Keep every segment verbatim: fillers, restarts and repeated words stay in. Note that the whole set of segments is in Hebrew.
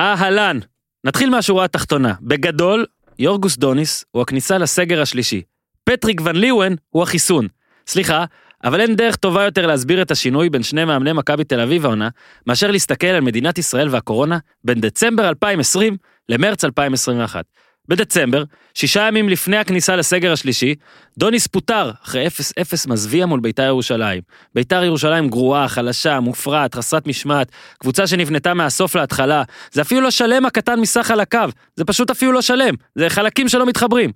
אהלן, נתחיל מהשורה התחתונה. בגדול, יורגוס דוניס הוא הכניסה לסגר השלישי. פטריק ון ליוון הוא החיסון. סליחה, אבל אין דרך טובה יותר להסביר את השינוי בין שני מאמני מכבי תל אביב העונה, מאשר להסתכל על מדינת ישראל והקורונה בין דצמבר אלפיים עשרים למרץ אלפיים עשרים ואחת. בדצמבר, שישה ימים לפני הכניסה לסגר השלישי, דוניס פוטר אחרי אפס אפס מזוויע מול ביתר ירושלים. ביתר ירושלים גרועה, חלשה, מופרעת, חסרת משמעת, קבוצה שנבנתה מהסוף להתחלה. זה אפילו לא שלם הקטן מסך על הקו, זה פשוט אפילו לא שלם, זה חלקים שלא מתחברים.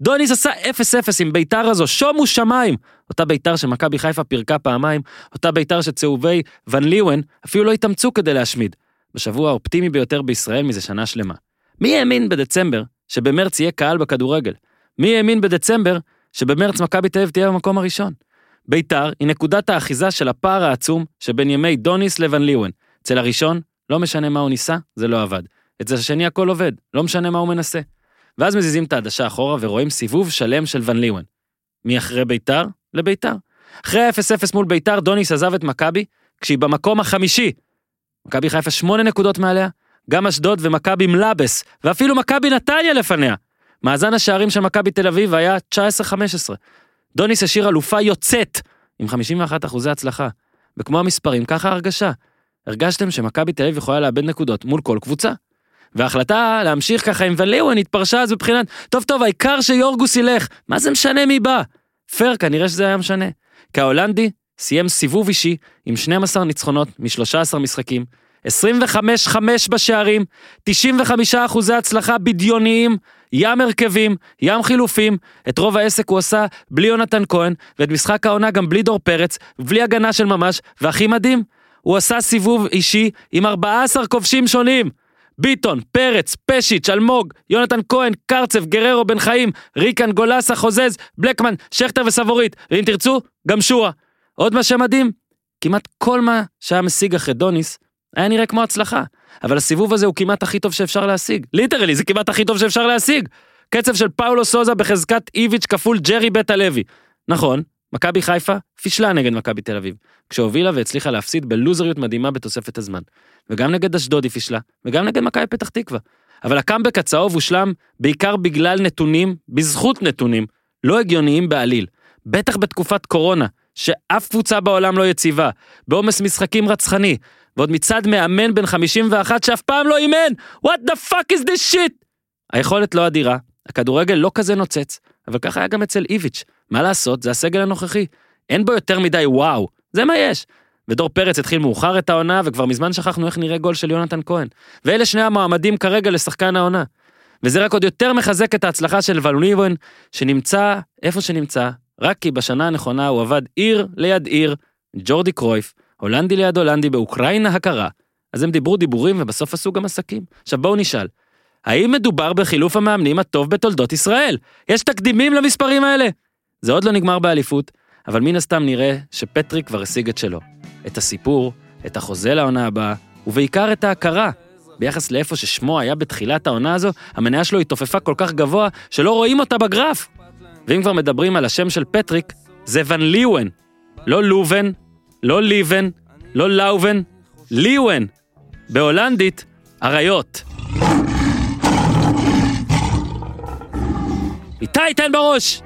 דוניס עשה אפס אפס עם ביתר הזו, שומו שמיים. אותה ביתר שמכבי חיפה פירקה פעמיים, אותה ביתר שצהובי ון ליוון אפילו לא התאמצו כדי להשמיד. בשבוע האופטימי ביותר בישראל מזה שנה שלמה. מי האמין בדצמבר שבמרץ יהיה קהל בכדורגל? מי האמין בדצמבר שבמרץ מכבי תל אביב תהיה במקום הראשון? ביתר היא נקודת האחיזה של הפער העצום שבין ימי דוניס לוון ליוון. אצל הראשון, לא משנה מה הוא ניסה, זה לא עבד. אצל השני הכל עובד, לא משנה מה הוא מנסה. ואז מזיזים את העדשה אחורה ורואים סיבוב שלם של ון ליוון. מי אחרי ביתר? לביתר. אחרי אפס אפס מול ביתר, דוניס עזב את מכבי, כשהיא במקום החמישי. מכבי חיפה שמונה נקודות מעליה, גם אשדוד ומכבי מלאבס, ואפילו מכבי נתניה לפניה. מאזן השערים של מכבי תל אביב היה תשע עשרה חמש עשרה. דוניס השאיר אלופה יוצאת, עם חמישים ואחד אחוז הצלחה. וכמו המספרים, ככה הרגשה. הרגשתם שמכבי תל אביב יכולה לאבד נקודות מול כל קבוצה. וההחלטה להמשיך ככה עם ון ליוון התפרשה אז בבחינת, טוב טוב, העיקר שיורגוס ילך, מה זה משנה מי בא? פר, כנראה שזה היה משנה. כי ההולנדי סיים סיבוב אישי עם שנים עשר ניצחונות מ-שלושה עשר משחקים, עשרים וחמש חמש בשערים, תשעים וחמישה אחוז הצלחה בדיוניים, ים הרכבים, ים חילופים, את רוב העסק הוא עשה בלי יונתן כהן, ואת משחק העונה גם בלי דור פרץ, בלי הגנה של ממש, והכי מדהים, הוא עשה סיבוב אישי עם ארבעה עשר כובשים שונים, ביטון, פרץ, פשיץ', אלמוג, יונתן כהן, קרצב, גררו, בן חיים, ריקן, גולסה, חוזז, בלקמן, שכטר וסבורית, ואם תרצו, גם שואה. עוד מה שמדהים, כמעט כל מה שהיה משיג אחרי דוניס, היה נראה כמו הצלחה, אבל הסיבוב הזה הוא כמעט הכי טוב שאפשר להשיג. ליטרלי, זה כמעט הכי טוב שאפשר להשיג. קצב של פאולו סוזה בחזקת איביץ' כפול ג'רי בית הלוי. נכון, מכבי חיפה פישלה נגד מכבי תל אביב, כשהובילה והצליחה להפסיד בלוזריות מדהימה בתוספת הזמן. וגם נגד אשדוד היא פישלה, וגם נגד מכבי פתח תקווה. אבל הקאמבק הצהוב הושלם בעיקר בגלל נתונים, בזכות נתונים, לא הגיוניים בעליל. בטח בתקופת קורונה, שאף קבוצה בעולם לא יציבה, בעומס משחקים רצחני, ועוד מצד מאמן בן חמישים ואחת שאף פעם לא אימן. What the fuck is this shit? היכולת לא אדירה, הכדורגל לא כזה נוצץ, אבל ככה היה גם אצל איביץ'. מה לעשות, זה הסגל הנוכחי. אין בו יותר מדי וואו, זה מה יש. ודור פרץ התחיל מאוחר את העונה, וכבר מזמן שכחנו איך נראה גול של יונתן כהן. ואלה שני המועמדים כרגע לשחקן העונה. וזה רק עוד יותר מחזק את ההצלחה של ון ליוון, שנמצא איפה שנמצא, רק כי בשנה הנכונה הוא עבד עיר ליד עיר, ג'ורדי קרויף, הולנדי ליד הולנדי באוקראינה הקרה. אז הם דיברו דיבורים ובסוף עשו גם עסקים. עכשיו בואו נשאל, האם מדובר בחילוף המאמנים הטוב בתולדות ישראל? יש תקדימים למספרים האלה? זה עוד לא נגמר באליפות, אבל מן הסתם נראה שפטריק כבר השיג את שלו. את הסיפור, את החוזה לעונה הבאה, ובעיקר את ההכרה. ביחס לאיפה ששמו היה בתחילת העונה הזו, המניה שלו התעופפה כל כך גבוה שלא רואים אותה בגרף. ואם כבר מדברים על השם של פטריק, זה ון ליוון. לא לובן, לא ליוון, לא לאובן, ליוון. בהולנדית, הריות. איתי, תן בראש!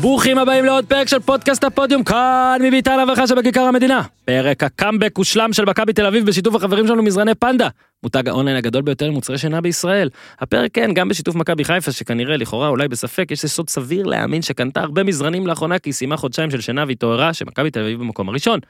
ברוכים הבאים לעוד פרק של פודקאסט הפודיום, כאן מביתר הרווחה שבכיכר המדינה. פרק הקאמבק ושלם של מכבי תל אביב בשיתוף החברים שלנו מזרני פנדה, מותג האונליין הגדול ביותר למוצרי שינה בישראל. הפרק כן, גם בשיתוף מכבי חיפה, שכנראה לכאורה אולי בספק, יש יסוד סביר להאמין שקנתה הרבה מזרנים לאחרונה, כי היא סיימה חודשיים של שינה והתעוררה שמכבי תל אביב במקום הראשון.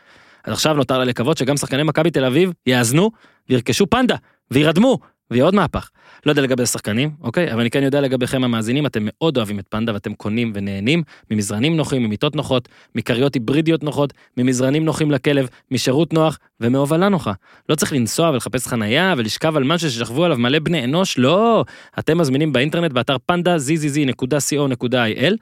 אז עכשיו נותר לה לקוות שגם שחקני מכבי תל אביב יאזנו וירכשו פנדה וירדמו. ויהיה עוד מהפך. לא יודע לגבי השחקנים, אוקיי? אבל אני כן יודע לגביכם המאזינים, אתם מאוד אוהבים את פנדה, ואתם קונים ונהנים ממזרנים נוחים, ממיטות נוחות, מקריות היברידיות נוחות, ממזרנים נוחים לכלב, משירות נוח ומהובלה נוחה. לא צריך לנסוע ולחפש חנייה ולשכב על משהו ששכבו עליו מלא בני אנוש, לא! אתם מזמינים באינטרנט באתר פנדה דוט זי זי זי נקודה סי או נקודה איי אל,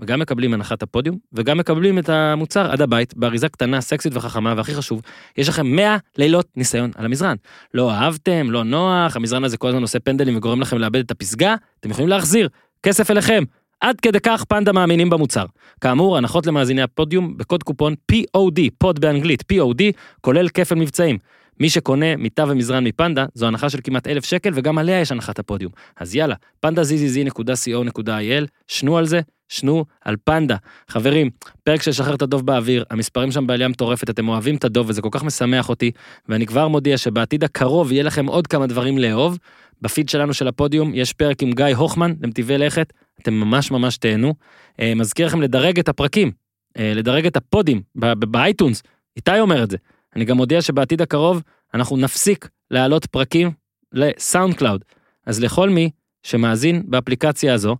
וגם מקבלים הנחת הפודיום, וגם מקבלים את המוצר עד הבית, באריזה קטנה, סקסית וחכמה, והכי חשוב, יש לכם מאה לילות ניסיון על המזרן. לא אהבתם, לא נוח, המזרן הזה כל הזמן עושה פנדלים וגורם לכם לאבד את הפסגה, אתם יכולים להחזיר כסף אליכם. עד כדי כך פנדה מאמינים במוצר. כאמור, הנחות למאזיני הפודיום בקוד קופון פי או די, פוד באנגלית, פי או די, כולל כפל מבצעים. מי שקונה מיטה ומזרן מפנדה, זו הנחה של כמעט אלף שקל, וגם עליה יש הנחת הפודיום. אז יאללה, פנדה זי זי זי נקודה סי או נקודה איי אל, שנו על זה, שנו על פנדה. חברים, פרק ששחרר את הדוב באוויר, המספרים שם בעלייה מטורפת, אתם אוהבים את הדוב, וזה כל כך משמח אותי, ואני כבר מודיע שבעתיד הקרוב יהיה לכם עוד כמה דברים לאהוב. בפיד שלנו של הפודיום יש פרק עם גיא הוכמן, למטבעי לכת, אתם ממש ממש תהנו. מזכיר לכם לדרג את הפרקים, לדרג את הפודים באייטונס, איתי אומר את זה. אני גם מודיע שבעתיד הקרוב אנחנו נפסיק להעלות פרקים לסאונד קלאוד. אז לכל מי שמאזין באפליקציה הזו,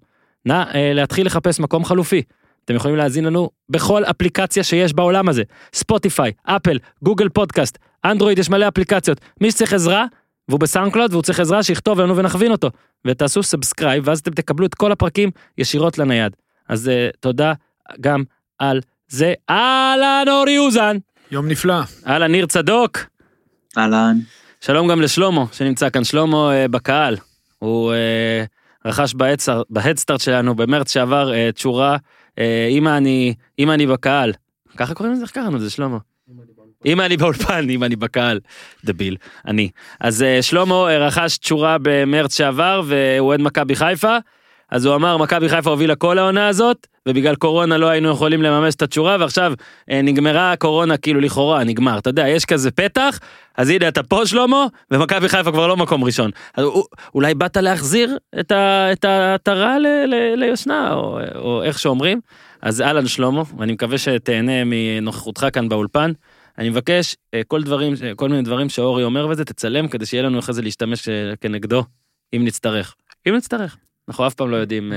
נא להתחיל לחפש מקום חלופי. אתם יכולים להאזין לנו בכל אפליקציה שיש בעולם הזה. ספוטיפיי, אפל, גוגל פודקאסט, אנדרואיד, יש מלא אפליקציות. מי שצריך עזרה, והוא בסאונד קלאוד, והוא צריך עזרה, שיכתוב לנו ונכווין אותו. ותעשו סאבסקרייב, ואז אתם תקבלו את כל הפרקים ישירות לנייד. אז תודה גם על זה. אהלן אורי אוזן. יום נפלא. אהלן ניר צדוק. אהלן. שלום גם לשלומו, שנמצא כאן. שלומו אה, בקהל. הוא אה, רכש בהדסטארט שלנו, במרץ שעבר, אה, תשורה, אה, אמא אני, אמא אני בקהל. ככה קוראים לזה, קראנו את זה, שלומו. אם אני באולפן, אם אני בקהל, דביל, אני. אז שלמה רכש תשורה במרץ שעבר, והוא עד מכבי חיפה, אז הוא אמר, מכבי חיפה הובילה כל העונה הזאת, ובגלל קורונה לא היינו יכולים לממש את התשורה, ועכשיו נגמרה הקורונה, כאילו לכאורה, נגמר, אתה יודע, יש כזה פתח, אז הנה אתה פה שלמה, ומכבי חיפה כבר לא מקום ראשון. אז אולי באת להחזיר את התרה ליושנה, או, או איך שאומרים, אז אהלן שלמה, ואני מקווה שתהנה מנוכחותך כאן באולפן, אני מבקש, כל דברים, כל מיני דברים שאורי אומר וזה, תצלם כדי שיהיה לנו אחרי זה להשתמש כנגדו, אם נצטרך. אם נצטרך. אנחנו אף פעם לא יודעים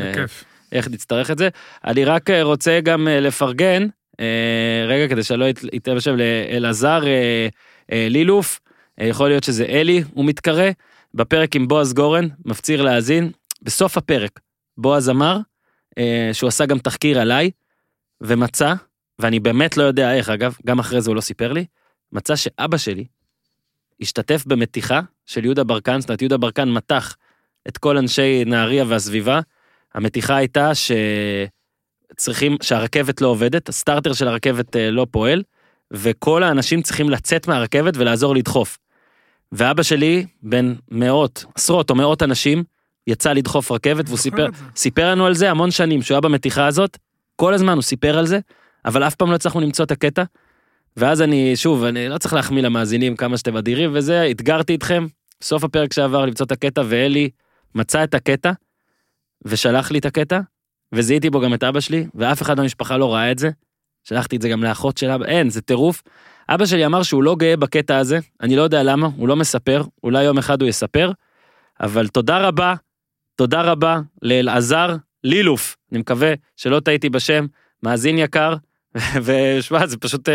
איך נצטרך את זה. אני רק רוצה גם לפרגן, רגע, כדי שלא יתבשב לאלעזר לילוף, יכול להיות שזה אלי, הוא מתקרא, בפרק עם בועז גורן, מפציר להאזין, בסוף הפרק, בועז אמר, שהוא עשה גם תחקיר עליי, ומצא, ואני באמת לא יודע איך, אגב, גם אחרי זה הוא לא סיפר לי, מצא שאבא שלי השתתף במתיחה של יהודה ברקן, זאת אומרת, יהודה ברקן מתח את כל אנשי נהריה והסביבה, המתיחה הייתה שצריכים, שהרכבת לא עובדת, הסטארטר של הרכבת לא פועל, וכל האנשים צריכים לצאת מהרכבת ולעזור לדחוף. ואבא שלי, בין מאות, עשרות או מאות אנשים, יצא לדחוף רכבת, והוא סיפר, סיפר לנו על זה המון שנים, שהוא היה במתיחה הזאת, כל הזמן הוא סיפר על זה, אבל אף פעם לא צריכנו למצוא את הקטע, ואז אני, שוב, אני לא צריך להחמיא למאזינים כמה שאתם אדירים, וזה, התגרתי איתכם, בסוף הפרק שעבר למצוא את הקטע, ואלי מצא את הקטע, ושלח לי את הקטע, וזיהיתי בו גם את אבא שלי, ואף אחד במשפחה לא ראה את זה, שלחתי את זה גם לאחות של אבא, אין, זה טירוף, אבא שלי אמר שהוא לא גאה בקטע הזה, אני לא יודע למה, הוא לא מספר, אולי יום אחד הוא יספר, אבל תודה רבה, תודה רבה לאלעזר לילוף, אני מקווה שלא טעיתי בשם, מאזין יקר, ושמע, זה פשוט,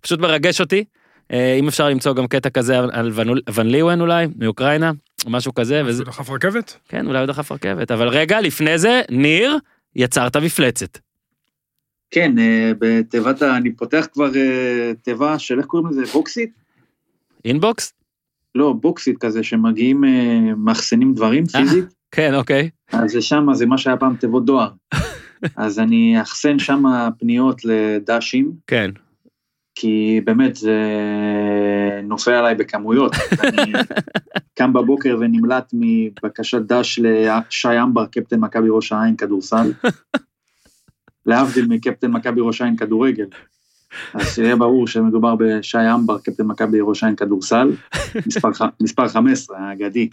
פשוט מרגש אותי, אם אפשר למצוא גם קטע כזה על ון ליוון אולי, מאוקראינה, או משהו כזה. אולי דחף רכבת? כן, אולי דחף רכבת, אבל רגע, לפני זה, ניר, יצרת מפלצת. כן, בתיבת, אני פותח כבר תיבה של, איך קוראים לזה, בוקסית? אינבוקס? לא, בוקסית כזה, שמגיעים, מחסנים דברים פיזית. כן, אוקיי. אז זה שם, זה מה שהיה פעם תיבות דואר. אז אני אחסן שם פניות לדשים. כן. כי באמת זה נופל עליי בכמויות. אני קם בבוקר ונמלט מבקשת דש לשי אמבר, קפטן מכבי ראש העין כדורסל. להבדיל מקפטן מכבי ראש העין כדורגל. אז יהיה ברור שמדובר בשי אמבר, קפטן מכבי ראש העין כדורסל, מספר חמש עשרה, האגדי.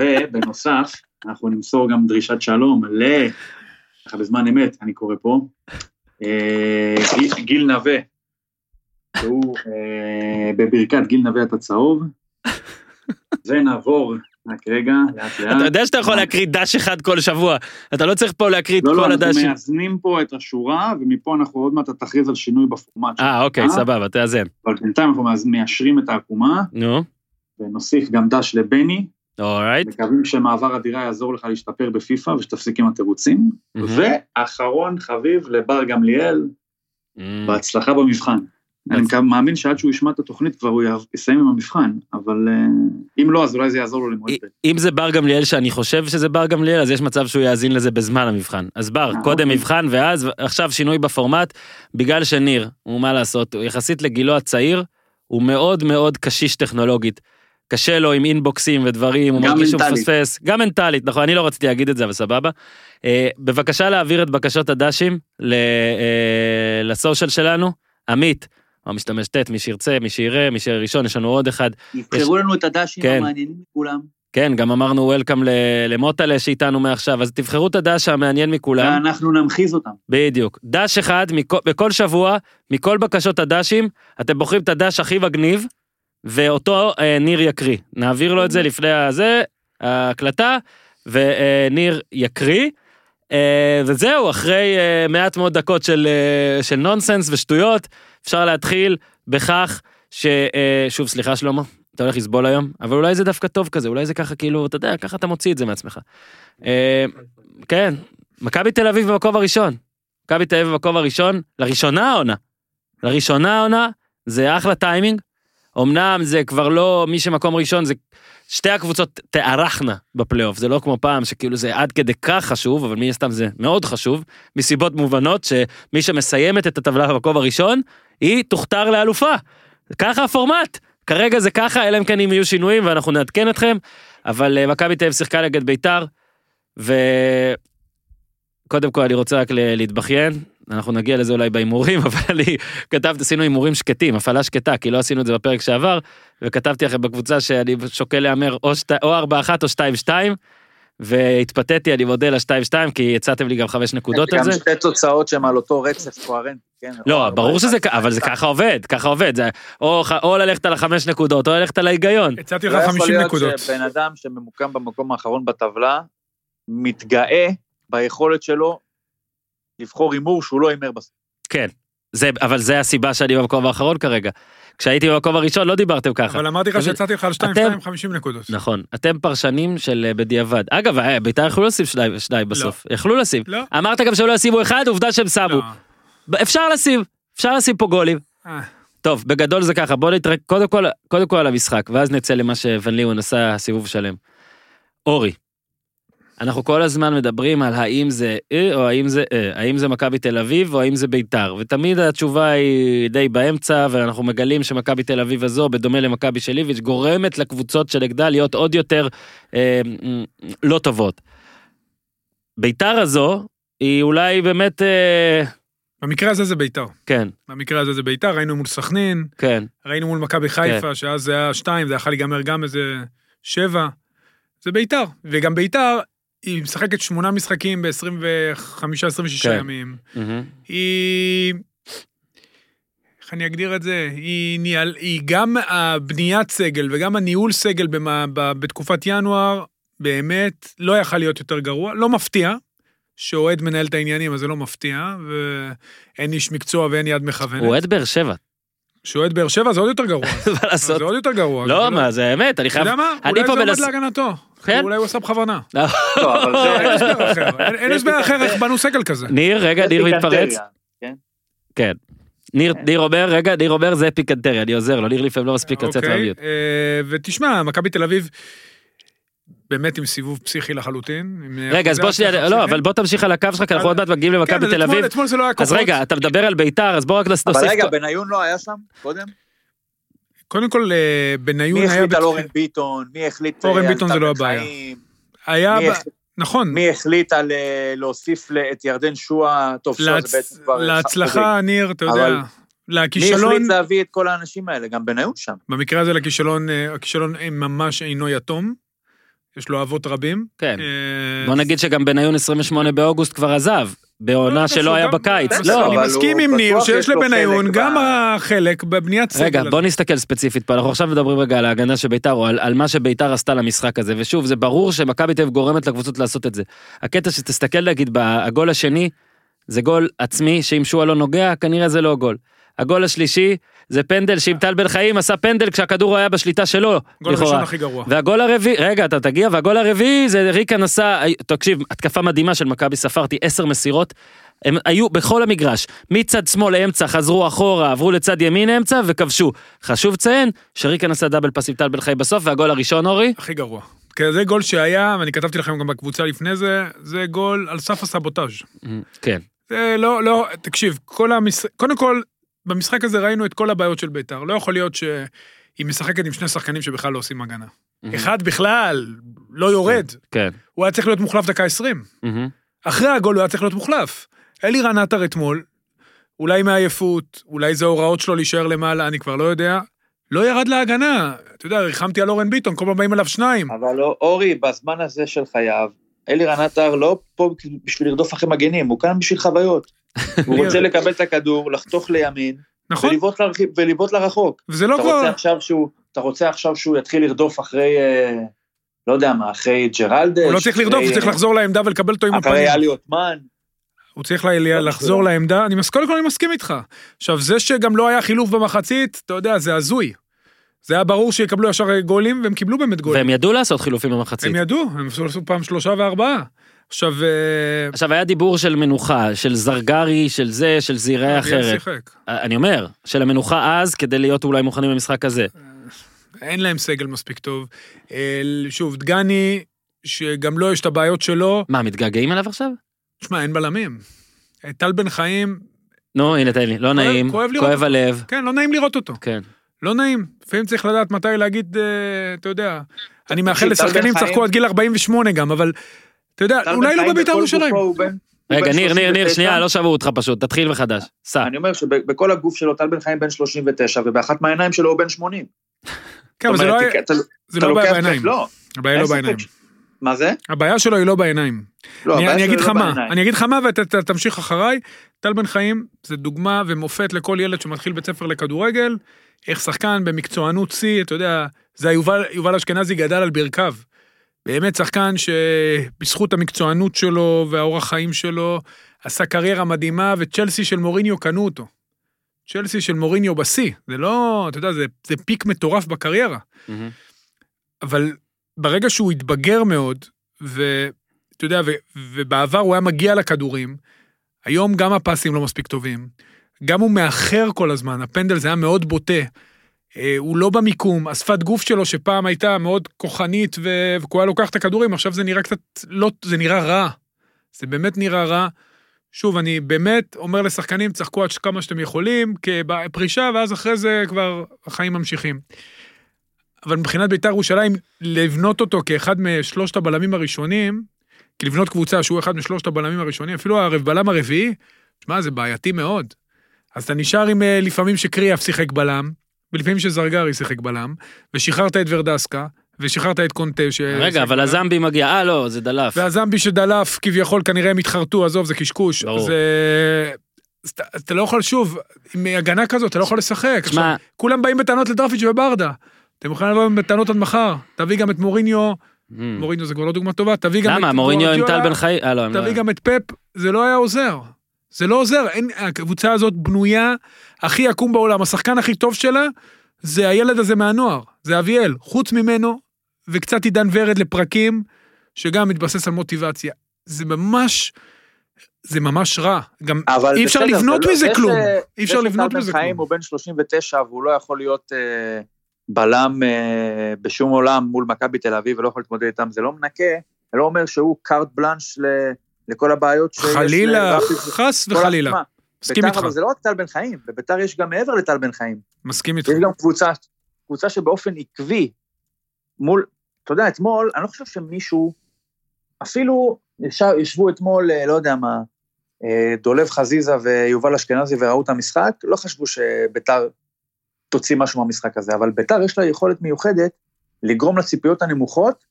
ובנוסף, אנחנו נמסור גם דרישת שלום ל... ככה בזמן אמת, אני קורא פה, גיל נווה, שהוא בברכת גיל נווה את הצהוב, ונעבור רק רגע, לאט לאט. אתה יודע שאתה יכול להקריא דש אחד כל שבוע, אתה לא צריך פה להקריא את כל הדש. לא, לא, אנחנו מאזנים פה את השורה, ומפה אנחנו עוד מעט תכריז על שינוי בפורמט. אה, אוקיי, סבבה, תאזן. אבל בינתיים אנחנו מאשרים את העקומה, ונוסיף גם דש לבני, Alright. מקווים שמעבר הדירה יעזור לך להשתפר בפיפה, ושתפסיק עם התירוצים, mm-hmm. ואחרון חביב לבר גמליאל, mm-hmm. בהצלחה במבחן. אני מאמין שעד שהוא ישמע את התוכנית כבר הוא יסיים עם המבחן, אבל אם לא, אז אולי זה יעזור לו למועד. אם זה בר גמליאל שאני חושב שזה בר גמליאל, אז יש מצב שהוא יאזין לזה בזמן המבחן. אז בר, קודם מבחן, ואז עכשיו שינוי בפורמט, בגלל שניר, הוא מה לעשות, יחסית לגילו הצעיר, הוא מאוד מאוד קשיש טכנולוגית. קשה לו עם אינבוקסים ודברים, הוא מרגיש שהוא מפספס, גם מנטלית, נכון, אני לא רציתי להגיד את זה, אבל סבבה. בבקשה להעביר את בקשות הדשים לסושל שלנו, עמית. מה משתמש תת, מי שירצה, מי שיראה, מי שיראה ראשון, יש לנו עוד אחד. יבחרו יש... לנו את הדשים כן. המעניינים מכולם. כן, גם אמרנו וולקאם למוטלה שאיתנו מעכשיו, אז תבחרו את הדש המעניין מכולם. ואנחנו נמחיז אותם. בדיוק. דש אחד, מכל, בכל שבוע, מכל בקשות הדשים, אתם בוחרים את הדש הכי מגניב, ואותו אה, ניר יקריא. נעביר לו את זה לפני הזה, ההקלטה, וניר יקריא. וזהו, אחרי מעט מאוד דקות של, של נונסנס ושטויות, אפשר להתחיל בכך ש... שוב, סליחה שלמה, אתה הולך לסבול היום, אבל אולי זה דווקא טוב כזה, אולי זה ככה כאילו, אתה יודע, ככה אתה מוציא את זה מעצמך. כן, מכבי תל אביב במקום הראשון, מכבי תל אביב במקום הראשון, לראשונה העונה, לראשונה העונה, זה אחלה טיימינג, אמנם זה כבר לא מי שמקום ראשון, זה שתי הקבוצות תארחנה בפלייאוף, זה לא כמו פעם שכאילו זה עד כדי כך חשוב, אבל מי סתם זה מאוד חשוב, מסיבות מובנות שמי שמסיימת את הטבלה במקום הראשון, היא תוכתר לאלופה, ככה הפורמט, כרגע זה ככה, אלא אם כן אם יהיו שינויים ואנחנו נעדכן אתכם, אבל מכבי תל אביב שיחקה נגד ביתר, וקודם כל אני רוצה רק להתבכיין, אנחנו נגיע לזה אולי באימורים, אבל כתבתי, עשינו אימורים שקטים, הפעלה שקטה, כי לא עשינו את זה בפרק שעבר, וכתבתי אחרי בקבוצה שאני שוקל לאמר או ארבע אחת או שתיים שתיים, והתפתיתי, אני מודה ל-שתיים שתיים, כי יצאתם לי גם חמש נקודות על זה. גם שתי תוצאות שהן על אותו רצף קוהרנטי, כן? לא, ברור שזה ככה, אבל זה ככה עובד, ככה עובד, או ללכת על החמש נקודות, או ללכת על ההיגיון. הצעתי לך חמישים נקודות. שבן אדם שממוקם במקום האחרון בטבלה, מתגאה ביכולת שלו לבחור אימור שהוא לא אימר בסוף. כן, זה, אבל זה הסיבה שאני במקום האחרון כרגע. כשהייתי במקום הראשון לא דיברתם ככה. אבל אמרתי לך שיצאתי לך על שתיים שתיים חמישים נקודות. נכון, אתם פרשנים של בדיעבד. אגב, בית"ר יכלו לשים שניים, שניים בסוף. לא. יכלו לשים. לא. אמרת גם שהם לא ישימו אחד, עובדה שהם שמו. לא. אפשר לשים, אפשר לשים פה גולים. אה. טוב, בגדול זה ככה, בואו נתראה קודם כל, קודם כל על המשחק, ואז נצא למה שוון ליאון עשה סיבוב שלם. אורי. אנחנו כל הזמן מדברים על האם זה אה או האם זה אה, האם זה מכבי תל אביב או האם זה ביתר, ותמיד התשובה היא די באמצע, ואנחנו מגלים שמכבי תל אביב הזו, בדומה למכבי של ליביץ', גורמת לקבוצות שנגדה להיות עוד יותר אה, לא טובות. ביתר הזו היא אולי באמת... אה... במקרה הזה זה ביתר. כן. במקרה הזה זה ביתר, ראינו מול סכנין, כן. ראינו מול מכבי חיפה, כן. שאז זה היה שתיים, זה יכול להיגמר גם איזה שבע, זה ביתר, וגם ביתר... היא משחקת שמונה משחקים ב-עשרים וחמישה עשרים ושישה ימים. היא... איך אני אגדיר את זה? היא גם הבניית סגל וגם הניהול סגל בתקופת ינואר, באמת לא יכול להיות יותר גרוע, לא מפתיע, שאוהד מנהל את העניינים, אז זה לא מפתיע, ואין איש מקצוע ואין יד מכוונת. אוהד באר שבע. שאוהד באר שבע זה עוד יותר גרוע. מה לעשות? זה עוד יותר גרוע. לא, מה, זה האמת, אני חייב... אתה יודע מה? אולי זה עומד להגנתו. אולי הוא עושה בכוונה. אין הסבר אחר איך בנו סגל כזה. ניר, רגע, ניר מתפרץ. כן. ניר אומר, רגע, ניר אומר, זה פיקנטריה, אני עוזר לו, ניר לפעמים לא מספיק לצאת רביות. ותשמע, מכבי תל אביב, באמת עם סיבוב פסיכי לחלוטין. רגע, אז בוא שנייה, לא, אבל בוא תמשיך על הקו שלך, כי אנחנו עוד מעט מגיעים למכבי תל אביב. אז רגע, אתה מדבר על ביתר, אז בוא רק נוסיף... אבל רגע, בניון לא היה שם קודם? קודם כל, בניון היה... מי החליט על אורן ביטון? מי החליט... אורן ביטון זה לא הבעיה. היה... נכון. מי החליט על להוסיף את ירדן שועה? טוב, שועה זה בעצם כבר... להצלחה, ניר, אתה יודע... לכישלון... מי החליט להביא את כל האנשים האלה? גם בניון שם. במקרה הזה, לכישלון, הכישלון ממש אינו יתום. יש לו אבות רבים. כן. בוא נגיד שגם בניון עשרים ושמונה באוגוסט כבר עזב. בעונה שלא היה בקיץ. אני מסכים עם ניר שיש לבניון גם החלק בבניית סגל. רגע, בוא נסתכל ספציפית פה, אנחנו עכשיו מדברים רגע על ההגנה שביתר, או על מה שביתר עשתה למשחק הזה, ושוב, זה ברור שמכבי תל אביב גורמת לקבוצות לעשות את זה. הקטע שתסתכל להגיד, הגול השני, זה גול עצמי, שאם שועה לא נוגע, כנראה זה לא גול. הגול השלישי זה פנדל שאם טל בן חיים עשה פנדל כשהכדור היה בשליטה שלו. גול ראשון הכי גרוע. והגול הרביעי, רגע אתה תגיע, והגול הרביעי זה ריקן עשה, תקשיב, התקפה מדהימה של מכבי, ספרתי עשר מסירות, הם היו בכל המגרש, מצד שמאל לאמצע, חזרו אחורה, עברו לצד ימין האמצע וכבשו. חשוב ציין שריקן עשה דאבל פס עם טל בן חיים בסוף, והגול הראשון אורי? הכי גרוע. כי זה גול שהיה, ואני כתבתי לכם גם בקבוצה לפני זה, זה גול על סף הסבוטאז'. כן. זה לא, לא, תקשיב, כל המשחק, קודם כל, במשחק הזה ראינו את כל הבעיות של ביתר, לא יכול להיות שהיא משחקת עם שני שחקנים שבכלל לא עושים הגנה. אחד בכלל לא יורד. כן. הוא היה צריך להיות מוחלף דקה עשרים. אחרי הגול הוא היה צריך להיות מוחלף. אלירן עטר אתמול, אולי מעייפות, אולי זה הוראות שלו להישאר למעלה, אני כבר לא יודע. לא ירד להגנה. אתה יודע, ריחמתי על אורן ביטון, כל פעם באים אליו שניים. אבל אורי, בזמן הזה של חייו, אלירן עטר לא פה בשביל לרדוף אחרי מגנים, הוא כאן בשביל חוויות. הוא רוצה לקבל את הכדור, לחתוך לימין, ולבעוט לרחוק. אתה רוצה עכשיו שהוא יתחיל לרדוף אחרי, לא יודע מה, אחרי ג'רלדש. הוא לא צריך לרדוף, הוא צריך לחזור לעמדה ולקבל אותו עם הפנים. אחרי אלי עותמן. הוא צריך לחזור לעמדה, קודם כל אני מסכים איתך. עכשיו, זה שגם לא היה חילוף במחצית, אתה יודע, זה הזוי. זה היה ברור שיקבלו ישר גולים, והם קיבלו באמת גולים. והם ידעו לעשות חילופים במחצית. הם ידעו, הם עשו פעם שלושה וארבעה. עכשיו... עכשיו, היה דיבור של מנוחה, של זרגרי, של זה, של זירה אחרת. אני אומר, של המנוחה אז, כדי להיות אולי מוכנים במשחק הזה. אין להם סגל מספיק טוב. שוב, דגני, שגם לו יש את הבעיות שלו. מה, מתגעגעים עליו עכשיו? תשמע, אין בלמים. טל בן חיים... נו, הנה, תן לי, לא נעים, כואב הלב. כן, לא נעים לראות אותו. כן. לא נעים, לפעמים צריך לדעת מתי להגיד, אתה יודע, אני מאחל לשחקנים, צחקו עד גיל ארבעים ושמונה גם, אבל, אתה יודע, אולי לא בבית"ר ירושלים. רגע, ניר, ניר, ניר, שנייה, לא שברו אותך פשוט, תתחיל מחדש. אני אומר שבכל הגוף שלו, טל בן חיים בן שלושים ותשע, ובאחת מהעיניים שלו הוא בן שמונים. כן, אבל זה לא בעיה בעיניים. הבעיה לא בעיניים. מה זה? הבעיה שלו היא לא בעיניים. אני אגיד לך מה, אני אגיד לך מה ואתה תמשיך אחריי, טל בן חיים זה דוגמה ומופת לכל ילד שמתחיל בית ספר לכדורגל, איך שחקן במקצוענות סי, אתה יודע, זה יובל, יובל אשכנזי גדל על ברכיו, באמת שחקן שבזכות המקצוענות שלו והאורח חיים שלו, עשה קריירה מדהימה, וצ'לסי של מוריניו קנו אותו, צ'לסי של מוריניו בסי, זה לא, אתה יודע, זה, זה פיק מטורף בקריירה, mm-hmm. אבל ברגע שהוא התבגר מאוד, ואתה יודע, ו, ובעבר הוא היה מגיע לכדורים, היום גם הפסים לא מספיק טובים, גם הוא מאחר כל הזמן, הפנדל זה היה מאוד בוטה, הוא לא במיקום, השפת גוף שלו שפעם הייתה מאוד כוחנית, וכויה לוקח את הכדורים, עכשיו זה נראה קצת, לא, זה נראה רע, זה באמת נראה רע, שוב, אני באמת אומר לשחקנים, צחקו עד כמה שאתם יכולים, כפרישה, ואז אחרי זה כבר החיים ממשיכים. אבל מבחינת בית"ר ירושלים, לבנות אותו כאחד משלושת הבלמים הראשונים, כי לבנות קבוצה שהוא אחד משלושת הבלמים הראשונים, אפילו הבלם הרביעי, שמה, זה בעייתי מאוד. אז אתה נשאר עם לפעמים שקריאף שיחק בלם, ולפעמים שזרגרי שיחק בלם, ושחררת את ורדסקה, ושחררת את קונטה. רגע, אבל הזמבי מגיע, אה לא, זה דלף. והזמבי שדלף כביכול כנראה הם התחרטו, עזוב, זה קשקוש. זה... אתה לא יכול שוב, עם הגנה כזאת, אתה לא יכול לשחק. כולם באים בטענות לדרפיץ' וברדה. אתם יכולים לבוא בטענות עד מחר. תביא גם את מוריניו, מוריניו זה כבר לא דוגמה טובה, תביא גם את... למה? מוריניו עם טל בן חיים? תביא גם את פפ, זה לא היה עוזר. זה לא עוזר, אין, הקבוצה הזאת בנויה הכי יקום בעולם, השחקן הכי טוב שלה, זה הילד הזה מהנוער, זה אביאל, חוץ ממנו, וקצת עידן ורד לפרקים, שגם מתבסס על מוטיבציה, זה ממש, זה ממש רע, גם אי אפשר לבנות מזה כלום, אי אפשר לבנות מזה כלום. חיים הוא בן שלושים ותשע, והוא לא יכול להיות אה, בלם אה, בשום עולם, מול מכבי תל אביב, ולא יכול להתמודד איתם, זה לא מנקה, זה לא אומר שהוא קארט בלנש ל... לכל הבעיות שיש... חלילה, חס וחלילה. מסכים איתך. אבל זה לא רק טל בן חיים, בביתר יש גם מעבר לטל בן חיים. מסכים איתך. יש גם קבוצה, קבוצה שבאופן עקבי, מול, אתה יודע, אתמול, אני לא חושב שמישהו, אפילו ישבו אתמול, לא יודע מה, דולב חזיזה ויובל אשכנזי וראו את המשחק, לא חשבו שביתר תוציא משהו מהמשחק הזה, אבל ביתר יש לה יכולת מיוחדת לגרום לציפיות הנמוכות,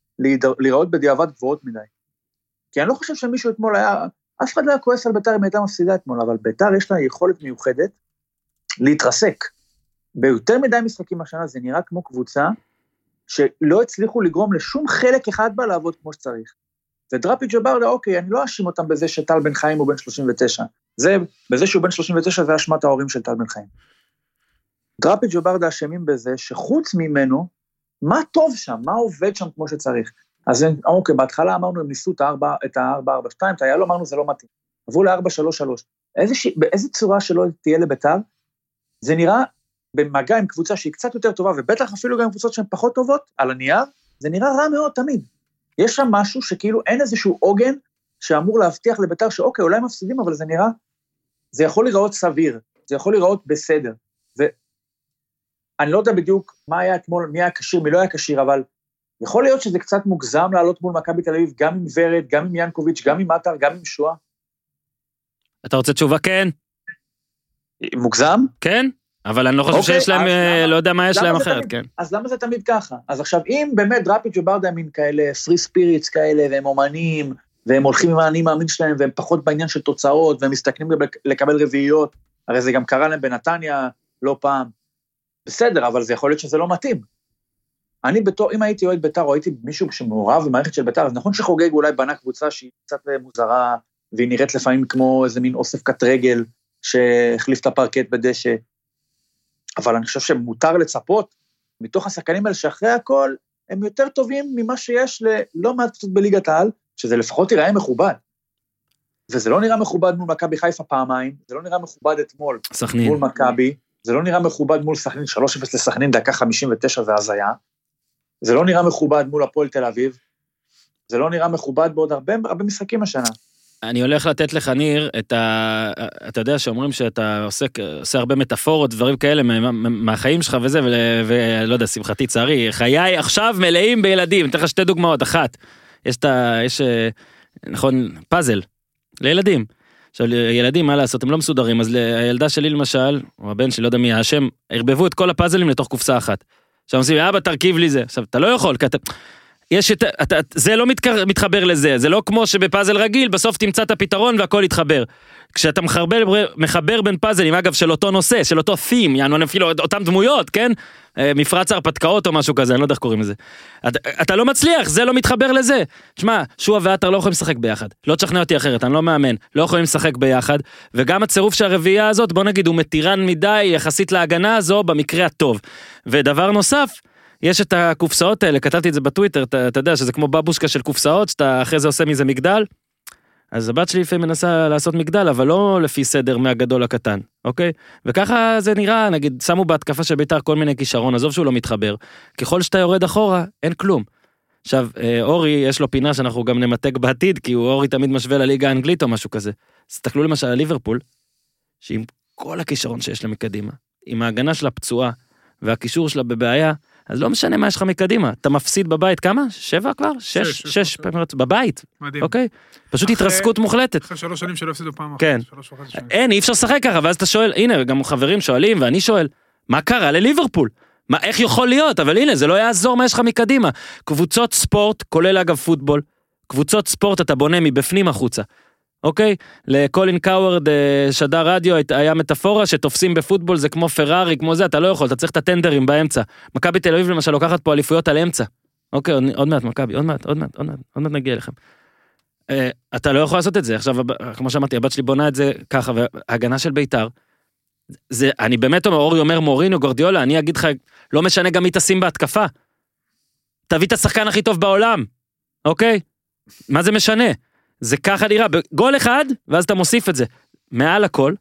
להיראות בדיעבד גבוהות מדי. כי אני לא חושב שמישהו אתמול היה, אף אחד לא היה כועס על ביתר אם הייתה מפסידה אתמול, אבל ביתר יש לה יכולת מיוחדת להתרסק. ביותר מדי משחקים השנה זה נראה כמו קבוצה, שלא הצליחו לגרום לשום חלק אחד בה לעבוד כמו שצריך. ודראפיץ' וברדה, אוקיי, אני לא אשים אותם בזה שטל בן חיים הוא בן שלושים ותשע. זה, בזה שהוא בן שלושים ותשע זה אשמת ההורים של טל בן חיים. דראפיג' וברדה אשמים בזה, שחוץ ממנו, מה טוב שם, מה עובד שם כמו שצריך. אז אוקיי, בהתחלה אמרנו, הם ניסו את ה-ארבע ארבע שתיים, את היעל אמרנו, זה לא מתאים. עברו ל-ארבע שלוש שלוש. באיזו צורה שלא תהיה לביתר, זה נראה במגע עם קבוצה שהיא קצת יותר טובה, ובטח אפילו גם קבוצות שהן פחות טובות, על הנייר, זה נראה רע מאוד תמיד. יש שם משהו שכאילו אין איזשהו עוגן שאמור להבטיח לביתר שאוקיי, אולי הם מפסידים, אבל זה נראה, זה יכול להיראות סביר, זה יכול להיראות בסדר. ואני לא יודע בדיוק מה היה אתמול, מי היה קשיר, מי לא היה קשיר, אבל יכול להיות שזה קצת מוגזם לעלות מול מכבי תל אביב, גם עם ורד, גם עם ינקוביץ', גם עם מטר, גם עם שואה. אתה רוצה תשובה? כן. מוגזם? כן. אבל אני לא חושב שיש להם, לא יודע מה יש להם אחרת, כן. אז למה זה תמיד ככה? אז עכשיו, אם באמת דראפיג' וברדה הם כאלה, פרי ספיריטס כאלה, והם אומנים, והם הולכים עם האני מאמין שלהם, והם פחות בעניין של תוצאות, והם מסתכנים לקבל רביעיות, הרי זה גם קרה להם בנתניה, לא פעם. בסדר, אבל זה יכול להיות שזה לא מתאים. אני בתור, אם הייתי אוהד בית"ר, או הייתי מישהו שמעורב במערכת של בית"ר, אז נכון שחוגג אולי בנה קבוצה שהיא קצת מוזרה, והיא נראית לפעמים כמו איזה מין אוסף קט רגל, שהחליף את הפרקט בדשא, אבל אני חושב שמותר לצפות, מתוך השחקנים האלה שאחרי הכל, הם יותר טובים ממה שיש ללא מעט קבוצות בליגת העל, שזה לפחות ייראה מכובד. וזה לא נראה מכובד מול מכבי חיפה פעמיים, זה לא נראה מכובד אתמול סכנין. מול מכבי, זה לא נראה מכובד מול סכנין, שלוש אפס לסכנין, דקה חמישים ותשע זה הזיה, זה לא נראה מכובד מול הפועל תל אביב, זה לא נראה מכובד בעוד הרבה, הרבה משחקים השנה. אני הולך לתת לך, ניר, את ה... אתה יודע שאומרים שאתה עושה, עושה הרבה מטאפורות, דברים כאלה מהחיים שלך וזה, ולא יודע, שמחתי צערי, חיי עכשיו מלאים בילדים, תן לך שתי דוגמאות, אחת, יש את ה... יש, נכון, פאזל, לילדים. עכשיו, ילדים, מה לעשות, הם לא מסודרים, אז הילדה שלי למשל, או הבן שלי, לא יודע מי, השם, הרבבו את כל הפאזלים לתוך קופסה אחת. עכשיו, עושים, אבא, תרכיב לי זה. עכשיו, אתה לא יכול, כי אתה... יש את, אתה, זה לא מתקר, מתחבר לזה, זה לא כמו שבפאזל רגיל, בסוף תמצא את הפתרון והכל יתחבר. כשאתה מחבר, מחבר בין פאזלים, אגב, של אותו נושא, של אותו פים, יענו, אפילו אותם דמויות, כן? מפרץ הרפתקאות או משהו כזה, אני לא יודע איך קוראים לזה. אתה, אתה לא מצליח, זה לא מתחבר לזה. תשמע, שואה ואתר לא יכולים לשחק ביחד. לא תשכנע אותי אחרת, אני לא מאמן. לא יכולים לשחק ביחד. וגם הצירוף שהרביעייה הזאת, בוא נגיד, הוא מתירן מדי, יחסית להגנה הזו, במקרה הטוב. ודבר נוסף, יש את הקופסאות האלה, כתבתי את זה בטוויטר, אתה, אתה יודע שזה כמו בבושקה של קופסאות, שאתה אחרי זה עושה מזה מגדל, אז הבת שלי לפעמים מנסה לעשות מגדל, אבל לא לפי סדר מהגדול הקטן, אוקיי? וככה זה נראה, נגיד, שמו בהתקפה של בית"ר כל מיני כישרון, עזוב שהוא לא מתחבר, ככל שאתה יורד אחורה, אין כלום. עכשיו, אורי, יש לו פינה שאנחנו גם נמתק בעתיד, כי הוא אורי תמיד משווה לליגה האנגלית או משהו כזה. אז תסתכלו למשל על ליברפול, שעם כל הכישרון שיש לה מקדימה, עם ההגנה שלה פצועה, והקישור שלה בבעיה, אז לא משנה מה יש לך מקדימה, אתה מפסיד בבית כמה? שבע כבר? שש, שש, שש פעמים רצו, בבית. מדהים. אוקיי? פשוט אחרי, התרסקות מוחלטת. אחרי שלוש שנים שלא הפסידו פעם אחת. כן. שלוש וחצי שנים. אין, אי אפשר לשחק ככה, ואז אתה שואל, הנה, גם חברים שואלים, ואני שואל, מה קרה לליברפול? מה, איך יכול להיות? אבל הנה, זה לא יעזור מה יש לך מקדימה. קבוצות ספורט, כולל אגב פוטבול, קבוצות ספורט אתה בונה מבפנים החוצה. אוקיי, לקולין קאוורד שדר רדיו היה מטאפורה שתופסים בפוטבול, זה כמו פרארי, כמו זה, אתה לא יכול, אתה צריך את הטנדרים באמצע. מכבי תל אביב למשל לוקחת פה אליפויות על אמצע. אוקיי, עוד מעט מכבי, עוד מעט, עוד מעט, עוד מעט, עוד מעט נגיע אליכם. אתה לא יכול לעשות את זה, עכשיו, כמו שאמרתי, הבת שלי בונה את זה ככה, וההגנה של בית"ר, זה, אני באמת אומר, אורי אומר מורינו, גורדיולה, אני אגיד לך, לא משנה גם מי תשים בהתקפה. תביא את השחקן הכי טוב בעולם. אוקיי? מה זה משנה? זה ככה נראה, בגול אחד, ואז אתה מוסיף את זה. מעל הכל,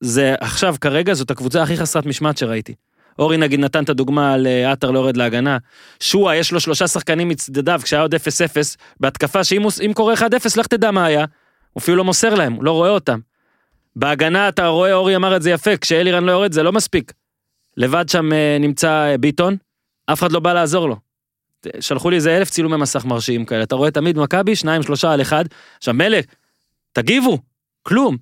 זה עכשיו, כרגע, זאת הקבוצה הכי חסרת משמעת שראיתי. אורי נגיד נתן את הדוגמה על אתר לא יורד להגנה. שואה, יש לו שלושה שחקנים מצדדיו, כשהיה עוד אפס אפס, בהתקפה שאם קורה אחד אפס, לך תדע מה היה. הוא אפילו לא מוסר להם, הוא לא רואה אותם. בהגנה, אתה רואה, אורי אמר את זה יפה, כשאלירן לא יורד, זה לא מספיק. לבד שם נמצא ביטון, אף אחד לא בא לעזור לו. שלחו לי איזה אלף צילומי מסך מרשיים כאלה, אתה רואה תמיד מכבי, שניים, שלושה על אחד, עכשיו מלך, תגיבו, כלום,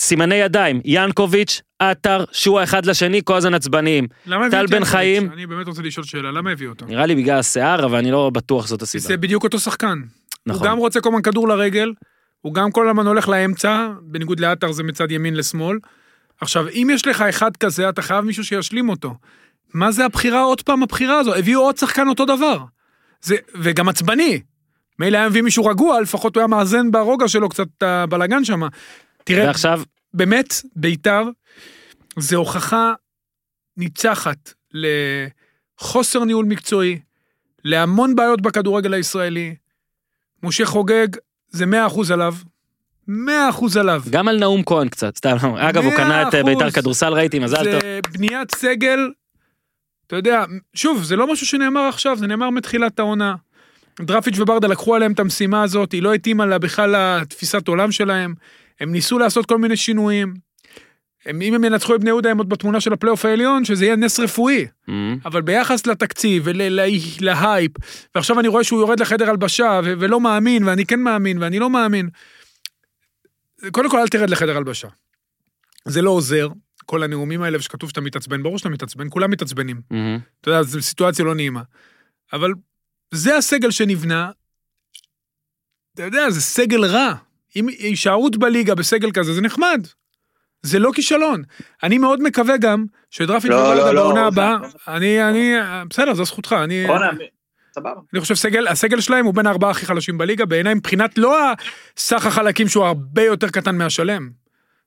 סימני ידיים, ינקוביץ', אתר, שואה אחד לשני, כל הזמן עצבניים, טל בן חיים, אני באמת רוצה לשאול שאלה, למה הביא אותו? נראה לי בגלל השיער, אבל אני לא בטוח זאת הסיבה. זה בדיוק אותו שחקן, הוא גם רוצה כל מן כדור לרגל, הוא גם כל הזמן הולך לאמצע, בניגוד לאתר זה מצד ימין לשמאל, עכשיו אם יש לך אחד כזה, אתה חייב מישהו שישלים אותו. מה זה הבחירה? עוד פעם הבחירה הזו. הביאו עוד שחקן אותו דבר. זה, וגם עצבני. מילא היה מביא מישהו רגוע, לפחות הוא היה מאזן ברוגע שלו קצת בלגן שם. תראה, ועכשיו... באמת, בית"ר, זה הוכחה ניצחת לחוסר ניהול מקצועי, להמון בעיות בכדורגל הישראלי. משה חוגג, זה מאה אחוז עליו. מאה אחוז עליו. גם על נאום כהן קצת, סתם. אגב, הוא קנה את בית"ר כדורסל, ראיתי, מזל טוב. זה בניית סגל, אתה יודע, שוב, זה לא משהו שנאמר עכשיו, זה נאמר מתחילת העונה. דרפיץ' וברדה לקחו עליהם את המשימה הזאת, היא לא התאימה לה בכלל לתפיסת עולם שלהם, הם ניסו לעשות כל מיני שינויים, הם, אם הם ינצחו את בני יהודה, הם עוד בתמונה של הפלייאוף העליון, שזה יהיה נס רפואי, mm-hmm. אבל ביחס לתקציב ולהייפ, ועכשיו אני רואה שהוא יורד לחדר הלבשה, ו- ולא מאמין, ואני כן מאמין, ואני לא מאמין, קודם כל אל תרד לחדר הלבשה, זה לא עוזר, כל הנאומים האלה, שכתוב שאתה מתעצבן, ברור שאתה מתעצבן, כולם מתעצבנים, mm-hmm. אתה יודע, זו סיטואציה לא נעימה, אבל זה הסגל שנבנה, אתה יודע, זה סגל רע, אם הישארות בליגה בסגל כזה, זה נחמד, זה לא כישלון, אני מאוד מקווה גם, שדרפיץ' וברדה בעונה הבאה, אני, אני, בסדר, זו זכותך, אני, אני חושב, סגל, הסגל שלהם הוא בין הארבעה הכי חלשים בליגה, בעיניי מבחינת לא הסך החלקים, שהוא הרבה יותר קטן מהשלם,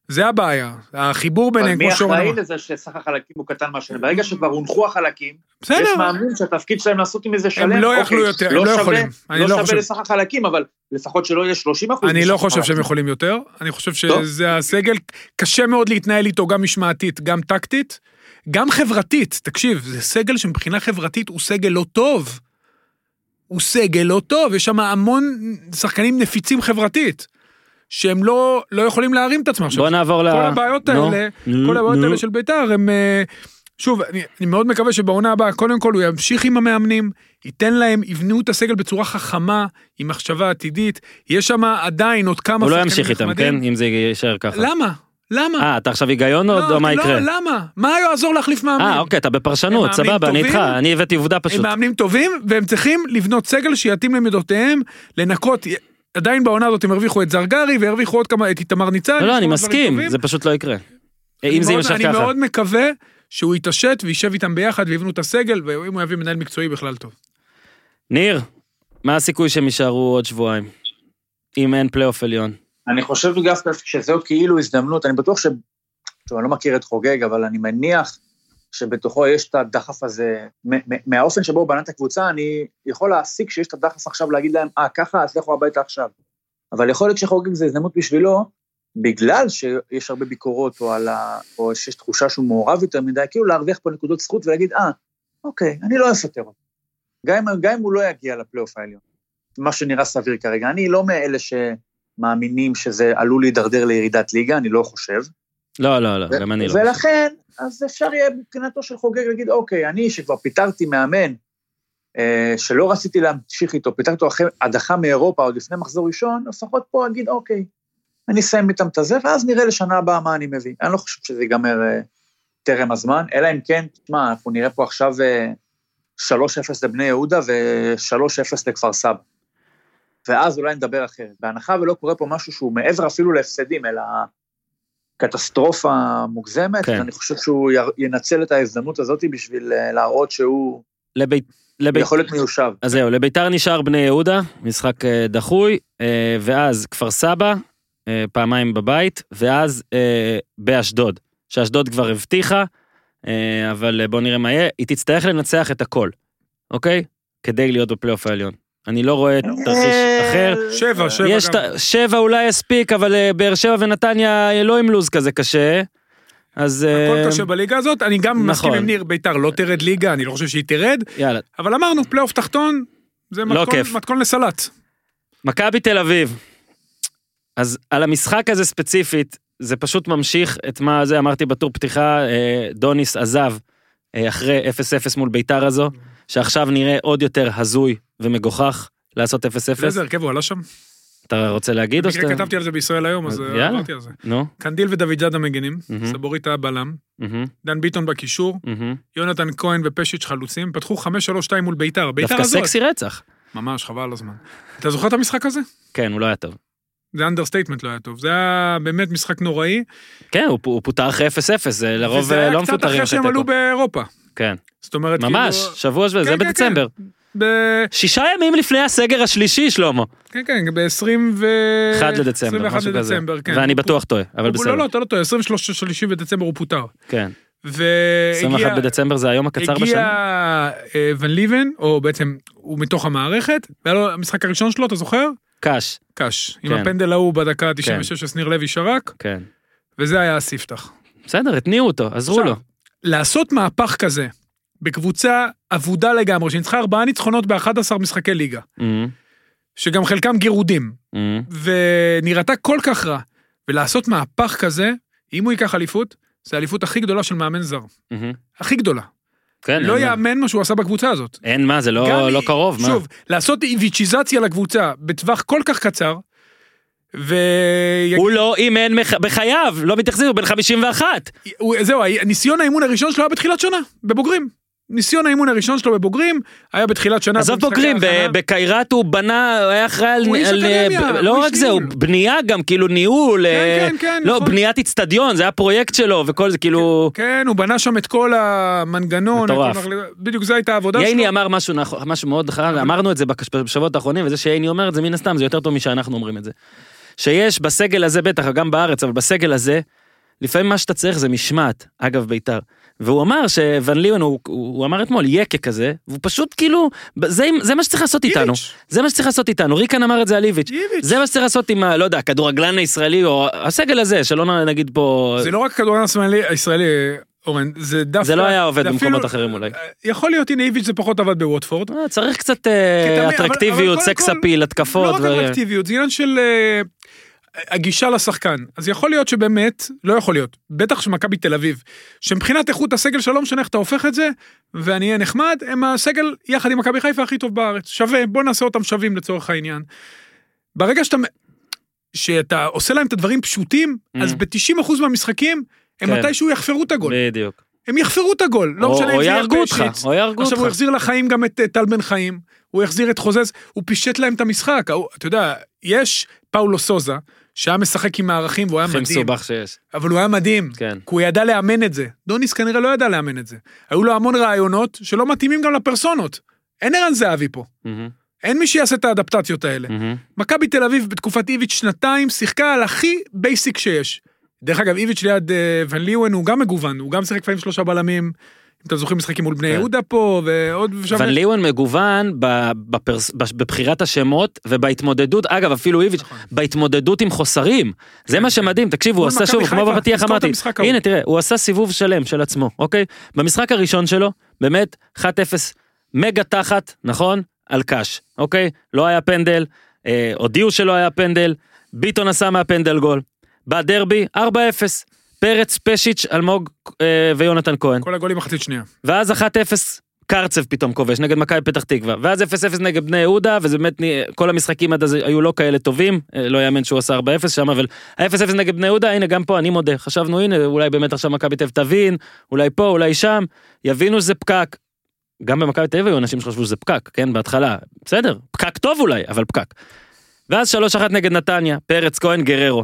זה הבעיה, החיבור ביניהם, כמו שאומר. מי אחראי לזה שסך החלקים הוא קטן משהו, ברגע שכבר הונחו החלקים, יש מאמין שהתפקיד שלהם לעשות עם איזה שלם, הם לא יכלו יותר, הם לא יכולים. לא שווה לסך החלקים, אבל לפחות שלא יהיה שלושים אחוז. אני לא חושב שהם יכולים יותר, אני חושב שזה הסגל, קשה מאוד להתנהל איתו, גם משמעתית, גם טקטית, גם חברתית, תקשיב, זה סגל שמבחינה חברתית הוא סגל לא טוב, הוא סגל לא טוב, יש שם המון שחקנים נפיצים חברתית. שהם לא, לא יכולים להרים את עצמם. בוא נעבור ל... כל הבעיות האלה, כל הבעיות האלה של בית"ר, הם... שוב, אני, אני מאוד מקווה שבעונה הבאה, קודם כל הוא ימשיך עם המאמנים, ייתן להם, יבנו את הסגל בצורה חכמה, עם מחשבה עתידית, יש שם עדיין עוד כמה... הוא לא ימשיך איתם, כן? אם זה יישאר ככה. למה? למה? אה, אתה עכשיו היגיון עוד או מה יקרה? לא, למה? מה יעזור להחליף מאמנים? אה, אוקיי, אתה בפרשנות, סבבה, אני איתך, אני הבאתי עובדה פשוט. הם מאמנים טובים, והם צריכים לבנות סגל שיתאים למידותיהם, לנקות... עדיין בעונה הזאת הם הרוויחו את זרגרי, והרוויחו עוד כמה, את איתמר ניצן. לא, לא, אני מסכים, זה פשוט לא יקרה. אם זה ימשך ככה. אני מאוד מקווה שהוא יתעשת, וישב איתם ביחד, ויבנו את הסגל, ואם הוא יביא מנהל מקצועי בכלל טוב. ניר, מה הסיכוי שהם יישארו עוד שבועיים? אם אין פלייאוף עליון. אני חושב דווקא שזה עוד כאילו הזדמנות, אני בטוח ש... אני לא מכיר את חוגג, אבל אני מניח שבתוכו יש את הדחף הזה, מהאופן שבו בנת הקבוצה, אני יכול להסיק שיש את הדחף עכשיו להגיד להם, אה, ככה, אז לכו הביתה עכשיו. אבל יכול להיות שחוגג זה הזדמנות בשבילו, בגלל שיש הרבה ביקורות, או, ה... או שיש תחושה שהוא מעורב יותר מדי, כאילו להרוויח פה נקודות זכות, ולהגיד, אה, אוקיי, אני לא אפטר אותו. גם, גם אם הוא לא יגיע לפלייאוף העליון. מה שנראה סביר כרגע. אני לא מאלה שמאמינים שזה עלול להידרדר לירידת ליגה, אני לא חושב. לא, לא, לא, ו- גם אני לא. ולכן, אז אפשר יהיה מבחינתו של חוגג להגיד, אוקיי, אני שכבר פיטרתי מאמן, אה, שלא רציתי להמשיך איתו, פיטרתי אחרי הדחה מאירופה, עוד לפני מחזור ראשון, לפחות פה אגיד, אוקיי, אני אסיים איתם את הזה, ואז נראה לשנה הבאה מה אני מביא. אני לא חושב שזה ייגמר אה, טרם הזמן, אלא אם כן, מה, אנחנו נראה פה עכשיו אה, שלוש אפס לבני יהודה, ו-שלוש אפס לכפר סבא. ואז אולי נדבר אחרת. בהנחה ולא קורה פה משהו שהוא מעבר אפילו להפסדים, אלא... קטסטרופה מוגזמת, אני חושב שהוא ינצל את ההזדמנות הזאת בשביל להראות שהוא יכול להיות מיושב. אז זהו, לביתר נשאר בני יהודה, משחק דחוי, ואז כפר סבא, פעמיים בבית, ואז באשדוד, שאשדוד כבר הבטיחה, אבל בוא נראה מה יהיה, היא תצטרך לנצח את הכל, אוקיי? כדי להיות בפלייאוף העליון. אני לא רואה תרחיש אחר. שבע, שבע גם. שבע אולי הספיק, אבל באר שבע ונתניה לא עם לוז כזה קשה. אז... הכל קשה בליגה הזאת, אני גם מסכים עם ניר ביתר, לא תרד ליגה, אני לא חושב שהיא תרד. יאללה. אבל אמרנו, פלייאוף תחתון, זה מתכון לסלט. מכבי תל אביב. אז על המשחק הזה ספציפית, זה פשוט ממשיך את מה זה, אמרתי בטור פתיחה, דוניס עזב אחרי אפס אפס מול ביתר הזו, שעכשיו נראה עוד יותר הזוי ומגוחך לעשות אפס אפס. איזה הרכב הוא עלה שם? אתה רוצה להגיד או שאתה... במקרה כתבתי על זה בישראל היום, אז אמרתי על זה. קנדיל ודוד ג'אדה מגנים, סבוריטה בלם, דן ביטון בקישור, יונתן כהן ופשיץ' חלוצים, פתחו חמש שלוש שתיים מול ביתר, ביתר הזאת. דווקא סקסי רצח. ממש, חבל על הזמן. אתה זוכר את המשחק הזה? כן, הוא לא היה טוב. זה אנדרסטייטמנט לא היה טוב, זה היה באמת משחק נוראי. כן, הוא פותח אפס אפס, זה לרוב לא מפותרים. וזה היה קצת אחרי שהם עלו באירופה. כן. זאת אומרת, ממש, שבוע שבוע, זה בדצמבר. שישה ימים לפני הסגר השלישי, שלמה. כן, כן, ב-עשרים ואחד לדצמבר, ואני בטוח טועה, אבל בסדר. לא, לא, אתה לא טועה, עשרים ושלושה בדצמבר הוא פוטר. כן. עשרים ואחד בדצמבר זה היום הקצר בשנה. הגיע ון ליבן, או בעצם הוא מתוך המערכת, והיה לו המשחק הראשון שלו, אתה זוכר? קש. קש. עם הפנדל ההוא בדקה תשעים ושש שניר לוי שרק, וזה היה הספתח. בסדר, התניעו אותו, עזרו לו. לעשות מהפך כזה, בקבוצה עבודה לגמרי, שנצחה ארבעה ניצחונות ב-אחד עשר משחקי ליגה, שגם חלקם גירודים, ונראתה כל כך רע, ולעשות מהפך כזה, אם הוא ייקח אליפות, זה האליפות הכי גדולה של מאמן זר. הכי גדולה. לא יאמן מה שהוא עשה בקבוצה הזאת. אין מה, זה לא קרוב. שוב, לעשות איביצ'יזציה לקבוצה, בטווח כל כך קצר, הוא לא אימן בחייו, לא מתחזיר, הוא בן חמישים ואחת. זהו, ניסיון האימון הראשון שלו היה בתחילת שנה, בבוגרים. ניסיון האימון הראשון שלו בבוגרים, היה בתחילת שנה. עזוב בוגרים, בקיירת הוא בנה, הוא היה אחראי על... הוא איש אקדמיה. לא רק זה, הוא בנייה גם, כאילו ניהול. כן, כן, כן. לא, בניית אצטדיון, זה היה פרויקט שלו, וכל זה כאילו... כן, הוא בנה שם את כל המנגנון. מטורף. בדיוק זה הייתה העבודה שלו. ייני אמר משהו מאוד חרב, אמרנו את זה בשבועות האחרונים, וזה שייני אומר את זה מן הסתם, זה יותר טוב משאנחנו אומרים את זה. שיש בסגל הזה, בטח, גם בארץ, אבל בסגל הזה, לפעמים מה שאתה צריך זה משמעת, אגב ביתר. והוא אמר שוון ליון, הוא, הוא אמר אתמול, יקה כזה, והוא פשוט כאילו, זה, זה מה שצריך לעשות איביץ'. איתנו, זה מה שצריך לעשות איתנו, ריקן אמר את זה על איביץ', איביץ'. זה מה שצריך לעשות עם, לא יודע, כדורגלן הישראלי, או הסגל הזה, שלא נגיד פה... זה לא רק כדורגלן הישראלי, אורן, זה דווקא... זה לא היה עובד במקומות אחרים אולי. יכול להיות, הנה איביץ' זה פחות עבד בווטפורד. צריך קצת אטרקטיביות, סקס אפיל, התקפות. לא רק אטרקטיביות, זה עניין של... הגישה לשחקן, אז יכול להיות שבאמת, לא יכול להיות, בטח שמכבי תל אביב, שמבחינת איכות הסגל שלא משנה איך אתה הופך את זה, ואני אהיה נחמד, הם הסגל יחד עם מכבי חיפה הכי טוב בארץ, שווה, בוא נעשה אותם שווים לצורך העניין. ברגע שאתה, שאתה עושה להם את הדברים פשוטים, mm. אז ב-תשעים אחוז מהמשחקים, הם כן. מתישהו יחפרו את הגול. בדיוק. הם יחפרו את הגול, לא משנה אם זה ירגו אותך. עכשיו הוא יחזיר לחיים גם את טל בן חיים, הוא יחזיר את חוזז, הוא פישט להם את המשחק, אתה יודע, יש פאולו סוזה, שהיה משחק עם הערכים, והוא היה מדהים. הכי מסובך שיש. אבל הוא היה מדהים, כן. כי הוא ידע לאמן את זה. דוניס כנראה לא ידע לאמן את זה. היו לו המון רעיונות, שלא מתאימים גם לפרסונות. אין ערן זהבי פה. Mm-hmm. אין מי שיעשה את האדפטציות האלה. Mm-hmm. מכבי תל אביב בתקופת איביץ' שנתיים, שיחקה על הכי בייסיק שיש. דרך אגב, איביץ' ליד uh, ון ליוון, הוא גם מגוון, הוא גם שיחק פעמים שלושה בלמים, אם אתם זוכרים משחקים מול בני יהודה פה, ועוד... ון ליוון מגוון בבחירת השמות, ובהתמודדות, אגב, אפילו איביץ', בהתמודדות עם חוסרים. זה מה שמדהים, תקשיב, הוא עשה שוב, כמו בפתיח אמרתי, הנה, תראה, הוא עשה סיבוב שלם של עצמו, אוקיי? במשחק הראשון שלו, באמת, אחת אפס, מגה תחת, נכון? על קש, אוקיי? לא היה פנדל, הודיעו שלא היה פנדל, ביטון עשה מהפנדל גול. בדרבי, ארבע אפס. פרץ, פשיץ', אלמוג ויונתן כהן. כל הגולים מחצית שנייה. ואז אחת אפס, קרצב פתאום כובש, נגד מכבי פתח תקווה. ואז אפס אפס נגד בני יהודה, וזה באמת, כל המשחקים עד אז היו לא כאלה טובים, לא יאמן שהוא עשה ארבע אפס שם, אבל ה-אפס אפס נגד בני יהודה, הנה גם פה, אני מודה. חשבנו, הנה, אולי באמת עכשיו מכבי תל אביב תבין, אולי פה, אולי שם, יבינו שזה פקק. גם במכבי תל אביב היו אנשים שחשבו שזה פקק, כן, בהתחלה. בסדר, פקק טוב אולי, אבל פקק. ואז שלוש אחת נגד נתניה, פרץ, כהן, גררו.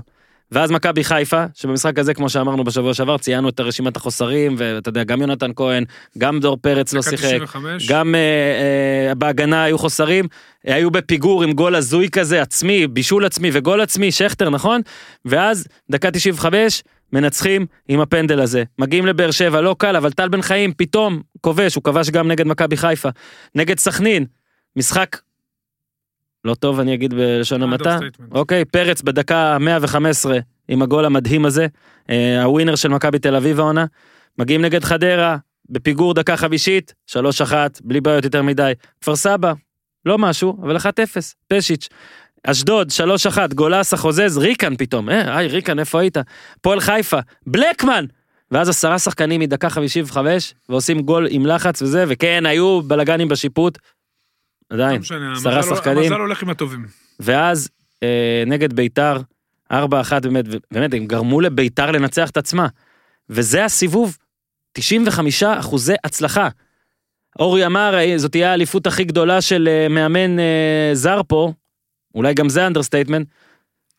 ואז מכבי חיפה, שבמשחק הזה, כמו שאמרנו בשבוע שעבר, ציינו את רשימת החוסרים, ואתה יודע, גם יונתן כהן, גם דור פרץ לא שיחק, גם אה, אה, בהגנה היו חוסרים, היו בפיגור עם גול הזוי כזה, עצמי, בישול עצמי וגול עצמי, שכתר, נכון? ואז דקה תשעים וחמש, מנצחים עם הפנדל הזה. מגיעים לבאר שבע, לא קל, אבל טל בן חיים פתאום כובש, הוא כבש גם נגד מכבי חיפה, נגד סכנין, משחק לא טוב, אני אגיד בלשון המעטה. אוקיי, פרץ בדקה מאה וחמש עשרה, עם הגול המדהים הזה, הווינר של מכבי תל אביב העונה, מגיעים נגד חדרה, בפיגור דקה חמישית, שלוש אחת, בלי בעיות יותר מדי, כפר סבא, לא משהו, אבל אחת אפס, פשיץ', אשדוד, שלוש אחת, גולסה, חוזז, ריקן פתאום, אה, ריקן, איפה היית? פועל חיפה, בלקמן, ואז עשרה שחקנים מדקה חמישים וחמש, ועושים גול עם לחץ וזה, וכן, היו בלגנים בשיפוט, עדיין, שרה שחקנים. המזל הולך עם הטובים. ואז אה, נגד ביתר, ארבע אחת, באמת, באמת, הם גרמו לביתר לנצח את עצמה. וזה הסיבוב, תשעים וחמישה אחוז הצלחה. אורי אמר, זאת תהיה האליפות הכי גדולה של אה, מאמן אה, זר פה, אולי גם זה אנדרסטייטמנט,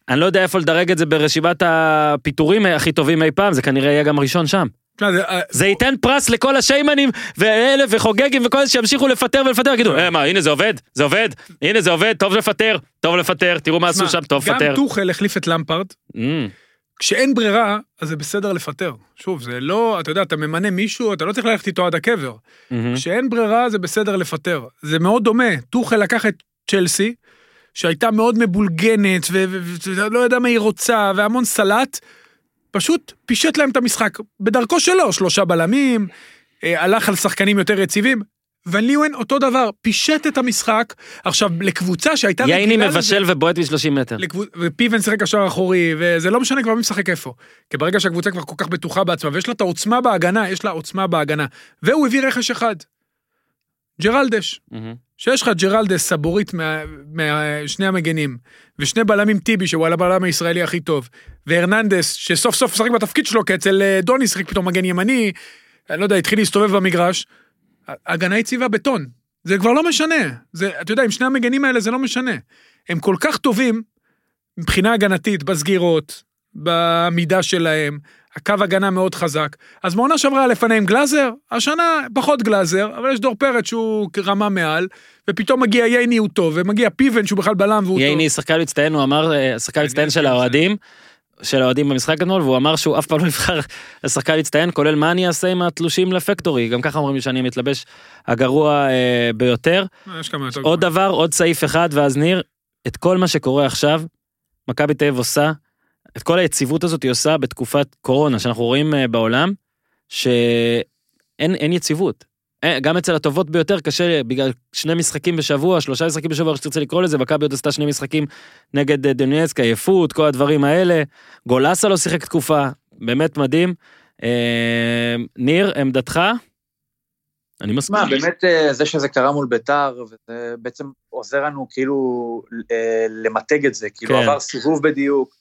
אני לא יודע איפה לדרג את זה ברשימת הפיתורים הכי טובים אי פעם, זה כנראה יהיה גם ראשון שם. זה ייתן פרס לכל השיימנים ואלה וחוגגים וכל זה שימשיכו לפטר ולפטר, יגידו, הנה זה עובד, זה עובד, הנה זה עובד, טוב לפטר, טוב לפטר, תראו מה עשו שם, טוב לפטר. גם תוכל החליף את למפרד, כשאין ברירה, אז זה בסדר לפטר. שוב, זה לא, אתה יודע, אתה ממנה מישהו, אתה לא צריך ללכת איתו עד הקבר. Mm-hmm. כשאין ברירה, זה בסדר לפטר. זה מאוד דומה. תוכל לקח את צ'לסי, שהייתה מאוד מבולגנת, ולא יודע מה היא רוצה, והמון סלט, פשוט פישט להם את המשחק. בדרכו שלו, שלושה בלמים, הלך על שחקנים יותר רציבים, ון ליוון אותו דבר, פישט את המשחק, עכשיו לקבוצה שהייתה... יעיני מבשל לזה, ובועט ב-שלושים מטר. לקבוצ... ופיבן שחק השער אחורי, וזה לא משנה כבר מי משחק איפה. כי ברגע שהקבוצה כבר כל כך בטוחה בעצמה, ויש לה את העוצמה בהגנה, יש לה עוצמה בהגנה. והוא הביא רכש אחד. ג'רלדש. Mm-hmm. שיש לך ג'רלדש סבורית משני המגנים, ושני בלמים טיבי, שהוא על הבלם הישראלי הכי טוב, והרננדס, שסוף סוף שחק בתפקיד שלו, כי אצל דוניס שחק פתאום מגן ימני, לא יודע, התחיל להסתובב במגרש. הגנה יציבה בטון, זה כבר לא משנה, זה, אתה יודע, עם שני המגנים האלה זה לא משנה, הם כל כך טובים, מבחינה הגנתית, בסגירות, במידה שלהם, הקו הגנה מאוד חזק, אז מעונה שברה לפניהם גלאזר, השנה פחות גלאזר, אבל יש דור פרץ שהוא רמה מעל, ופתאום מגיע ייני הוא טוב, ומגיע פיבן שהוא בכלל בלם והוא טוב. ייני שחקן הצטיין, הוא אמר, שחקן הצטיין של האוהדים, של האוהדים במשחק גדול, והוא אמר שהוא אף פעם לא נבחר לשחקן להצטיין, כולל מה אני אעשה עם התלושים לפקטורי, גם ככה אומרים שאני מתלבש הגרוע אה, ביותר. עוד דבר, עוד סעיף אחד, ואז ניר, את כל מה שקורה עכשיו, מכבי תל אביב עושה, את כל היציבות הזאת היא עושה בתקופת קורונה, שאנחנו רואים אה, בעולם, שאין אין יציבות. אה, גם אצל הטובות ביותר קשה, בגלל שני משחקים בשבוע, שלושה משחקים בשבוע, שתרצה לקרוא לזה, מכבי עוד עשתה שני משחקים נגד דונייצק, עייפות, כל הדברים האלה, גולסה לא שיחק תקופה, באמת מדהים. אה, ניר, עמדתך? אני מסכים. מה, באמת זה שזה קרה מול ביתר, וזה בעצם עוזר לנו כאילו למתג את זה, כאילו כן. עבר סיבוב בדיוק,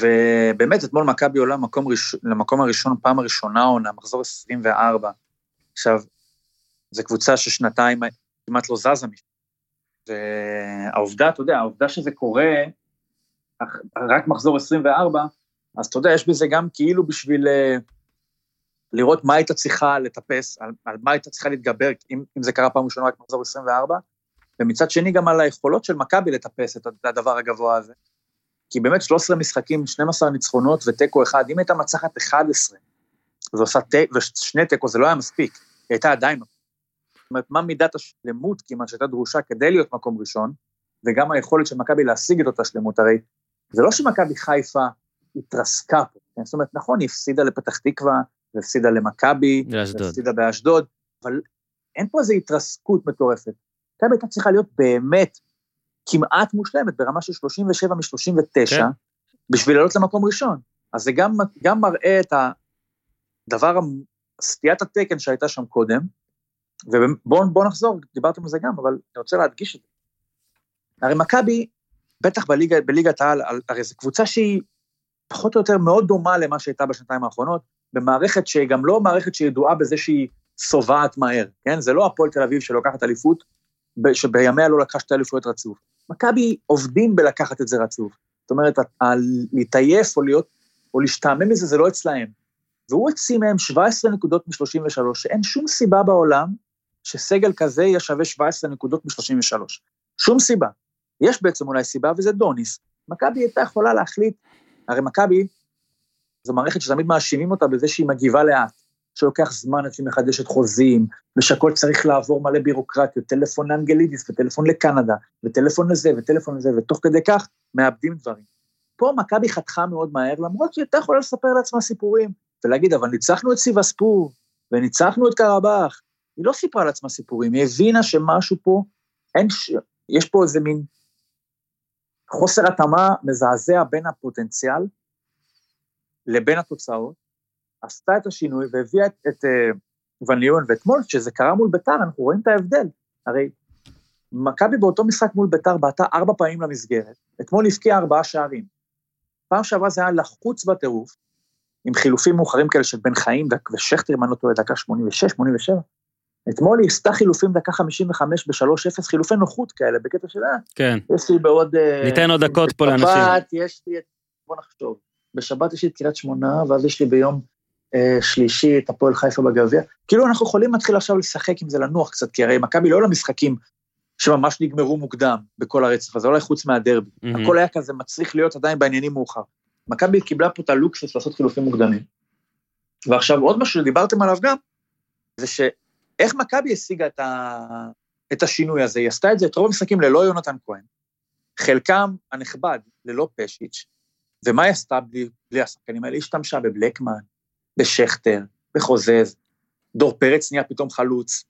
ובאמת אתמול מכבי עולה למקום, ראש, למקום הראשון, פעם הראשונה עונה, מחזור עשרים וארבע, עכשיו, זו קבוצה ששנתיים כמעט לא זזה משהו. והעובדה, אתה יודע, העובדה שזה קורה, רק מחזור עשרים וארבע, אז אתה יודע, יש בזה גם כאילו בשביל לראות מה הייתה צריכה לטפס, על, על מה הייתה צריכה להתגבר, אם, אם זה קרה פעם ראשונה רק מחזור עשרים וארבע, ומצד שני גם על היכולות של מכבי לטפס את הדבר הגבוה הזה. כי באמת שלושה עשר משחקים, שנים עשר ניצחונות וטקו אחד, אם הייתה מצחת אחת עשרה, ושני טקו, זה לא היה מספיק, היא הייתה עדיין. זאת אומרת, מה מידת השלמות כמעט שהייתה דרושה כדי להיות מקום ראשון, וגם היכולת של מכבי להשיג את אותה שלמות, הרי זה לא שמכבי חיפה התרסקה פה, זאת אומרת, נכון, היא הפסידה לפתח תקווה, והפסידה למכבי, והפסידה באשדוד, אבל אין פה איזו התרסקות מטורפת. מכבי הייתה צריכה להיות באמת כמעט מושלמת, ברמה של שלושים ושבע מתוך שלושים ותשע, בשביל לעלות למקום ראשון. אז זה גם, גם מראה את ה... דבר, סטיית התקן שהייתה שם קודם, ובואו נחזור, דיברתם על זה גם, אבל אני רוצה להדגיש את זה. הרי מכבי, בטח בליגה, בליגת העל, הרי זו קבוצה שהיא פחות או יותר מאוד דומה למה שהייתה בשנתיים האחרונות, במערכת שהיא גם לא מערכת שידועה בזה שהיא סובעת מהר, כן? זה לא הפועל תל אביב שלוקחת אליפות, שבימיה לא לקחת אליפויות רצוף. מכבי עובדים בלקחת את זה רצוף. זאת אומרת, להתעייף או להיות, או להשתעמם מזה, זה לא אצלהם. והוא הוציא מהם שבע עשרה נקודות משלושים ושלוש, שאין שום סיבה בעולם שסגל כזה יהיה שווה שבע עשרה נקודות משלושים ושלוש. שום סיבה. יש בעצם אולי סיבה, וזה דוניס. מכבי הייתה יכולה להחליט, הרי מכבי, זו מערכת שתמיד מאשימים אותה בזה שהיא מגיבה לאט, שלוקח זמן עד שהיא מחדשת חוזים, ושהכל צריך לעבור מלא בירוקרטיות, טלפון לאנגלידיס, וטלפון לקנדה, וטלפון לזה, וטלפון לזה, ותוך כדי כך מאבדים דברים. פה מכבי חתכה מאוד מהר, למרות שהיא הייתה יכולה לספר לעצמה סיפורים. ולהגיד, אבל ניצחנו את סיבספור, וניצחנו את קרבח, היא לא סיפרה על עצמה סיפורים, היא הבינה שמשהו פה, אין ש... יש פה איזה מין חוסר התאמה מזעזע בין הפוטנציאל, לבין התוצאות, עשתה את השינוי, והביאה את, את uh, ון ליון, ואתמול, שזה קרה מול ביתר, אנחנו רואים את ההבדל, הרי, מכבי באותו משחק מול ביתר, באתה ארבע פעמים למסגרת, אתמול נפקיע ארבעה שערים, פעם שעברה זה היה לחוץ בטירוף, עם חילופים מאוחרים כאלה של בן חיים ושכטר, אם אני לא טועה, דקה שמונים ושש, שמונים ושבע. אתמול היא עשתה חילופים דקה חמישים וחמש ב-שלוש אפס, חילופי נוחות כאלה, בקטע שלה. כן. יש לי בעוד... ניתן עוד דקות פה לאנשים. בשבת יש לי את... בוא נחשוב. בשבת יש לי את קריית שמונה, ואז יש לי ביום אה, שלישי את הפועל חיפה בגביע. כאילו אנחנו יכולים להתחיל עכשיו לשחק עם זה לנוח קצת, כי הרי מכבי לא למשחקים שממש נגמרו מוקדם בכל הרצף, אז אולי חוץ מהדרבי. Mm-hmm. הכל היה כזה מצריך להיות עדיין בעניינים מאוחר. מכבי קיבלה פה את הלוקסוס לעשות חילופים מוקדמים. ועכשיו עוד משהו שדיברתם עליו גם, זה שאיך מכבי השיגה את, ה... את השינוי הזה, היא עשתה את זה, את רוב המשחקים ללא יונתן כהן, חלקם הנכבד ללא פשיץ', ומה היא עשתה בלי, בלי השחקנים האלה? היא השתמשה בבלקמן, בשכטר, בחוזז, דור פרץ נהיה פתאום חלוץ,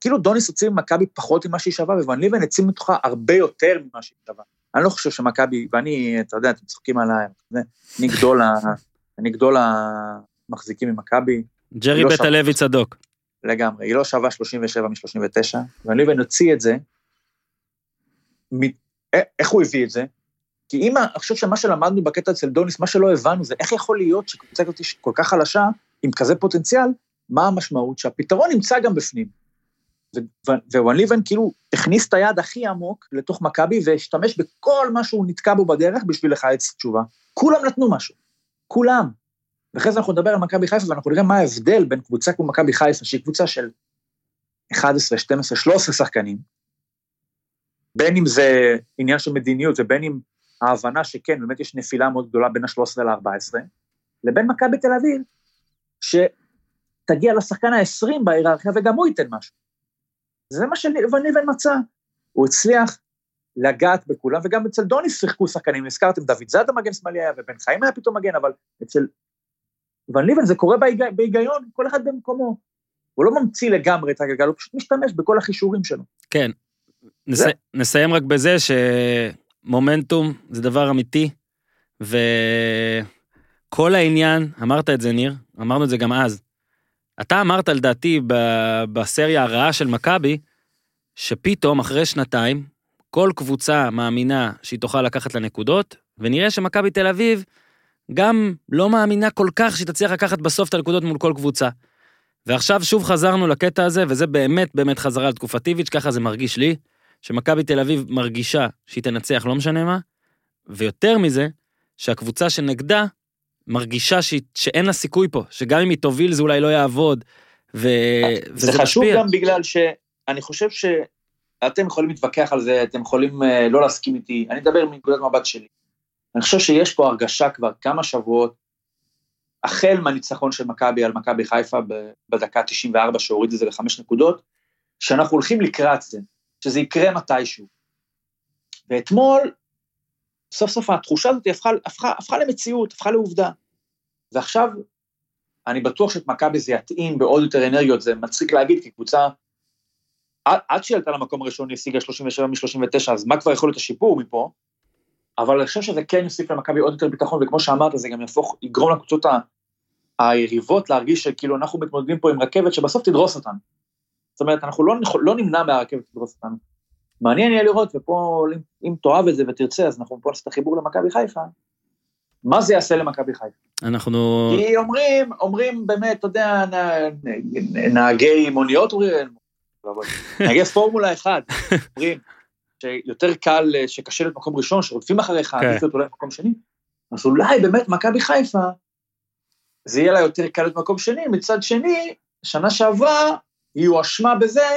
כאילו דוניס הוציא ממכבי פחות ממה שהיא שווה, ווון ליבן הציב מתוכה הרבה יותר ממה שהיא שווה. אני לא חושב שמכבי, ואני, אתה יודע, אתם משחקים עליי, אני גדול, אני גדול המחזיקים ממכבי. ג'רי בית הלוי צדוק. לגמרי, היא לא שווה שלושים ושבע משלושים ותשע, ווון ליבן הוציא את זה, איך הוא הביא את זה? כי אם, אני חושב שמה שלמדנו בקטע אצל דוניס, מה שלא הבנו זה, איך יכול להיות שקבוצה כל כך חלשה, עם כזה פוטנציאל, מה המשמעות? שהפתרון נמצא גם בפנים. ווואן ליבן כאילו הכניס את היד הכי עמוק לתוך מכבי, והשתמש בכל מה שהוא נתקע בו בדרך, בשביל לחייץ תשובה. כולם נתנו משהו, כולם. ואחרי זה אנחנו נדבר על מכבי חיפה, ואנחנו נראה מה ההבדל בין קבוצה כמו מכבי חיפה, שהיא קבוצה של אחד עשר, שתים עשרה, שלוש עשרה שחקנים, בין אם זה עניין של מדיניות, ובין אם ההבנה שכן, באמת יש נפילה מאוד גדולה בין ה-שלוש עשרה לארבע עשרה, לבין מכבי תל אביב, שתגיע לשחקן ה-עשרים בהיררכיה, וגם הוא ייתן משהו. זה מה שוון ליבן מצא, הוא הצליח לגעת בכולם, וגם אצל דוניס שיחקו שחקנים, נזכרתם, דוד זאדה מגן שמאלי היה, ובן חיים היה פתאום מגן, אבל אצל שוון ליבן זה קורה בהיג... בהיגיון, כל אחד במקומו, הוא לא ממציא לגמרי את הגלגל, הוא פשוט משתמש בכל החישורים שלו. כן, נס... נסיים רק בזה שמומנטום זה דבר אמיתי, וכל העניין, אמרת את זה ניר, אמרנו את זה גם אז, אתה אמרת לדעתי בסריה הרעה של מכבי, שפתאום אחרי שנתיים, כל קבוצה מאמינה שהיא תוכל לקחת לנקודות, ונראה שמכבי תל אביב גם לא מאמינה כל כך שהיא תצליח לקחת בסוף את הנקודות מול כל קבוצה. ועכשיו שוב חזרנו לקטע הזה, וזה באמת באמת חזרה לתקופתיביץ', ככה זה מרגיש לי, שמכבי תל אביב מרגישה שהיא תנצח לא משנה מה, ויותר מזה, שהקבוצה שנגדה, מרגישה ש... שאין לה סיכוי פה, שגם אם היא תוביל זה אולי לא יעבוד, ו... וזה משפיע. זה חשוב גם בגלל שאני חושב שאתם יכולים להתווכח על זה, אתם יכולים לא להסכים איתי, אני אדבר מנקודת מבט שלי. אני חושב שיש פה הרגשה כבר כמה שבועות, החל מהניצחון של מכבי על מכבי חיפה בדקה תשעים וארבע, שהוריד את זה לחמש נקודות, שאנחנו הולכים לקראת זה, שזה יקרה מתישהו. ואתמול, סוף סוף התחושה הזאת הפכה, הפכה, הפכה למציאות, הפכה לעובדה. ועכשיו, אני בטוח שאת מכבי זה יתאים בעוד יותר אנרגיות, זה מצחיק להגיד, כי קבוצה, עד, עד שעלתה למקום הראשון, היא השיגה שלושים ושבע משלושים ותשע, אז מה כבר יכול להיות השיפור מפה? אבל אני חושב שזה כן יוסיף למכבי עוד יותר ביטחון, וכמו שאמרת, זה גם יפוך, יגרום לקבוצות ה, היריבות להרגיש שכאילו אנחנו מתמודדים פה עם רכבת, שבסוף תדרוס אותנו. זאת אומרת, אנחנו לא, לא נמנע מהרכבת תדרוס אותנו. מעניין יהיה לראות, ופה, אם תאהב את זה ותרצה, אז אנחנו פה נעשה את החיבור למכבי חיפה. מה זה יעשה למכבי חיפה? אנחנו... כי אומרים, אומרים באמת, אתה יודע, נהגי מוניות, נהגי פורמולה אחד, אומרים שיותר קל שקשה להיות מקום ראשון, שרודפים אחריך, עדיפות אולי מקום שני, אז אולי באמת מכבי חיפה, זה יהיה לה יותר קל להיות מקום שני, מצד שני, שנה שעברה, היא הואשמה בזה,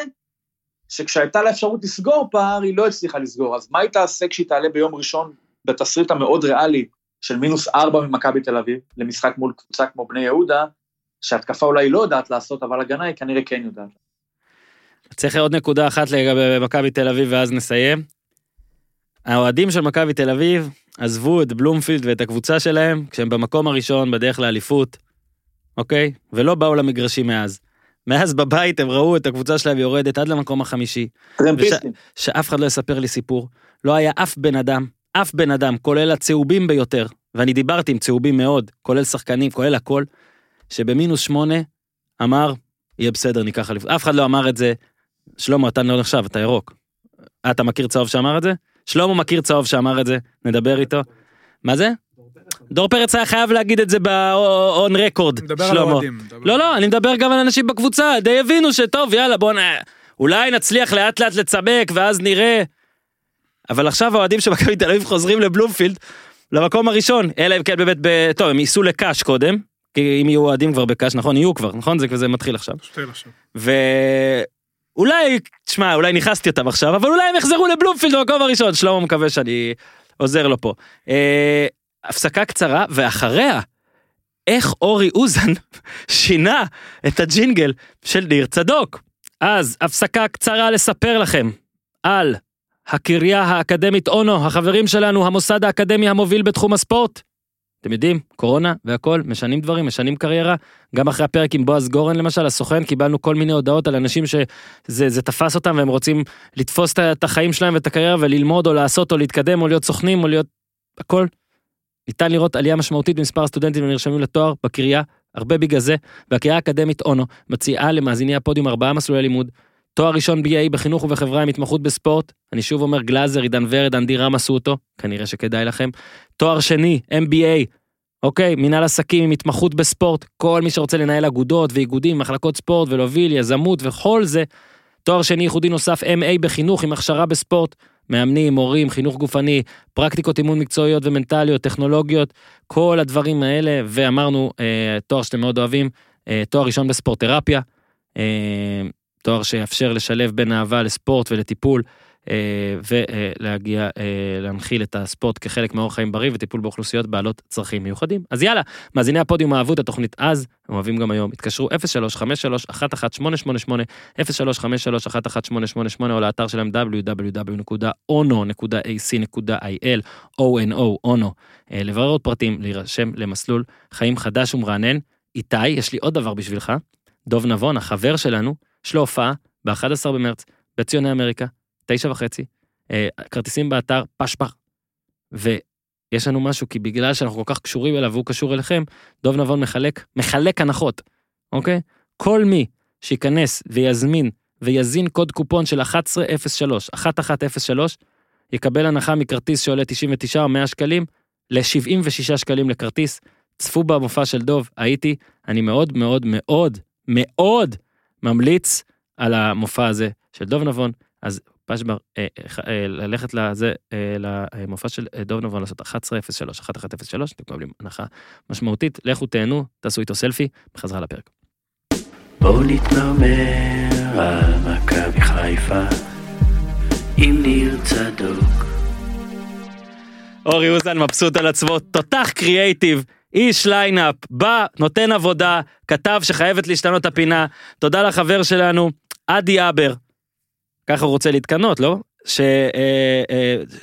שכשהייתה לה אפשרות לסגור פער, היא לא הצליחה לסגור, אז מה היא תעשה כשהיא תעלה ביום ראשון, בתסריט המאוד ריאלי, של מינוס ארבע ממכבי בתל אביב, למשחק מול קבוצה כמו בני יהודה, שהתקפה אולי לא יודעת לעשות, אבל הגנה היא כנראה כן יודעת. צריך עוד נקודה אחת לגבי מכבי בתל אביב, ואז נסיים. האוהדים של מכבי בתל אביב, עזבו את בלומפילד ואת הקבוצה שלהם, כשהם במקום הראשון, בדרך לאליפות, אוקיי? ולא באו למגרשים מאז. מאז בבית הם ראו את הקבוצה שלהם יורדת עד למקום החמישי. טרמפיסטים. וש... שאף אחד לא יספר לי סיפור. לא היה אף בן אדם, אף בן אדם, כולל הצהובים ביותר, ואני דיברתי עם צהובים מאוד, כולל שחקנים, כולל הכל, שבמינוס שמונה אמר, יהיה בסדר, ניקח אליפות. אף אחד לא אמר את זה. שלמה, אתה לא נחשב, אתה ירוק. אתה מכיר צהוב שאמר את זה? שלמה מכיר צהוב שאמר את זה, נדבר איתו. מה זה? דור פרץ היה חייב להגיד את זה באון רקורד, שלמה. לא, לא, אני מדבר גם על אנשים בקבוצה, די הבינו שטוב, יאללה, בוא נ... אולי נצליח לאט לאט לצמק, ואז נראה. אבל עכשיו האוהדים שמכבי תל אביב חוזרים לבלומפילד, למקום הראשון, אלא הם כן באמת, ב... טוב, הם ייסעו לקש קודם, כי אם יהיו אוהדים כבר בקש, נכון, יהיו כבר, נכון? זה כזה מתחיל עכשיו. ו... אולי, תשמע, אולי ניחסתי אותם עכשיו, אבל אולי הם יחזרו לבלומפילד למקום הראשון, שלמה מקווה שאני עוזר לו פה. הפסקה קצרה, ואחריה, איך אורי אוזן שינה את הג'ינגל של דיר צדוק. אז הפסקה קצרה לספר לכם על הקריה האקדמית אונו, החברים שלנו, המוסד האקדמי המוביל בתחום הספורט. אתם יודעים, קורונה והכל, משנים דברים, משנים קריירה. גם אחרי הפרק עם בועז גורן, למשל, הסוכן, קיבלנו כל מיני הודעות על אנשים שזה זה תפס אותם, והם רוצים לתפוס את החיים שלהם ואת הקריירה, וללמוד או לעשות או להתקדם או להיות סוכנים או להיות הכל. ניתן לראות עלייה משמעותית במספר הסטודנטים ונרשמים לתואר בקריה, הרבה בגלל זה, והקריה האקדמית אונו מציעה למאזיני הפודיום ארבעה מסלולי לימוד, תואר ראשון בי איי בחינוך ובחברה עם התמחות בספורט, אני שוב אומר גלאזר, עידן ורד, אנדי רם עשו אותו, כנראה שכדאי לכם, תואר שני, אם בי איי, אוקיי, מנהל עסקים עם התמחות בספורט, כל מי שרוצה לנהל אגודות ואיגודים, מחלקות ספורט ולהוביל, יזמות וכל זה, תואר שני ייחודי נוסף, אם איי בחינוך עם הכשרה בספורט, מאמנים, מורים, חינוך גופני, פרקטיקות אימון מקצועיות ומנטליות, טכנולוגיות, כל הדברים האלה, ואמרנו, אה, תואר שאתם מאוד אוהבים, אה, תואר ראשון בספורט תרפיה, אה, תואר שיאפשר לשלב בין אהבה לספורט ולטיפול, אה, ולהגיע, אה, להנחיל את הספורט כחלק מאורח חיים בריא, וטיפול באוכלוסיות בעלות צרכים מיוחדים. אז יאללה, מאזיני הפודיום אהבו את התוכנית אז, הם אוהבים גם היום, התקשרו אפס שלוש חמש שלוש אחת אחת שמונה שמונה שמונה, אפס שלוש חמש שלוש אחת אחת שמונה שמונה שמונה, או לאתר שלהם דאבליו דאבליו דאבליו נקודה אונו נקודה איי סי נקודה איי אל, או אן או, אונו, לברר עוד פרטים, להירשם למסלול חיים חדש ומרענן. איתי, יש לי עוד דבר בשבילך, דוב נבון, החבר שלנו, יש לו הופעה ב-אחד עשר במרץ, בציוני אמריקה, תשע וחצי, כרטיסים באתר פשפח, ו... יש לנו משהו, כי בגלל שאנחנו כל כך קשורים אליו, והוא קשור אליכם, דוב נבון מחלק, מחלק הנחות, אוקיי? כל מי שיכנס ויזמין, ויזין קוד קופון של אחת עשרה אפס שלוש, יקבל הנחה מכרטיס שעולה תשעים ותשע או מאה שקלים, ל-שבעים ושישה שקלים לכרטיס, צפו במופע של דוב, הייתי, אני מאוד מאוד מאוד, מאוד ממליץ על המופע הזה של דוב נבון, אז פשבר, אה, אה, ללכת לזה, אה, למופע של דוב נבון, לעשות אחת עשרה אפס שלוש, אתם מקבלים הנחה משמעותית, לכו תהנו, תעשו איתו סלפי, בחזרה לפרק. בואו נתמרמר על מכבי חיפה, עם ניר צדוק. אורי אוזן מבסוט על עצמו, תותח קריאייטיב, איש ליינאפ, בא, נותן עבודה, כתב שחייבת להשתנות הפינה, תודה לחבר שלנו, אדי אבר, ככה הוא רוצה להתקנות, לא?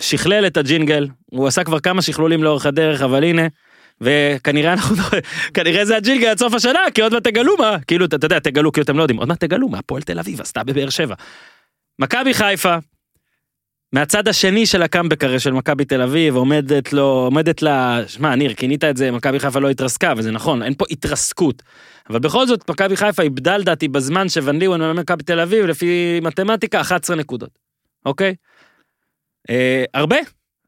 ששכלל את הג'ינגל, הוא עשה כבר כמה שכלולים לאורך הדרך, אבל הנה, וכנראה אנחנו, כנראה זה הג'ינגל עד סוף השנה, כי עוד מעט תגלו מה, כאילו, אתה יודע, תגלו, כאילו אתם לא יודעים, עוד מעט תגלו מה, הפועל תל אביב, עשתה בבאר שבע. מכבי חיפה, מהצד השני של הקאמבק הרי של מכבי תל אביב, עומדת לו, עומדת לה, שמה, ניר, כינית את זה, מכבי חיפה לא התרסקה, וזה נכון, אין פה התרסקות. אבל בכל זאת, מכבי חיפה איבדה לדעתי בזמן שוון ליוון מממן מכבי תל אביב, לפי מתמטיקה, אחת עשרה נקודות. אוקיי? אה, הרבה,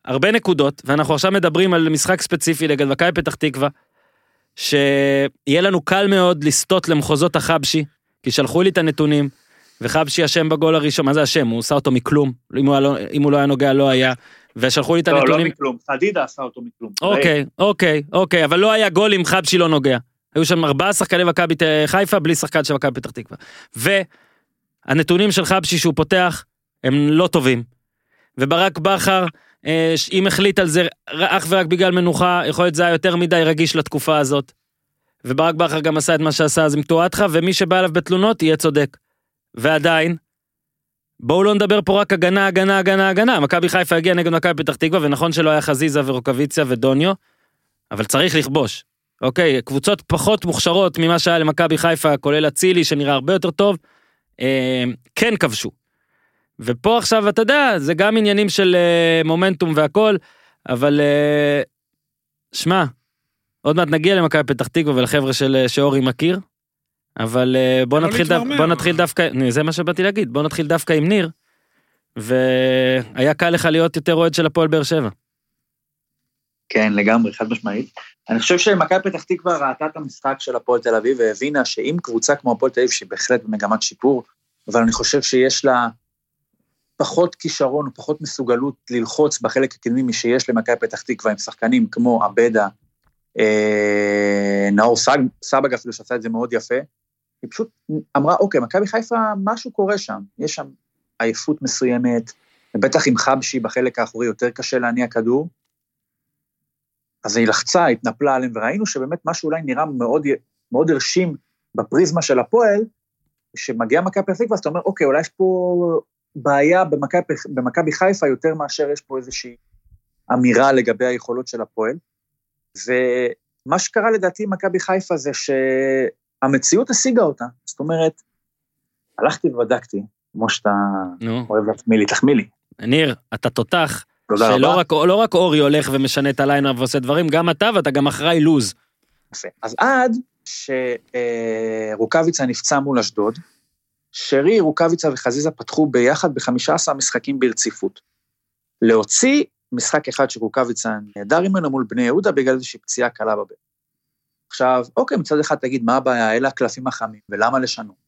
הרבה נקודות, ואנחנו עכשיו מדברים על משחק ספציפי לגד מכבי פתח תקווה, שיהיה לנו קל מאוד לסטות למחוזות החבשי, כי שלחו לי את הנתונים, וחבשי השם בגול הראשון, מה זה השם? הוא עשה אותו מכלום, אם הוא לא, אם הוא לא היה נוגע, לא היה, ושלחו לי את הנתונים... לא, לא מכלום, חדידה עשה אותו מכלום. אוקיי, אוקיי, אוקיי, אבל לא היה גול אם חבשי לא נוגע. היו שם ארבעה שחקני מכבי חיפה, בלי שחקן של מכבי פתח תקווה. והנתונים של חבשי שהוא פותח, הם לא טובים. וברק בכר, אם החליט על זה, אך ורק בגלל מנוחה, יכול להיות זה היה יותר מדי רגיש לתקופה הזאת. וברק בכר גם עשה את מה שעשה, אז עם תואתך, ומי שבא אליו בתלונות יהיה צודק. ועדיין, בואו לא נדבר פה רק הגנה, הגנה, הגנה, הגנה. מכבי חיפה הגיע נגד מכבי פתח תקווה, ונכון שלא היה חזיזה ורוקביציה ודוניו, אבל צריך לכבוש. אוקיי, קבוצות פחות מוכשרות ממה שהיה למכבי חיפה, כולל הצילי, שנראה הרבה יותר טוב, אה, כן כבשו. ופה עכשיו, אתה יודע, זה גם עניינים של אה, מומנטום והכל, אבל, אה, שמה, עוד מעט נגיע למכבי פתח תקווה ולחבר'ה של שאורי מכיר, אבל אה, בוא, נתחיל דו, בוא נתחיל דווקא, זה מה שבאתי להגיד, בוא נתחיל דווקא עם ניר, והיה קל לך להיות יותר אוהד של הפועל באר שבע. כן, לגמרי, חד משמעית. אני חושב שמכבי פתח תקווה ראתה את המשחק של הפועל תל אביב, והבינה שאם קבוצה כמו הפועל תל אביב, שהיא בהחלט במגמת שיפור, אבל אני חושב שיש לה פחות כישרון, פחות מסוגלות ללחוץ בחלק הקדמי משיש למכבי פתח תקווה, עם שחקנים כמו עבדה, אה, נאור סבג, סבג אפילו שעשה את זה מאוד יפה, היא פשוט אמרה, אוקיי, מכבי חיפה, משהו קורה שם, יש שם עייפות מסוימת, בטח עם חבשי בחלק האחורי יותר קשה להניע כדור, אז היא לחצה, התנפלה עליהם, וראינו שבאמת משהו אולי נראה מאוד, מאוד הרשים בפריזמה של הפועל, שמגיע מכבי פתח תקווה, אז אתה אומר, אוקיי, אולי יש פה בעיה במכבי, במכבי חיפה, יותר מאשר יש פה איזושהי אמירה לגבי היכולות של הפועל, ומה שקרה לדעתי מכבי חיפה זה שהמציאות השיגה אותה, זאת אומרת, הלכתי ובדקתי, כמו שאתה אוהב להתמיל לי, תחמיא לי. ניר, אתה תותח, שלא רק, לא רק אורי הולך ומשנה את הליינה ועושה דברים, גם אתה ואתה גם אחראי לוז. אז עד שרוקביצה נפצע מול אשדוד, שרי, רוקביצה וחזיזה פתחו ביחד ב-חמישה עשר משחקים ברציפות. להוציא משחק אחד שרוקביצה נהדר ממנו מול בני יהודה, בגלל איזושהי פציעה קלה בבית. עכשיו, אוקיי, מצד אחד תגיד, מה הבעיה? אלה הקלפים החמים, ולמה לשנות?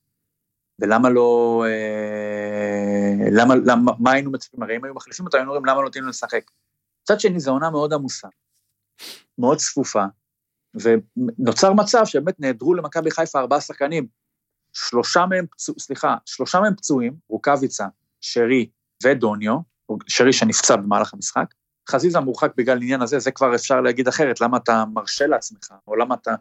ולמה לא, אה, למה, למה, מה היינו מצפים? הרי אם היו מחליפים אותה, היינו אומרים, למה לא נותנים לנו לשחק? מצד שני, זו עונה מאוד עמוסה, מאוד צפופה, ונוצר מצב שבאמת נעדרו למכבי חיפה ארבעה שחקנים, שלושה מהם, סליחה, שלושה מהם פצועים, רוקביצה, שרי ודוניו, שרי שנפצע במהלך המשחק, חזיזה מורחק בגלל העניין הזה, זה כבר אפשר להגיד אחרת, למה אתה מרשה לעצמך, או למה אתה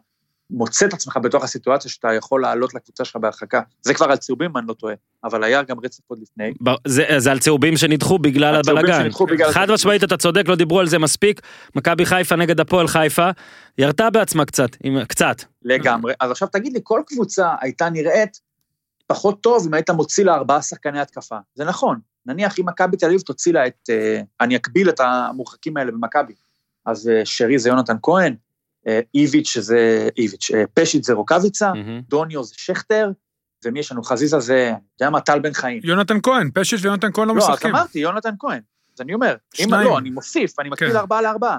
מוצא את עצמך בתוך הסיטואציה שאתה יכול לעלות לקבוצה שלך בהרחקה. זה כבר על צהובים, אני לא טועה, אבל היה גם רצף עוד לפני. זה, זה על צהובים שנדחו בגלל הבלגן. חד משמעית, אתה צודק, לא דיברו על זה מספיק. מכבי חיפה נגד הפועל חיפה, ירתה בעצמה קצת, עם, קצת. לגמרי. אז עכשיו תגיד לי, כל קבוצה הייתה נראית פחות טוב אם היית מוציא לה ארבעה שחקני התקפה. זה נכון. נניח, אם מכבי תל אביב תוציא לה את, אני אקביל את המורחקים האלה במכבי. אז שרי זה יונתן כהן, איביץ' זה איביץ', פשיט זה רוקביצה, דוניו זה שכטר, ומי יש לנו חזיזה זה, זה היה טל בן חיים. יונתן כהן, פשיט ויונתן כהן לא משחקים. לא, אז אמרתי, יונתן כהן, אז אני אומר, אם לא, אני מוסיף, אני מקביל ארבעה לארבעה,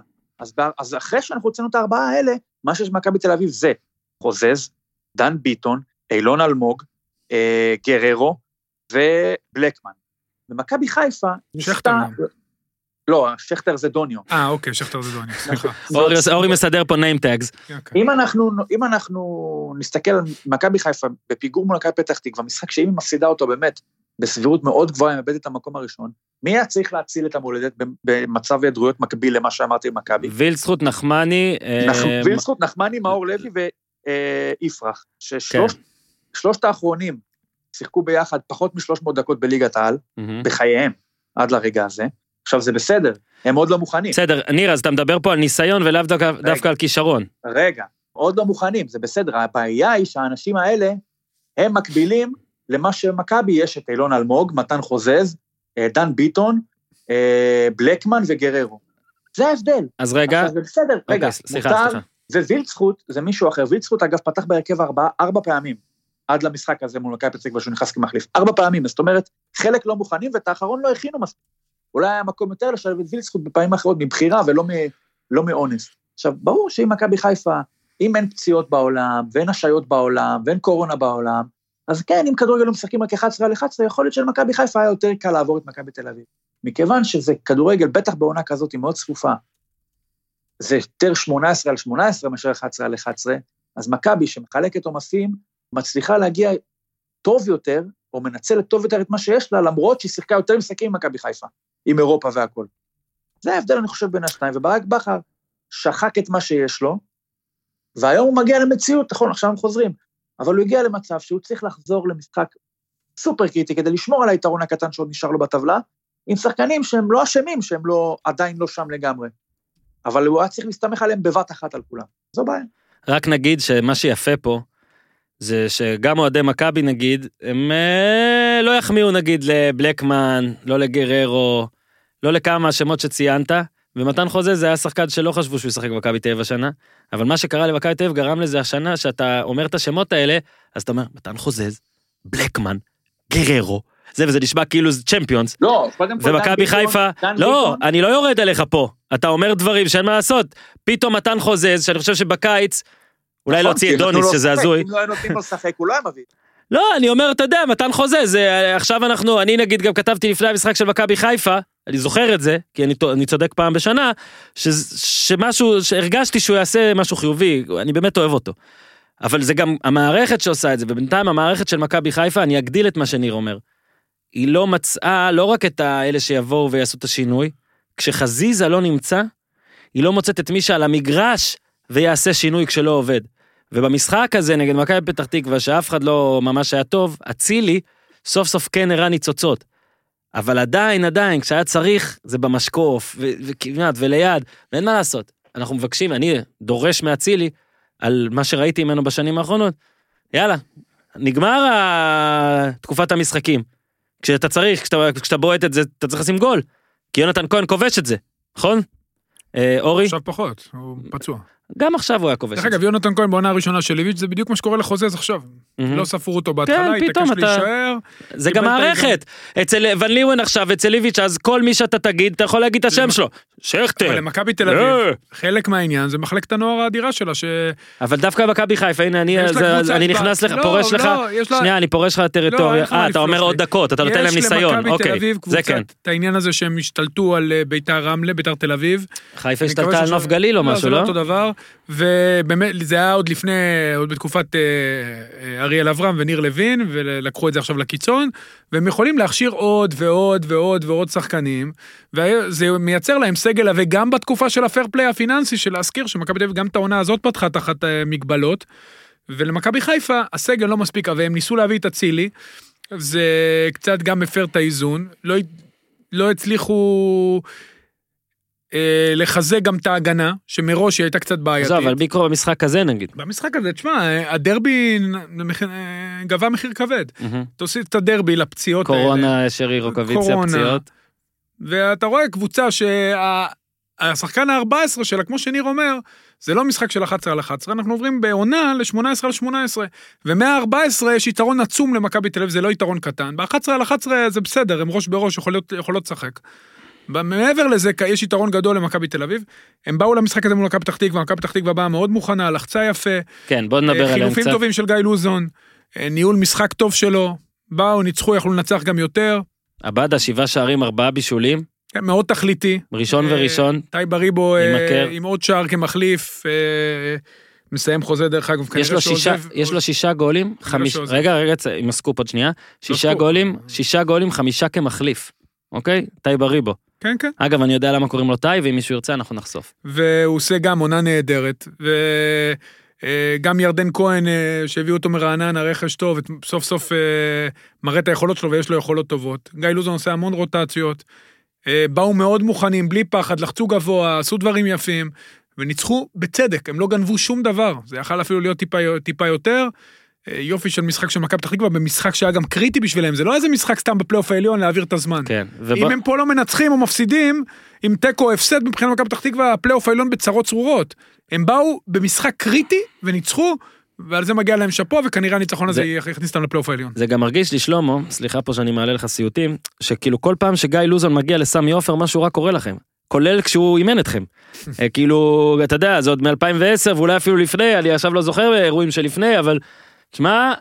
אז אחרי שאנחנו הוצאנו את הארבעה האלה, מה שיש במכבי תל אביב זה, חוזז, דן ביטון, אילון אלמוג, גררו, ובלקמן. במכבי חיפה, שכטר. לא, שכטר זה דוניו. אה, אוקיי, שכטר זה דוניו, סליחה. אורי מסדר פה name tags. אם אנחנו נסתכל על מכבי חיפה בפיגור מול מכבי פתח תקווה, משחק שאם היא מפסידה אותו באמת בסבירות מאוד גבוהה, היא מאבדת את המקום הראשון, מי היה צריך להציל את המולדת במצב היעדרויות מקביל למה שאמרתי במכבי? וילצחוט נחמני. וילצחוט נחמני, מאור לוי ואיפרח, ששלושת האחרונים שיחקו ביחד פחות מ-שלוש מאות דקות בליגת העל, בחייהם, עד לרגע הזה. עכשיו זה בסדר, הם עוד לא מוכנים. בסדר, ניר, אז אתה מדבר פה על ניסיון ולאו דווקא, דווקא על כישרון. רגע, עוד לא מוכנים, זה בסדר. הבעיה היא שהאנשים האלה, הם מקבילים למה שמכבי יש את אילון אלמוג, מתן חוזז, דן ביטון, בלקמן וגררו. זה ההבדל. אז רגע, עכשיו זה בסדר, אוקיי, רגע, סליחה, מותר, סליחה. ווילצחוט, זה מישהו אחר, וילצחוט אגב פתח בהרכב ארבע, ארבע פעמים. עד למשחק הזה מול מכבי פתח תקווה שהוא נכנס כמחליף. ארבע פעמים, זאת אומרת, חלק לא מוכנים, ואת האחרון לא הכינו מספיק. אולי היה מקום יותר לשלב את וילצחוט בפעמים אחרות, מבחירה ולא מ, לא מאונס. עכשיו, ברור שאם מכבי חיפה, אם אין פציעות בעולם, ואין השעיות בעולם, ואין קורונה בעולם, אז כן, אם כדורגל לא משחקים רק אחת עשרה על אחת עשרה, יכול להיות של מכבי חיפה היה יותר קל לעבור את מכבי תל אביב. מכיוון שזה כדורגל, בטח בעונה כזאת, היא מאוד צפופה. זה יותר שמונה עשרה על שמונה עשרה, מאשר אחת עשרה על אחת עשרה, אז מכבי שמחלקת עומסים, מצליחה להגיע טוב יותר, או מנצלת טוב יותר את מה שיש לה, למרות שהיא שיחקה יותר משחקים עם מכבי חיפה. עם אירופה והכל. זה ההבדל, אני חושב, בין השניים, וברק בכר שחק את מה שיש לו, והיום הוא מגיע למציאות, נכון, עכשיו הם חוזרים, אבל הוא הגיע למצב שהוא צריך לחזור למשחק סופר קריטי, כדי לשמור על היתרון הקטן שעוד נשאר לו בטבלה, עם שחקנים שהם לא אשמים, שהם לא, עדיין לא שם לגמרי, אבל הוא היה צריך להסתמך עליהם בבת אחת על כולם. זו בעיה. רק נגיד שמה שיפה פה, זה שגם אוהדי מכבי נגיד, הם לא יחמיאו נגיד לבלקמן, לא לגררו, לא לכמה שמות שציינת, ומתן חוזה זה היה שחקן שלא חשבו שהוא ישחק במכבי תל אביב השנה, אבל מה שקרה למכבי תל אביב גרם לזה השנה, שאתה אומר את השמות האלה, אז אתה אומר, מתן חוזה, בלקמן, גררו, זה וזה נשמע כאילו זה צ'מפיונס. לא, קודם כל ומכבי חיפה, לא, אני לא יורד עליך פה, אתה אומר דברים שאין מה לעשות, פתאום מתן חוזה, שאני חושב שבקיץ, אולי לא הוציא את דוניס, שזה הזוי. אם לא נותנים לו לשחק, הוא לא היה מביא. לא, אני אומר, אתה יודע, מתן חוזה, זה עכשיו אנחנו, אני נגיד גם כתבתי לפני המשחק של מכבי חיפה, אני זוכר את זה, כי אני צודק פעם בשנה, שמשהו, שהרגשתי שהוא יעשה משהו חיובי, אני באמת אוהב אותו. אבל זה גם המערכת שעושה את זה, ובינתיים המערכת של מכבי חיפה, אני אגדיל את מה שניר אומר. היא לא מצאה, לא רק את האלה שיבואו ויעשו את השינוי, כשחזיזה לא נמצא, היא לא מוצאת את מי שעל המגרש ויעשה שינוי כשלא עובד. ובמשחק הזה נגד מכבי פתח תקווה, שאף אחד לא ממש היה טוב, הצילי, סוף סוף כן הראה ניצוצות. אבל עדיין, עדיין, כשהיה צריך, זה במשקוף, וכמעט, וליד, ואין מה לעשות. אנחנו מבקשים, אני דורש מהצילי, על מה שראיתי ממנו בשנים האחרונות, יאללה, נגמר תקופת המשחקים. כשאתה צריך, כשאתה, כשאתה בועט את זה, אתה צריך לשים גול. כי יונתן כהן כובש את זה, נכון? אה, אורי? עכשיו פחות, הוא פצוע. גם עכשיו הוא היה כובש. דרך אגב, יונתן כהן בעונה הראשונה של ליביץ' זה בדיוק מה שקורה לחוזז עכשיו. לא ספרו אותו בהתחלה, התעקש להישאר. זה גם מערכת. אצל ון ליוון עכשיו, אצל ליביץ', אז כל מי שאתה תגיד, אתה יכול להגיד את השם שלו. שכתר. אבל למכבי תל אביב, חלק מהעניין, זה מחלקת הנוער האדירה שלה, ש... אבל דווקא מכבי חיפה, הנה, אני נכנס לך, פורש לך, שנייה, אני פורש לך טריטוריה. אה, אתה אומר עוד דקות, אתה נותן להם ניסיון. אוקיי, זה כן. את העניין הזה שהם השתלטו על ביתר רמלה, ביתר תל אביב. חיפה השתלטה על נוף גליל או משהו, לא? זה אותו דבר. ובאמת, זה היה עוד לפני, עוד בתקופת אריאל אברהם וניר לוין, ולקחו את זה עכשיו לקיצון, והם יכולים להכשיר עוד ועוד ועוד ועוד שחקנים, וזה מייצר להם סגל, וגם בתקופה של הפייר פליי הפיננסי, של להזכיר שמכבי גם את העונה הזאת פתחה תחת מגבלות, ולמכבי חיפה הסגל לא מספיק, והם ניסו להביא את הצילי, זה קצת גם מפר את האיזון, לא, לא הצליחו... לחזק גם את ההגנה, שמראש היא הייתה קצת בעייתית. אבל בעיקר במשחק הזה נגיד. במשחק הזה, תשמע, הדרבי גבה מחיר כבד. תוסיף את הדרבי לפציעות. קורונה, שרי רוקביציה, פציעות. ואתה רואה קבוצה שהשחקן ה-ארבע עשרה שלה, כמו שניר אומר, זה לא משחק של אחת עשרה על אחת עשרה, אנחנו עוברים בעונה ל-שמונה עשרה על שמונה עשרה, ו-מאה ארבע עשרה יש יתרון עצום למכבי תל אביב, זה לא יתרון קטן. ב-אחת עשרה על אחת עשרה זה בסדר, הם ראש בראש יכולות לשחק. מעבר לזה, יש יתרון גדול למכבי תל אביב, הם באו למשחק הזה מול מכבי פתח תקווה, מכבי פתח תקווה באה מאוד מוכנה, לחצה יפה, כן, בוא נדבר עליהם קצת. חילופים טובים של גיא לוזון, ניהול משחק טוב שלו, באו, ניצחו, יכלו לנצח גם יותר. עבדה, שבעה שערים, ארבעה בישולים. כן, מאוד תכליתי. ראשון וראשון. טייב אריבו עם עוד שער כמחליף, מסיים חוזה דרך אגב. יש לו שישה גולים, רגע, רגע, עם הסקופ עוד שנייה, שישה גולים, שישה גולים, חמישה כמחליף. אוקיי? טייב אריבו. כן, כן. אגב, אני יודע למה קוראים לו טאי, ואם מישהו ירצה, אנחנו נחשוף. והוא עושה גם עונה נהדרת, וגם ירדן כהן, שהביא אותו מרענן, הרכש טוב, סוף סוף מראה את היכולות שלו, ויש לו יכולות טובות. גיא לוזון עושה המון רוטציות, באו מאוד מוכנים, בלי פחד, לחצו גבוה, עשו דברים יפים, וניצחו בצדק, הם לא גנבו שום דבר, זה יכול אפילו להיות טיפה, טיפה יותר, יופי של משחק של מכבי פתח תקווה, במשחק שהיה גם קריטי בשבילם, זה לא איזה משחק סתם בפלייאוף העליון להעביר את הזמן. כן, ובא... אם הם פה לא מנצחים או מפסידים, עם טקו הפסד מבחינת מכבי פתח תקווה, הפלייאוף העליון בצרות צרורות. הם באו במשחק קריטי וניצחו, ועל זה מגיע להם שפו, וכנראה הניצחון הזה יכניס אותם לפלייאוף העליון. זה גם מרגיש לי, שלמה, סליחה פה שאני מעלה לך סיוטים, שכאילו כל פעם שגיא לוזון מגיע לסמי עופר, משהו רק קורה לכם. כולל כשהוא אימן אתכם. כאילו, אתה יודע, זה עוד מ-אלפיים ועשר, ואולי אפילו לפני, אני עכשיו לא זוכר אירועים שלפני, אבל תשמע,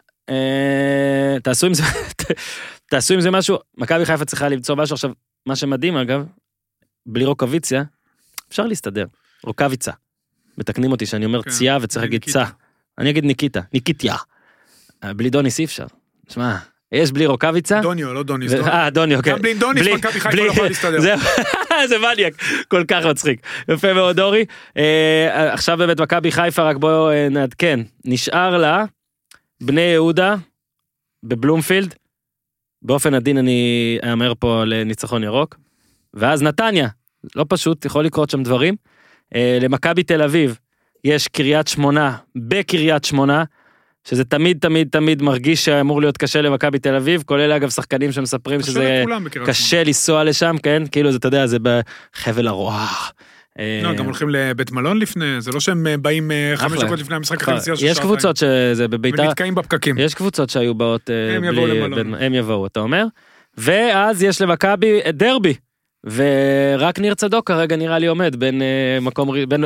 תעשו עם זה משהו, מכבי חיפה צריכה למצוא משהו, עכשיו, מה שמדהים אגב, בלי רוקביציה, אפשר להסתדר, רוקביצה, מתקנים אותי שאני אומר צייה וצריך להגיד צה, אני אגיד ניקיטה, ניקיטיה, בלי דוניס אי אפשר, תשמע, יש בלי רוקביצה, דוניו, לא דוניס, אה, דוניו, כן, בלי דוניס, מכבי חיפה לא יכולה להסתדר, זה מניאק, כל כך מצחיק, יפה מאוד אורי, עכשיו באמת מכבי חיפה, רק בואו נעדכן, נשאר לה, בני יהודה, בבלומפילד, באופן עדין אני אמר פה לניצחון ירוק, ואז נתניה, לא פשוט, יכול לקרות שם דברים, למכבי תל אביב, יש קריית שמונה, בקריית שמונה, שזה תמיד תמיד תמיד מרגיש שאמור להיות קשה למכבי תל אביב, כולל אגב שחקנים שמספרים שזה קשה לנסוע לשם, כן? כאילו זה, אתה יודע, זה בחבל הרוח. לא, גם הולכים לבית מלון לפני, זה לא שהם באים חמש דקות לפני המשחק הכנסייה של שעתיים. יש קבוצות שזה בביתר... ונתקעים בפקקים. יש קבוצות שהיו באות... הם יבואו למלון. הם יבואו, אתה אומר. ואז יש למכבי דרבי, ורק ניר צדוק הרגע נראה לי עומד,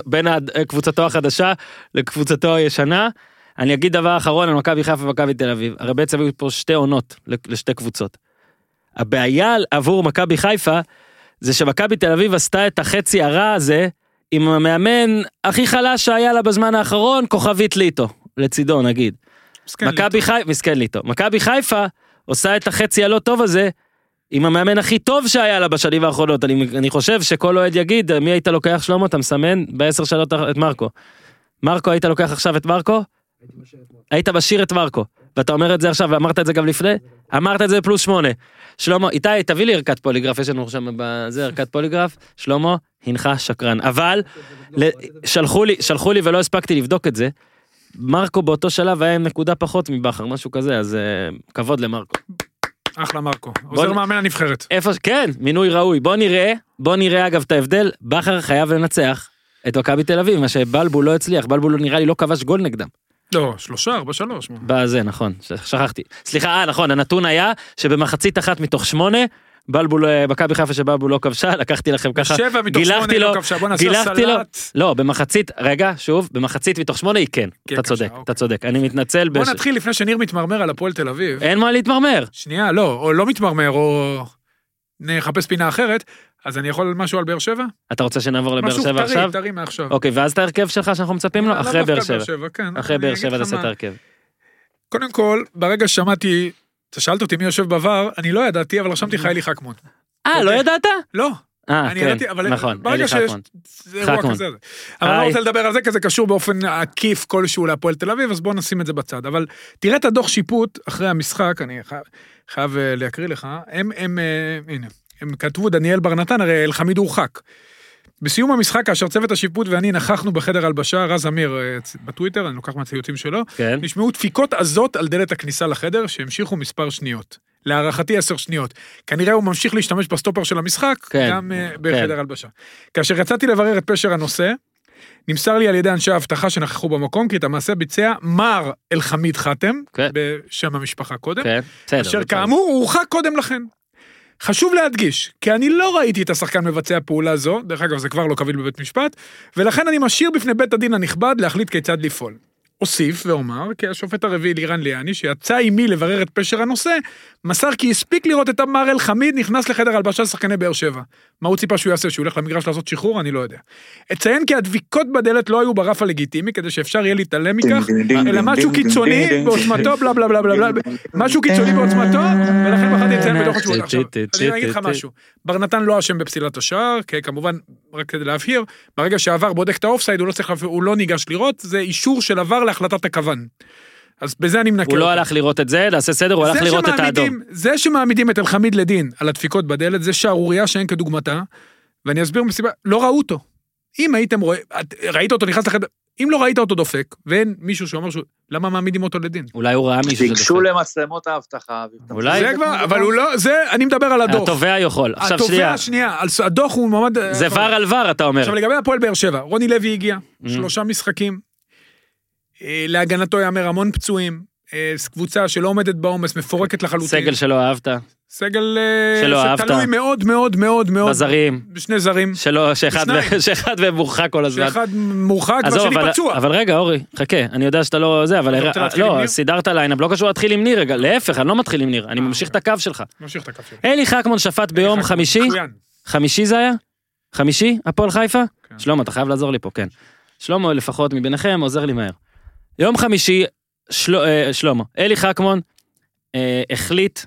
בין קבוצתו החדשה לקבוצתו הישנה. אני אגיד דבר אחרון על מכבי חיפה ומכבי תל אביב, הרי בעצם היו פה שתי עונות לשתי קבוצות. הבעיה עבור מכבי חיפה, זה שמכבי תל אביב עשתה את החצי הרע הזה, עם המאמן הכי חלש שהיה לה בזמן האחרון, כוכבית ליטו, לצידו נגיד. מסכן ליטו. מסכן ליטו. מכבי חיפה עושה את החצי הלא טוב הזה, עם המאמן הכי טוב שהיה לה בשנים האחרונות, אני, אני חושב שכל עוד יגיד, מי היית לוקח שלמה, אתה מסמן בעשר שאלות את מרקו. מרקו, היית לוקח עכשיו את מרקו? היית משאיר את מרקו. ואתה אומר את זה עכשיו, ואמרת את זה גם לפני? אמרת את זה פלוס שמונה. שלמה, איתי, תביא לי ערכת פוליגרף, יש לנו שם בזה, ערכת פוליגרף. שלמה, הנחה שקרן. אבל, שלחו לי, שלחו לי ולא הספקתי לבדוק את זה. מרקו באותו שלב היה עם נקודה פחות מבחר, משהו כזה, אז כבוד למרקו. אחלה מרקו, עוזר מאמן הנבחרת. כן, מינוי ראוי. בוא נראה, בוא נראה אגב את ההבדל, בחר חייב לנצח את מכבי תל אביב, מה שבלבול לא הצליח, בלבול נראה לי לא כבש גול נגדם. לא, שלושה, ארבע, שלוש. בזה, נכון, שכחתי. סליחה, אה, נכון, הנתון היה שבמחצית אחת מתוך שמונה, בלבול, מכבי חיפה שבלבול לא כבשה, לקחתי לכם ככה, שבע מתוך שמונה לא כבשה, בוא נעשה סלט. לא, במחצית, רגע, שוב, במחצית מתוך שמונה היא כן, אתה צודק, אתה צודק, אני מתנצל. בוא נתחיל לפני שניר מתמרמר על הפועל תל אביב. אין מה להתמרמר. שנייה, לא, או לא מתמרמר, או נחפש פינה אחרת, אז אני יכול משהו על באר שבע? אתה רוצה שנעבור לבאר שבע עכשיו? משהו, תרי, תרי מעכשיו. אוקיי, ואז את ההרכב שלך שאנחנו מצפים לו? אחרי באר שבע. אחרי באר שבע נעשה את ההרכב. קודם כל, ברגע ששמעתי, אתה שאלת אותי מי יושב בעבר, אני לא ידעתי, אבל רשמתי חיילי חכמון. אה, לא ידעת? לא. אה, כן, נכון, חיילי חכמון. זה אירוע כזה. אבל אני לא רוצה לדבר על זה, כי זה קשור באופן עקיף כלשהו להפועל תל אביב, אז בואו נשים את זה בצד. אבל תראה את הדוח שיפוט אחרי המשחק, אני חייב להקריא לך. הם, הנה. הם כתבו דניאל ברנתן, הרי אל חמיד הוא חק. בסיום המשחק, כאשר צוות השיפוט ואני נכחנו בחדר הלבשה, רז אמיר בטוויטר, אני לוקח מהציוצים שלו, כן. נשמעו דפיקות עזות על דלת הכניסה לחדר, שהמשיכו מספר שניות. להערכתי עשר שניות. כנראה הוא ממשיך להשתמש בסטופר של המשחק, כן. גם uh, בחדר הלבשה. כן. כאשר יצאתי לברר את פשר הנושא, נמסר לי על ידי אנשי ההבטחה שנכחו במקום, כי את המעשה ביצע מר אל חמיד חתם, כן. בשם המשפחה קודם, כן. אשר כאמור הוא חק קודם לכן. חשוב להדגיש, כי אני לא ראיתי את השחקן מבצע פעולה זו, דרך אגב זה כבר לא קביל בבית משפט, ולכן אני משאיר בפני בית הדין הנכבד להחליט כיצד לפעול. אוסיף ואומר, כי השופט הרביעי לירן ליאני, שיצא עימי לברר את פשר הנושא, מסר כי הספיק לראות את אמר אל חמיד, נכנס לחדר הלבשה שחקני באר שבע. מה הוא ציפה שהוא יעשה, שהוא הולך למגרש לעשות שחרור? אני לא יודע. אציין כי הדביקות בדלת לא היו ברף הלגיטימי, כדי שאפשר יהיה להתעלם מכך, אלא משהו קיצוני בעוצמתו, בלה בלה בלה בלה, משהו קיצוני בעוצמתו, ולכן בחרתי לציין בתוך השבועות. עכשיו, אני אגיד לך משהו. ברנתן לא אשם בפסילת השער, כי כמובן, רק כדי להבהיר, ברגע שעבר בודק את האופסייד, הוא לא צריך, הוא לא ניגש לראות, זה אישור של עבר להחלטת הכוון. אז בזה אני מנקר. הוא לא הלך לראות את זה, לעשה סדר, הוא הלך לראות את האדום. זה שמעמידים את אל חמיד לדין על הדפיקות בדלת, זה שערוריה שאין כדוגמתה, ואני אסביר מסיבה, לא ראו אותו. אם הייתם רואה, ראית אותו נכנס לחדר, אם לא ראית אותו דופק, ואין מישהו שאומר שהוא, למה מעמידים אותו לדין? אולי הוא ראה מישהו שדופק. תיגשו למצלמות ההבטחה. זה כבר, אבל הוא לא, זה, אני מדבר על הדוח. התובע יכול. התובע שנייה, הדוח הוא ממד... זה ור על ור, אתה אומר. עכשיו, לגבי הפועל באר שבע, רוני לוי הגיע, שלושה משחקים, להגנתו יאמר המון פצועים, קבוצה שלא עומדת בעומס, מפורקת לחלוטין. סגל שלא אהבת. סגל שתלוי מאוד מאוד מאוד מאוד. בזרים. בשני זרים. שלא, שאחד, שאחד מורחק כל הזמן. שאחד מורחק והשני פצוע. אבל רגע, אורי, חכה, אני יודע שאתה לא זה, אבל לא, סידרת ליינאפ, לא קשור להתחיל עם ניר, רגע, להפך, אני לא מתחיל עם ניר, אני ממשיך את הקו שלך. ממשיך את הקו שלך. אלי חכמון שפט ביום חמישי, חמישי זה היה? חמישי, הפועל חיפה? שלמה, אתה חייב לעזור לי פה, כן. שלמה, לפחות מביניכם, עוזר לי מהר. יום חמישי, של... שלמה, אלי חכמון אה, החליט,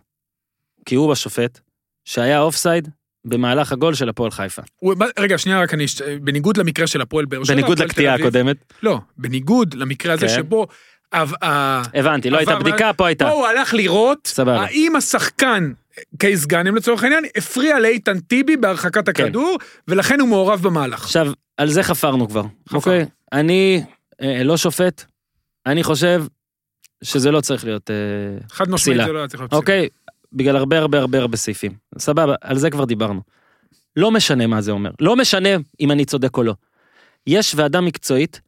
כי הוא בשופט, שהיה אופסייד במהלך הגול של הפועל חיפה. הוא, רגע, שנייה רק אני, בניגוד למקרה של הפועל באר שבע. בניגוד לקטיעה הקודמת. לא, בניגוד למקרה הזה כן. שבו... הבנתי, לא הייתה בדיקה, פה הייתה. פה הוא הלך לראות, סבבה. האם השחקן... כסגנים לצורך העניין, הפריע לאיתן טיבי בהרחקת הכדור, ולכן הוא מעורב במהלך. עכשיו, על זה חפרנו כבר. אוקיי? אני לא שופט, אני חושב שזה לא צריך להיות פסילה. חד משמעית זה לא צריך להיות פסילה. אוקיי, בגלל הרבה הרבה הרבה הרבה סעיפים. סבבה, על זה כבר דיברנו. לא משנה מה זה אומר. לא משנה אם אני צודק או לא. יש ועדה מקצועית,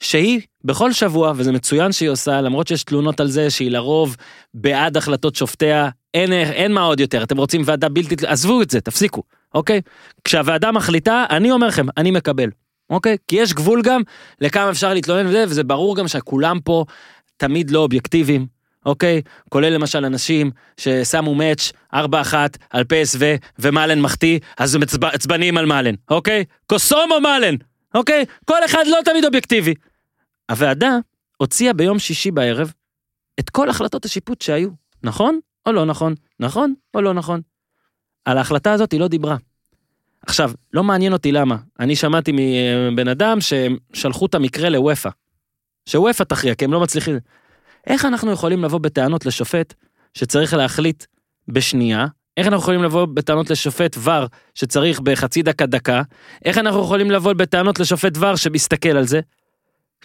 שהיא בכל שבוע, וזה מצוין שהיא עושה, למרות שיש תלונות על זה, שהיא לרוב בעד החלטות שופטיה, אין, אין מה עוד יותר, אתם רוצים ועדה בלתי, עזבו את זה, תפסיקו, אוקיי? כשהוועדה מחליטה, אני אומר לכם, אני מקבל, אוקיי? כי יש גבול גם לכמה אפשר להתלונן וזה, וזה ברור גם שכולם פה תמיד לא אובייקטיביים, אוקיי? כולל למשל אנשים ששמו מאץ' ארבע אחת על פי אס וי ומאלן מחטיא, אז הם עצבניים על מאלן, אוקיי? קוסומו מאלן, אוקיי? כל אחד לא תמיד אובייקטיבי. הוועדה הוציאה ביום שישי בערב את כל החלטות השיפוט שהיו, נכון? או לא נכון, נכון או לא נכון. על ההחלטה הזאת היא לא דיברה. עכשיו, לא מעניין אותי למה. אני שמעתי מבן אדם ששלחו את המקרה לוופה. שוופה תכריע, כי הם לא מצליחים. איך אנחנו יכולים לבוא בטענות לשופט שצריך להחליט בשנייה? איך אנחנו יכולים לבוא בטענות לשופט ור שצריך בחצי דקה דקה? איך אנחנו יכולים לבוא בטענות לשופט ור שמסתכל על זה?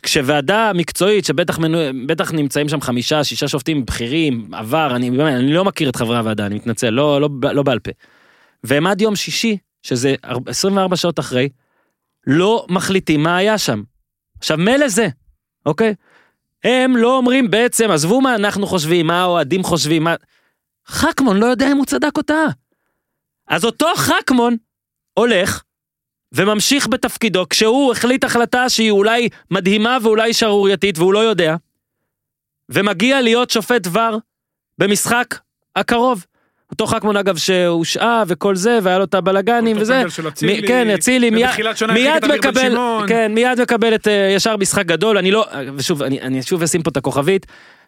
כשוועדה מקצועית, שבטח מנו... בטח נמצאים שם חמישה, שישה שופטים בכירים, עבר, אני, אני לא מכיר את חברי הוועדה, אני מתנצל, לא, לא, לא בעל פה. והם עד יום שישי, שזה עשרים וארבע שעות אחרי, לא מחליטים מה היה שם. עכשיו, מלא זה, אוקיי? הם לא אומרים בעצם, עזבו מה אנחנו חושבים, מה האוהדים חושבים, מה... חכמון לא יודע אם הוא צדק אותה. אז אותו חכמון הולך, וממשיך בתפקידו, כשהוא החליט החלטה שהיא אולי מדהימה ואולי שערורייתית, והוא לא יודע, ומגיע להיות שופט ור במשחק הקרוב. אותו חכמון אגב שהושעה וכל זה, והיה לו את הבלגנים וזה, מ- כן, יצילי, מי... מיד, מקבל, כן, מיד מקבל את uh, ישר משחק גדול, אני לא, ושוב, אני, אני שוב אשים פה את הכוכבית,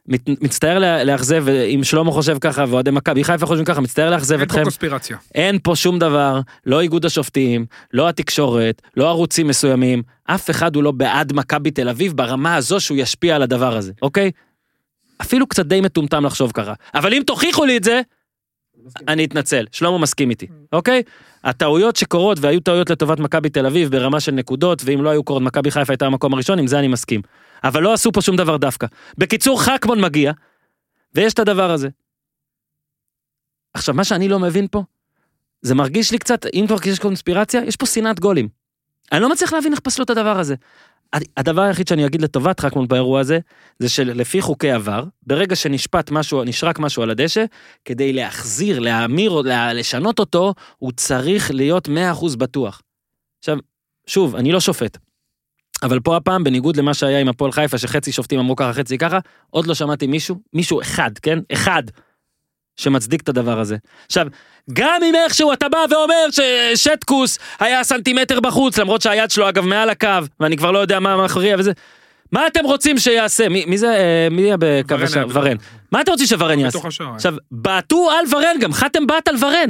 מת, מצטער לה, להחזב, אם שלמה חושב ככה, ועוד מכבי חיפה חושבים ככה, מצטער להחזב אתכם. אין פה קוספירציה. אין פה שום דבר, לא איגוד השופטים, לא התקשורת, לא ערוצים מסוימים, אף אחד הוא לא בעד מכבי תל אביב, ברמה הזו שהוא ישפיע על הדבר הזה, אוקיי? אפילו קצת די מטומטם לחשוב ככה. אבל אם תוכיחו לי את זה, אני אתנצל, שלמה מסכים איתי, אוקיי? הטעויות שקורות, והיו טעויות לטובת מכבי תל אביב, ברמה של נקודות, ואם לא היו קורות, מכבי חיפה הייתה המקום הראשון, עם זה אני מסכים. אבל לא עשו פה שום דבר דווקא. בקיצור, חכמון מגיע, ויש את הדבר הזה. עכשיו, מה שאני לא מבין פה, זה מרגיש לי קצת, אם כבר יש קונספירציה, יש פה סנאת גולים. אני לא מצליח להבין איך פסלו את הדבר הזה. הדבר היחיד שאני אגיד לטובת חכמון באירוע הזה, זה שלפי חוקי עבר, ברגע שנשפט משהו, נשרק משהו על הדשא, כדי להחזיר, להאמיר, לשנות אותו, הוא צריך להיות מאה אחוז בטוח. עכשיו, שוב, אני לא שופט. אבל פה הפעם, בניגוד למה שהיה עם הפועל חיפה, שחצי שופטים אמרו ככה, חצי ככה, עוד לא שמעתי מישהו, מישהו אחד, כן? אחד, שמצדיק את הדבר הזה. עכשיו, גם אם איכשהו אתה בא ואומר ששטקוס היה סנטימטר בחוץ, למרות שהיד שלו אגב מעל הקו, ואני כבר לא יודע מה מאחורי וזה, מה אתם רוצים שיעשה? מי, מי זה, מי היה בקו השער? ורן. מה אתם רוצים שוורן יעשה? עכשיו, בעטו על ורן גם, חתם בעט על ורן.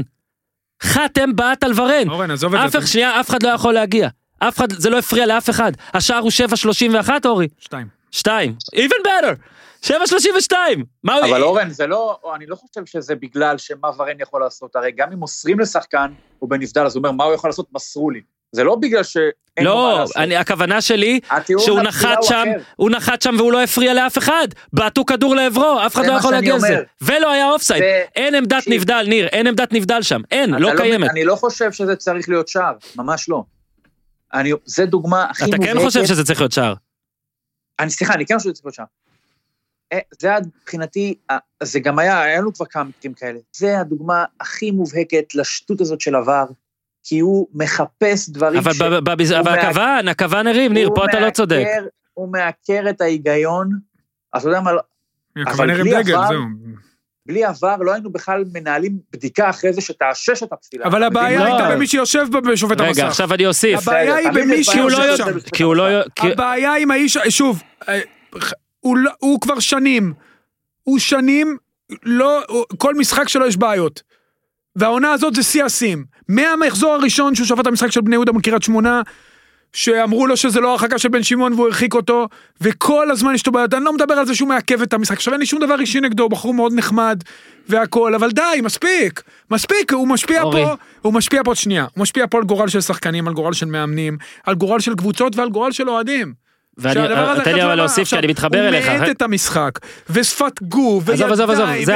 חתם בעט על ורן. אורן, עזוב את זה. אף שנייה, אף אחד לא יכול להגיע. אף אחד, זה לא הפריע לאף אחד. השער הוא שבע שלושים ואחת, אורי? שתיים. שתיים. Even better. שבע שלושים ושתיים. אבל אורן, זה לא, אני לא חושב שזה בגלל שמה ורן יכול לעשות. הרי גם אם מוסרים לשחקן, הוא בנבדל, אז הוא אומר, מה הוא יכול לעשות? מסרו לי. זה לא בגלל שאין לו מה לעשות. לא, הכוונה שלי, שהוא נחת שם, הוא נחת שם והוא לא הפריע לאף אחד. בעטו כדור לעברו, אף אחד לא יכול להגיע לזה. ולא היה אופסייד. אין עמדת נבדל, ניר, אין עמדת נבדל שם. אין, לא קיימת. אני לא חושב שזה צריך להיות שער, ממש לא. אני, זה דוגמה הכי מובהקת. אתה כן חושב שזה צריך להיות שער? אני, סליחה, אני כן חושב שזה צריך להיות שער. זה מבחינתי, זה גם היה, היה לנו כבר כמה מקרים כאלה. זה הדוגמה הכי מובהקת לשטות הזאת של עבר, כי הוא מחפש דברים אבל ש... אבל הכוון, הכוון הרים, ניר, פה אתה לא צודק. הוא מעקר את ההיגיון, אתה יודע מה... הכוון הרים דגל, זהו. בלי עבר, לא היינו בכלל מנהלים בדיקה אחרי זה שתאשש את הפסילה. אבל הבעיה הייתה במי שיושב בשופט המסך. רגע, עכשיו אני אוסיף. הבעיה היא במי שיושב שם. הבעיה עם האיש, שוב, הוא כבר שנים, הוא שנים, כל משחק שלו יש בעיות. והעונה הזאת זה סייסים. מהמחזור הראשון שהוא שופט המשחק של בני יהודה מקריית שמונה, שאמרו לו שזה לא הרחקה של בן שמעון והוא הרחיק אותו, וכל הזמן יש לו בעיות, אני לא מדבר על זה שהוא מעכב את המשחק, עכשיו אין לי שום דבר אישי נגדו, הוא בחור מאוד נחמד, והכל, אבל די, מספיק, מספיק, הוא משפיע אורי. פה, הוא משפיע פה שנייה, הוא משפיע פה על גורל של שחקנים, על גורל של מאמנים, על גורל של קבוצות ועל גורל של אוהדים. ואתה לי אבל להוסיף שאני מתחבר אליך. הוא מעט את המשחק, ושפת גוף, וידיים,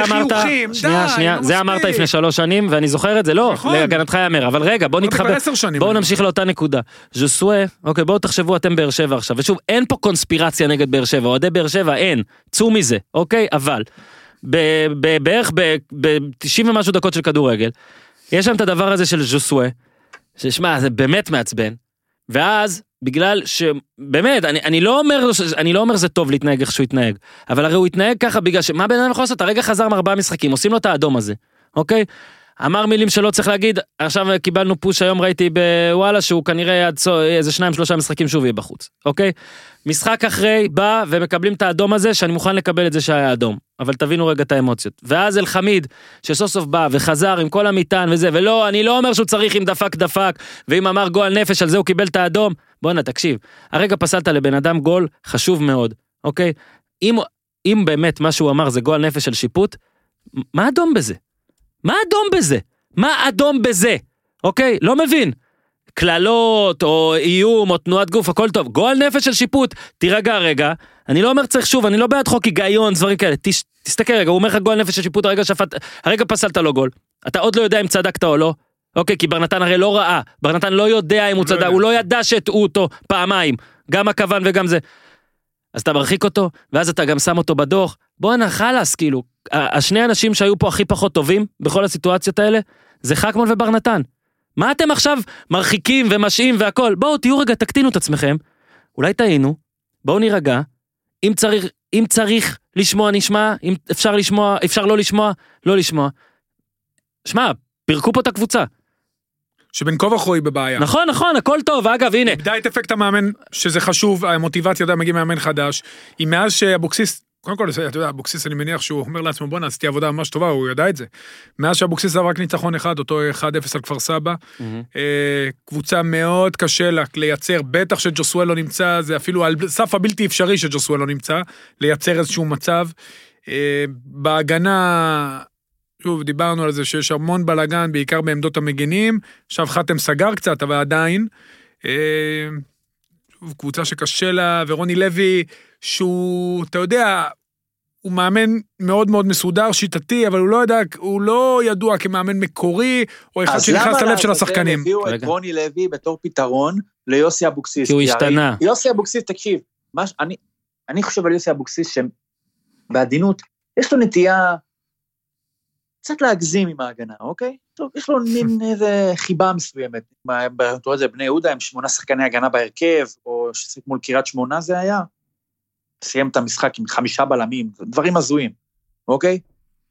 וחיוכים, די, שנייה, שנייה, זה אמרת לפני שלוש שנים, ואני זוכר את זה, לא, להגנתך יאמר, אבל רגע, בואו נתחבר, בואו נמשיך לאותה נקודה. ז'וסווה, אוקיי, בואו תחשבו אתם באר שבע עכשיו, ושוב, אין פה קונספירציה נגד באר שבע, אוהדי באר שבע, אין, צאו מזה, אוקיי, אבל, בערך ב-תשעים ומשהו דקות של כדורגל, יש שם את הדבר הזה של ז'וסווה, ששמע, זה באמת מעצבן, ואז בגלל שבאמת, אני, אני, לא אומר, אני לא אומר זה טוב להתנהג איך שהוא יתנהג, אבל הרי הוא יתנהג ככה בגלל שמה בן אדם יכול לעשות? הרגע חזר מארבעה משחקים, עושים לו את האדום הזה, אוקיי? אמר מילים שלא צריך להגיד, עכשיו קיבלנו פוש, היום ראיתי בוואלה, שהוא כנראה איזה שניים, שלושה משחקים שוב יהיה בחוץ, אוקיי? משחק אחרי, בא, ומקבלים את האדום הזה, שאני מוכן לקבל את זה שהיה אדום, אבל תבינו רגע את האמוציות. ואז אל חמיד, שסוף סוף בא, וחזר עם כל המטען וזה, ולא, אני לא אומר שהוא צריך עם דפק דפק, ואם אמר גול נפש, על זה הוא קיבל את האדום, בוא נה, תקשיב, הרגע פסלת לבן אדם גול, חשוב מאוד, אוקיי? אם, אם באמת מה שהוא אמר זה גול נפש של שיפוט, מה אדום בזה? מה אדום בזה? מה אדום בזה? אוקיי? לא מבין. כללות, או איום, או תנועת גוף, הכל טוב. גועל נפש של שיפוט, תירגע רגע. אני לא אומר צריך שוב, אני לא בעד חוק היגיון, דברים כאלה. תש, תסתכל רגע, הוא אומר לך גועל נפש של שיפוט, הרגע שפט, הרגע פסלת לו גול. אתה עוד לא יודע אם צדקת או לא. אוקיי, כי ברנתן הרי לא ראה. ברנתן לא יודע אם הוא צדק, הוא לא ידע שטעו אותו פעמיים. גם הכוון וגם זה. אז אתה מרחיק אותו, ואז אתה גם שם אותו בדוח. בוא נחלס, כאילו. השני האנשים שהיו פה הכי פחות טובים, בכל הסיטואציות האלה, זה חכמון ובר נתן. מה אתם עכשיו מרחיקים ומשאים והכל? בואו, תהיו רגע, תקטינו את עצמכם. אולי טעינו, בואו נירגע. אם צריך, אם צריך לשמוע, נשמע. אם אפשר לשמוע, אפשר לא לשמוע, לא לשמוע. שמע, פרקו פה את הקבוצה. שבין כה וכה היא בבעיה. נכון, נכון, הכל טוב, אגב, הנה. איבדה את אפקט המאמן, שזה חשוב, המוטיבציה עדיין מגיעה מאמן חדש. היא מאז שאבוקסיס, קודם כל, אתה יודע, אבוקסיס, אני מניח שהוא אומר לעצמו, בוא נעשתי עבודה ממש טובה, הוא ידע את זה. מאז שאבוקסיס עבר רק ניצחון אחד, אותו אחד אפס על כפר סבא, קבוצה מאוד קשה לה לייצר, בטח שג'וסואל לא נמצא, זה אפילו על סף הבלתי אפשרי שג'וסואל לא נמצא, לייצר איזשהו מצב. בהגנה, שוב, דיברנו על זה שיש המון בלגן, בעיקר בעמדות המגנים, עכשיו חתם סגר קצת, אבל עדיין, קבוצה שקשה לה, ורוני לוי, שהוא, אתה יודע, הוא מאמן מאוד מאוד מסודר, שיטתי, אבל הוא לא ידע, הוא לא ידוע כמאמן מקורי, או אחד שנכנס ללב של השחקנים. אז למה להביאו את רוני לוי בתור פתרון ליוסי אבוקסיס? כי הוא השתנה. יוסי אבוקסיס, תקשיב, אני חושב על יוסי אבוקסיס שבעדינות, יש לו נטייה קצת להגזים עם ההגנה, אוקיי? טוב, יש לו מין איזה חיבה מסוימת. בתור הזה, בני יהודה, עם שמונה שחקני הגנה בהרכב, או ששחק מול קירת שמונה זה היה. סיים את המשחק עם חמישה בלמים, דברים הזויים, אוקיי?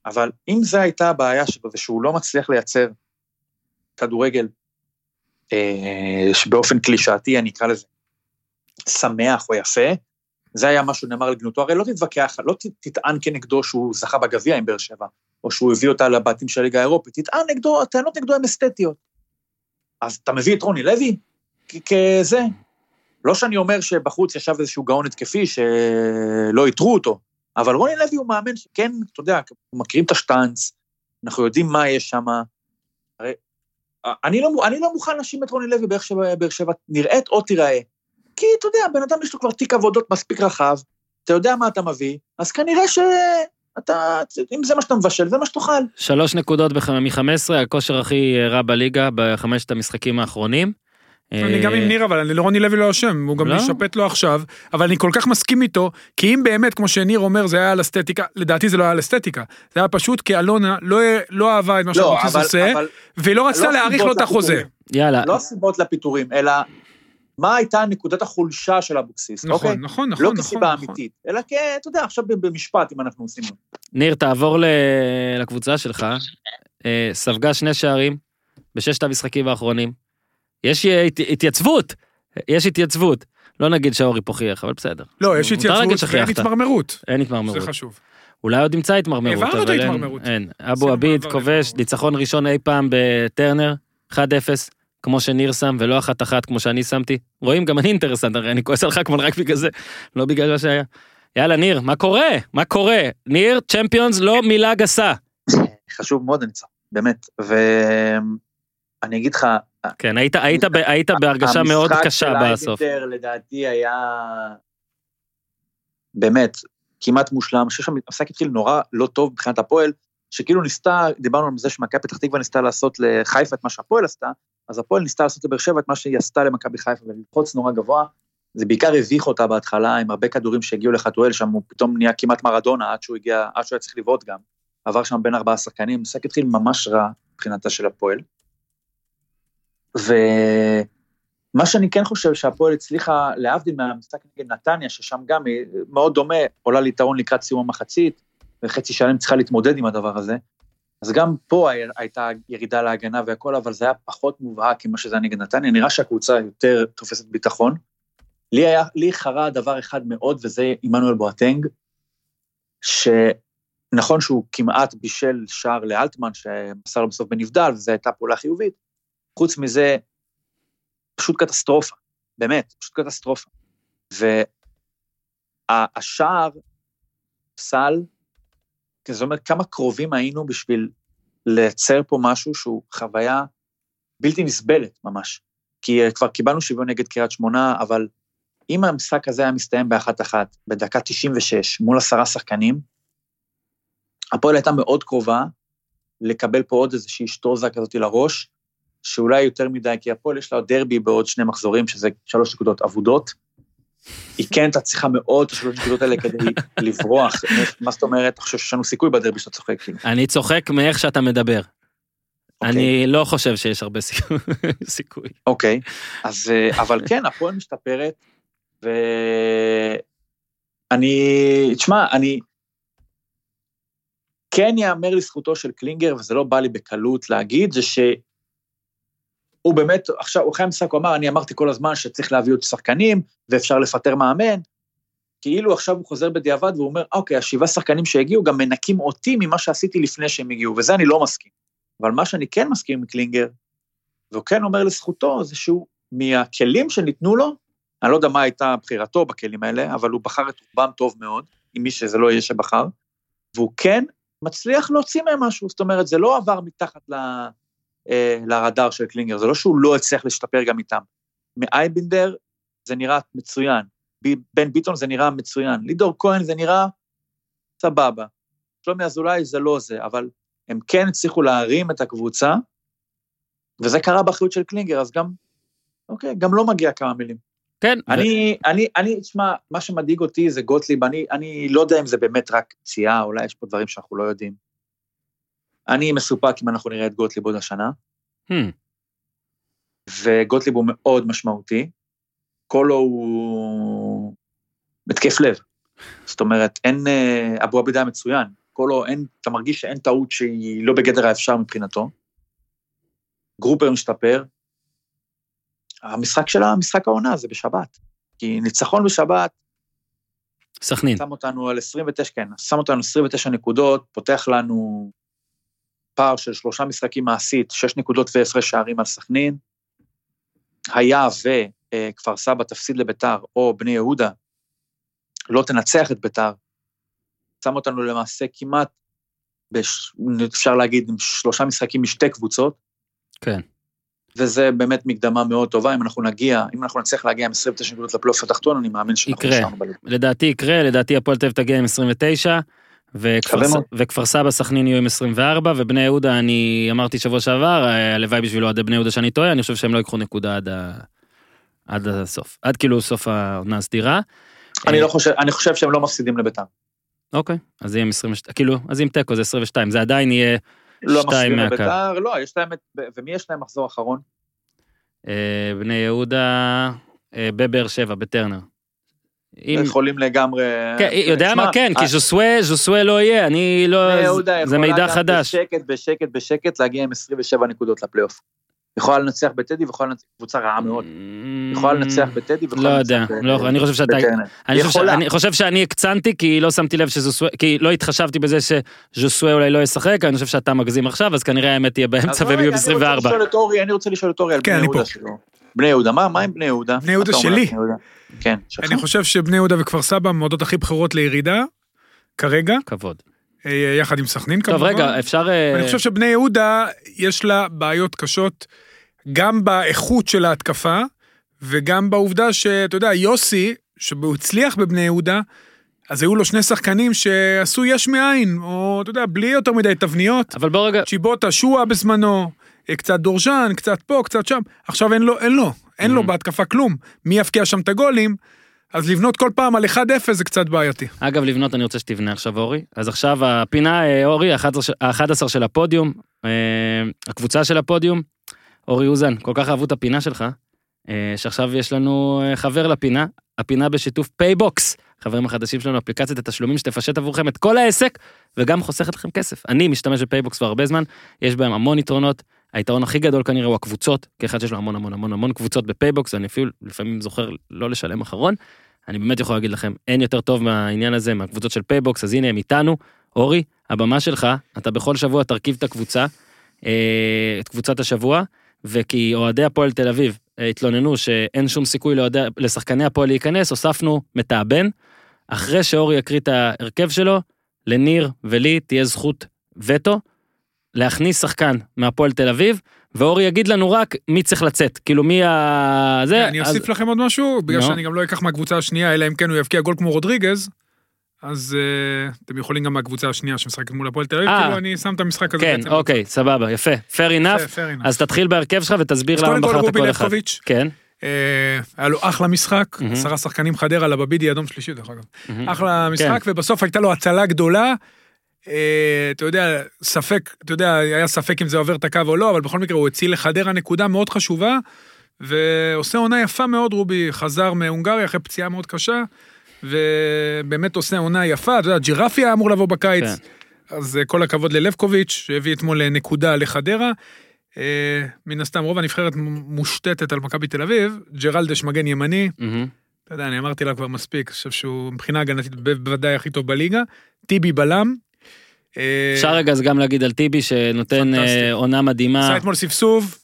אבל אם זו הייתה הבעיה שלו, זה שהוא לא מצליח לייצר כדורגל, אה, שבאופן קלישאתי, אני אקרא לזה, שמח או יפה, זה היה משהו נאמר לגנותו, הרי לא תתווכח, לא תטען כנגדו שהוא זכה בגביע עם באר שבע, או שהוא הביא אותה לבתים של הליגה האירופית, תטען נגדו, הטענות נגדו הן אסתטיות. אז אתה מביא את רוני לוי, כזה, לא שאני אומר שבחוץ ישב איזשהו גאון התקפי שלא יתרו אותו, אבל רוני לוי הוא מאמן שכן, אתה יודע, מכירים את השטנץ, אנחנו יודעים מה יש שם, הרי, אני לא, אני לא מוכן לשים את רוני לוי באר שבע, באר שבע נראית או תיראה, כי אתה יודע, בן אדם יש לו כבר תיק עבודות מספיק רחב, אתה יודע מה אתה מביא, אז כנראה שאתה, אם זה מה שאתה מבשל, זה מה שתוכל. שלוש נקודות מ-חמש עשרה, הכושר הכי רע בליגה בחמשת המשחקים האחרונים, אני גם עם ניר, אבל אני לא רוני לוי לא אשם, הוא גם נשפט לו עכשיו, אבל אני כל כך מסכים איתו, כי אם באמת, כמו שניר אומר, זה היה על אסתטיקה, לדעתי זה לא היה על אסתטיקה, זה היה פשוט כי אלונה לא אהבה את מה שאבוקסיס עושה, ולא רצתה להאריך לו את החוזה. לא סיבות לפיטורים, אלא מה הייתה נקודת החולשה של אבוקסיס, נכון, נכון, נכון, לא כסיבה אמיתית, אלא כי, אתה יודע, עכשיו במשפט, אם אנחנו עושים. ניר, תעבור לקבוצה שלך, ספגה שני שערים בששת המשחקים האחרונים. יש התייצבות, יש התייצבות, לא נגיד שהאורי פה חייך, אבל בסדר. לא, יש התייצבות, אין התמרמרות. אין התמרמרות. זה חשוב. אולי עוד נמצא התמרמרות. עברנו את ההתמרמרות. אין, אבו עביד כובש, ניצחון ראשון אי פעם בטרנר, אחד אפס, כמו שניר שם, ולא אחת אחת כמו שאני שמתי. רואים, גם אני אינטרסנט, אני כועס על חכמון רק בגלל זה, לא בגלל מה שהיה. יאללה, ניר, מה קורה? מה קורה? ניר, צ'מפיונס, לא מילה גסה. חשוב מאוד, אני צריך, באמת. ואני אגיד לך, כן, היית, היית, היית בהרגשה מאוד קשה בסוף. המשחק של אייבינדר לדעתי היה באמת כמעט מושלם, שהמשחק התחיל נורא לא טוב מבחינת הפועל, שכאילו ניסתה, דיברנו על זה שמכבי פתח תקווה ניסתה לעשות לחיפה את מה שהפועל עשתה, אז הפועל ניסתה לעשות לבאר שבע את מה שהיא עשתה למכבי חיפה, וללחוץ נורא גבוה, זה בעיקר הביך אותה בהתחלה, עם הרבה כדורים שהגיעו לחתואל, שם הוא פתאום נהיה כמעט מרדונה, עד שהוא הגיע, עד שהוא היה צריך לבעוט גם, עבר שם בין ארבעה שחקנים, המשחק התחיל ממש רע מבחינתה של הפועל. ומה שאני כן חושב שהפועל הצליחה להבדיל מהמשחק נגד נתניה, ששם גם היא מאוד דומה, עולה ליתרון לקראת סיום המחצית, וחצי שלם צריכה להתמודד עם הדבר הזה, אז גם פה הייתה ירידה להגנה והכל, אבל זה היה פחות מובהק עם מה שזה נגד נתניה, נראה שהקבוצה יותר תופסת ביטחון. לי, היה, לי חרה דבר אחד מאוד, וזה עמנואל בואטנג, שנכון שהוא כמעט בישל שער לאלטמן, שמסר לו בסוף בנבדל, וזו הייתה פעולה חיובית, חוץ מזה, פשוט קטסטרופה, באמת, פשוט קטסטרופה. והשער, פסל, זאת אומרת, כמה קרובים היינו בשביל לייצר פה משהו שהוא חוויה בלתי נסבלת ממש, כי כבר קיבלנו שוויון נגד קריית שמונה, אבל אם המשחק הזה היה מסתיים באחת אחת, בדקה תשעים ושש, מול עשרה שחקנים, הפועל הייתה מאוד קרובה לקבל פה עוד איזושהי שטוזה כזאת לראש, שאולי יותר מדי, כי הפועל יש לה דרבי בעוד שני מחזורים, שזה שלוש נקודות עבודות, היא כן הייתה צריכה מאוד שלוש נקודות האלה כדי לברוח, מה זאת אומרת, אני חושב שיש לנו סיכוי בדרבי שאתה צוחק. אני צוחק מאיך שאתה מדבר. אני לא חושב שיש הרבה סיכוי. אוקיי, אז, אבל כן, הפועל משתפרת, ואני, תשמע, אני, כן יאמר לזכותו של קלינגר, וזה לא בא לי בקלות להגיד, זה ש... הוא באמת, עכשיו, אחרי המשחק הוא אמר, אני אמרתי כל הזמן שצריך להביא עוד שחקנים, ואפשר לפטר מאמן, כאילו עכשיו הוא חוזר בדיעבד, והוא אומר, אוקיי, השבעה שחקנים שהגיעו, גם מנקים אותי ממה שעשיתי לפני שהם הגיעו, וזה אני לא מסכים. אבל מה שאני כן מסכים עם קלינגר, והוא כן אומר לזכותו, זה שהוא, מהכלים שניתנו לו, אני לא יודע מה הייתה בחירתו בכלים האלה, אבל הוא בחר את רובם טוב מאוד, עם מי שזה לא יהיה שבחר, והוא כן מצליח להוציא מהם משהו, זאת אומרת, זה לא עבר מתחת ל... לרדאר של קלינגר, זה לא שהוא לא הצליח להשתפר גם איתם, מאייבינדר זה נראה מצוין, בן ביטון זה נראה מצוין, לידור כהן זה נראה סבבה, שלומי אזולאי זה לא זה, אבל הם כן הצליחו להרים את הקבוצה, וזה קרה באחריות של קלינגר, אז גם, אוקיי, גם לא מגיע כמה מילים. כן. אני, ו... אני, אני, תשמע, מה שמדאיג אותי זה גוטליב, אני, אני לא יודע אם זה באמת רק פציעה, אולי יש פה דברים שאנחנו לא יודעים, אני מסופק אם אנחנו נראה את גוטליב עוד השנה, hmm. וגוטליב הוא מאוד משמעותי, קולו הוא בתקף לב, זאת אומרת, אין, אבו עבידה מצוין, קולו, אין, אתה מרגיש שאין טעות שהיא לא בגדר האפשר מבחינתו, גרופר משתפר, המשחק שלה, המשחק העונה זה בשבת, כי ניצחון בשבת, סכנין, שם אותנו על עשרים ותשע, כן, שם אותנו עשרים ותשע נקודות, פותח לנו, פער של שלושה משחקים מעשית, שש נקודות ועשרה שערים על סכנין, היה וכפר סבא תפסיד לביתר, או בני יהודה, לא תנצח את ביתר, שם אותנו למעשה כמעט, בש... אפשר להגיד, עם שלושה משחקים משתי קבוצות, כן. וזה באמת מקדמה מאוד טובה, אם אנחנו נגיע, אם אנחנו נצליח להגיע עם עשרים ותשע נקודות לפלייאוף התחתון, אני מאמין שאנחנו נשארנו בליגה. לדעתי יקרה, לדעתי הפועל תל אביב תגיע עם עשרים ותשע, וכפר סבא סכנין יהיו עם עשרים וארבע, ובני יהודה, אני אמרתי שבוע שעבר, הלוואי בשבילו עד בני יהודה שאני טועה, אני חושב שהם לא יקחו נקודה עד הסוף, עד כאילו סוף העונה הסדירה. אני לא חושב, אני חושב שהם לא מפסידים לביתם. אוקיי, אז יהיה עם עשרים ושתיים, כאילו, אז עם טקו זה עשרים ושתיים, זה עדיין יהיה שתיים מהקר. לא, יש להם, ומי יש להם מחזור אחרון? בני יהודה, בבאר שבע, בטרנר. יכולים לגמרי... יודע מה, כן, כי ז'וסווה לא יהיה, אני לא... זה מידע חדש. בשקט, בשקט, בשקט, להגיע עם עשרים ושבע נקודות לפלייאוף. יכולה לנצח בטדי, ויכולה לנצח קבוצה רעה מאוד. יכולה לנצח בטדי, ויכולה לנצח... לא יודע, אני חושב שאתה... אני חושב שאני הקצנתי, כי לא שמתי לב שז'וסווה... כי לא התחשבתי בזה שז'וסווה אולי לא ישחק, אני חושב שאתה מגזים עכשיו, אז כנראה האמת תהיה באמצע וביום עשרים וארבע. אני רוצה לשאול את אורי על בני יהודה שלו. בני יהודה, מה, מה עם בני יהודה? בני יהודה שלי. בני יהודה. כן, אני חושב שבני יהודה וכפר סבא מועדות הכי בחירות לירידה, כרגע. כבוד. יחד עם סכנין כמובן. טוב, רגע, אפשר... אני חושב שבני יהודה יש לה בעיות קשות, גם באיכות של ההתקפה, וגם בעובדה שאתה יודע, יוסי, שהוא הצליח בבני יהודה, אז היו לו שני שחקנים שעשו יש מאין, או אתה יודע, בלי יותר מדי תבניות. אבל בוא רגע... צ'יבוטה, שואה בזמנו... קצת דורז'אן, קצת פה, קצת שם, עכשיו אין לו, אין לו, אין לו בהתקפה כלום, מי יפקיע שם את הגולים, אז לבנות כל פעם על אחד אפס זה קצת בעייתי. אגב, לבנות אני רוצה שתבנה עכשיו אורי, אז עכשיו הפינה אורי, ה-אחת עשרה של הפודיום, הקבוצה של הפודיום, אורי אוזן, כל כך אהבו את הפינה שלך, שעכשיו יש לנו חבר לפינה, הפינה בשיתוף פייבוקס, חברים החדשים שלנו, אפליקציית התשלומים שתפשט עבורכם את כל העסק, וגם חוסכת לכם כסף. אני משתמש בפייבוקס והרבה זמן, יש בהם המון יתרונות, היתרון הכי גדול כנראה הוא הקבוצות, כאחד שיש לו המון המון המון המון קבוצות בפייבוקס, ואני אפילו לפעמים זוכר לא לשלם אחרון, אני באמת יכול להגיד לכם, אין יותר טוב מהעניין הזה, מהקבוצות של פייבוקס, אז הנה הם איתנו, אורי, הבמה שלך, אתה בכל שבוע תרכיב את הקבוצה, את קבוצת השבוע, וכי אוהדי הפועל תל אביב התלוננו שאין שום סיכוי לשחקני הפועל להיכנס, הוספנו מתאבן, אחרי שאורי יקריא את ההרכב שלו, לניר ולי תהיה זכות וטו, להכניס שחקן מהפועל תל אביב, ואורי יגיד לנו רק מי צריך לצאת, כאילו מי ה... זה, אני אוסיף לכם עוד משהו, בגלל שאני גם לא אקח מהקבוצה השנייה, אלא אם כן הוא יבקיע גול כמו רודריגז, אז אתם יכולים גם מהקבוצה השנייה שמשחקת מול הפועל תל אביב, כאילו אני שם את המשחק הזה. כן, אוקיי, סבבה, יפה, fair enough, אז תתחיל בהרכב שלך ותסביר למה בחרת כל אחד. כן. היה לו אחלה משחק, עשרה שחקנים חדר על הבבידי, אדום שלישי, דרך אגב. אחלה משחק, ובסוף הייתה לו הצלה גדולה, אתה יודע, ספק, אתה יודע, היה ספק אם זה עובר את הקו או לא, אבל בכל מקרה הוא הציל לחדר הנקודה מאוד חשובה, ועושה עונה יפה מאוד, רובי, חזר מהונגריה אחרי פציעה מאוד קשה, ובאמת עושה עונה יפה, אתה יודע, ג'ירפיה אמור לבוא בקיץ, כן. אז כל הכבוד ללבקוביץ' שהביא אתמול נקודה לחדרה, מן הסתם רוב הנבחרת מושתתת על מכבי תל אביב, ג'רלדש מגן ימני, mm-hmm. אתה יודע, אני אמרתי לה כבר מספיק, אני חושב שהוא מבחינה הגנתית בוודאי הכי טוב בליגה, טיבי בלם, אפשר רגע אז גם להגיד על טיבי שנותן עונה מדהימה, עשה אתמול ספסוב,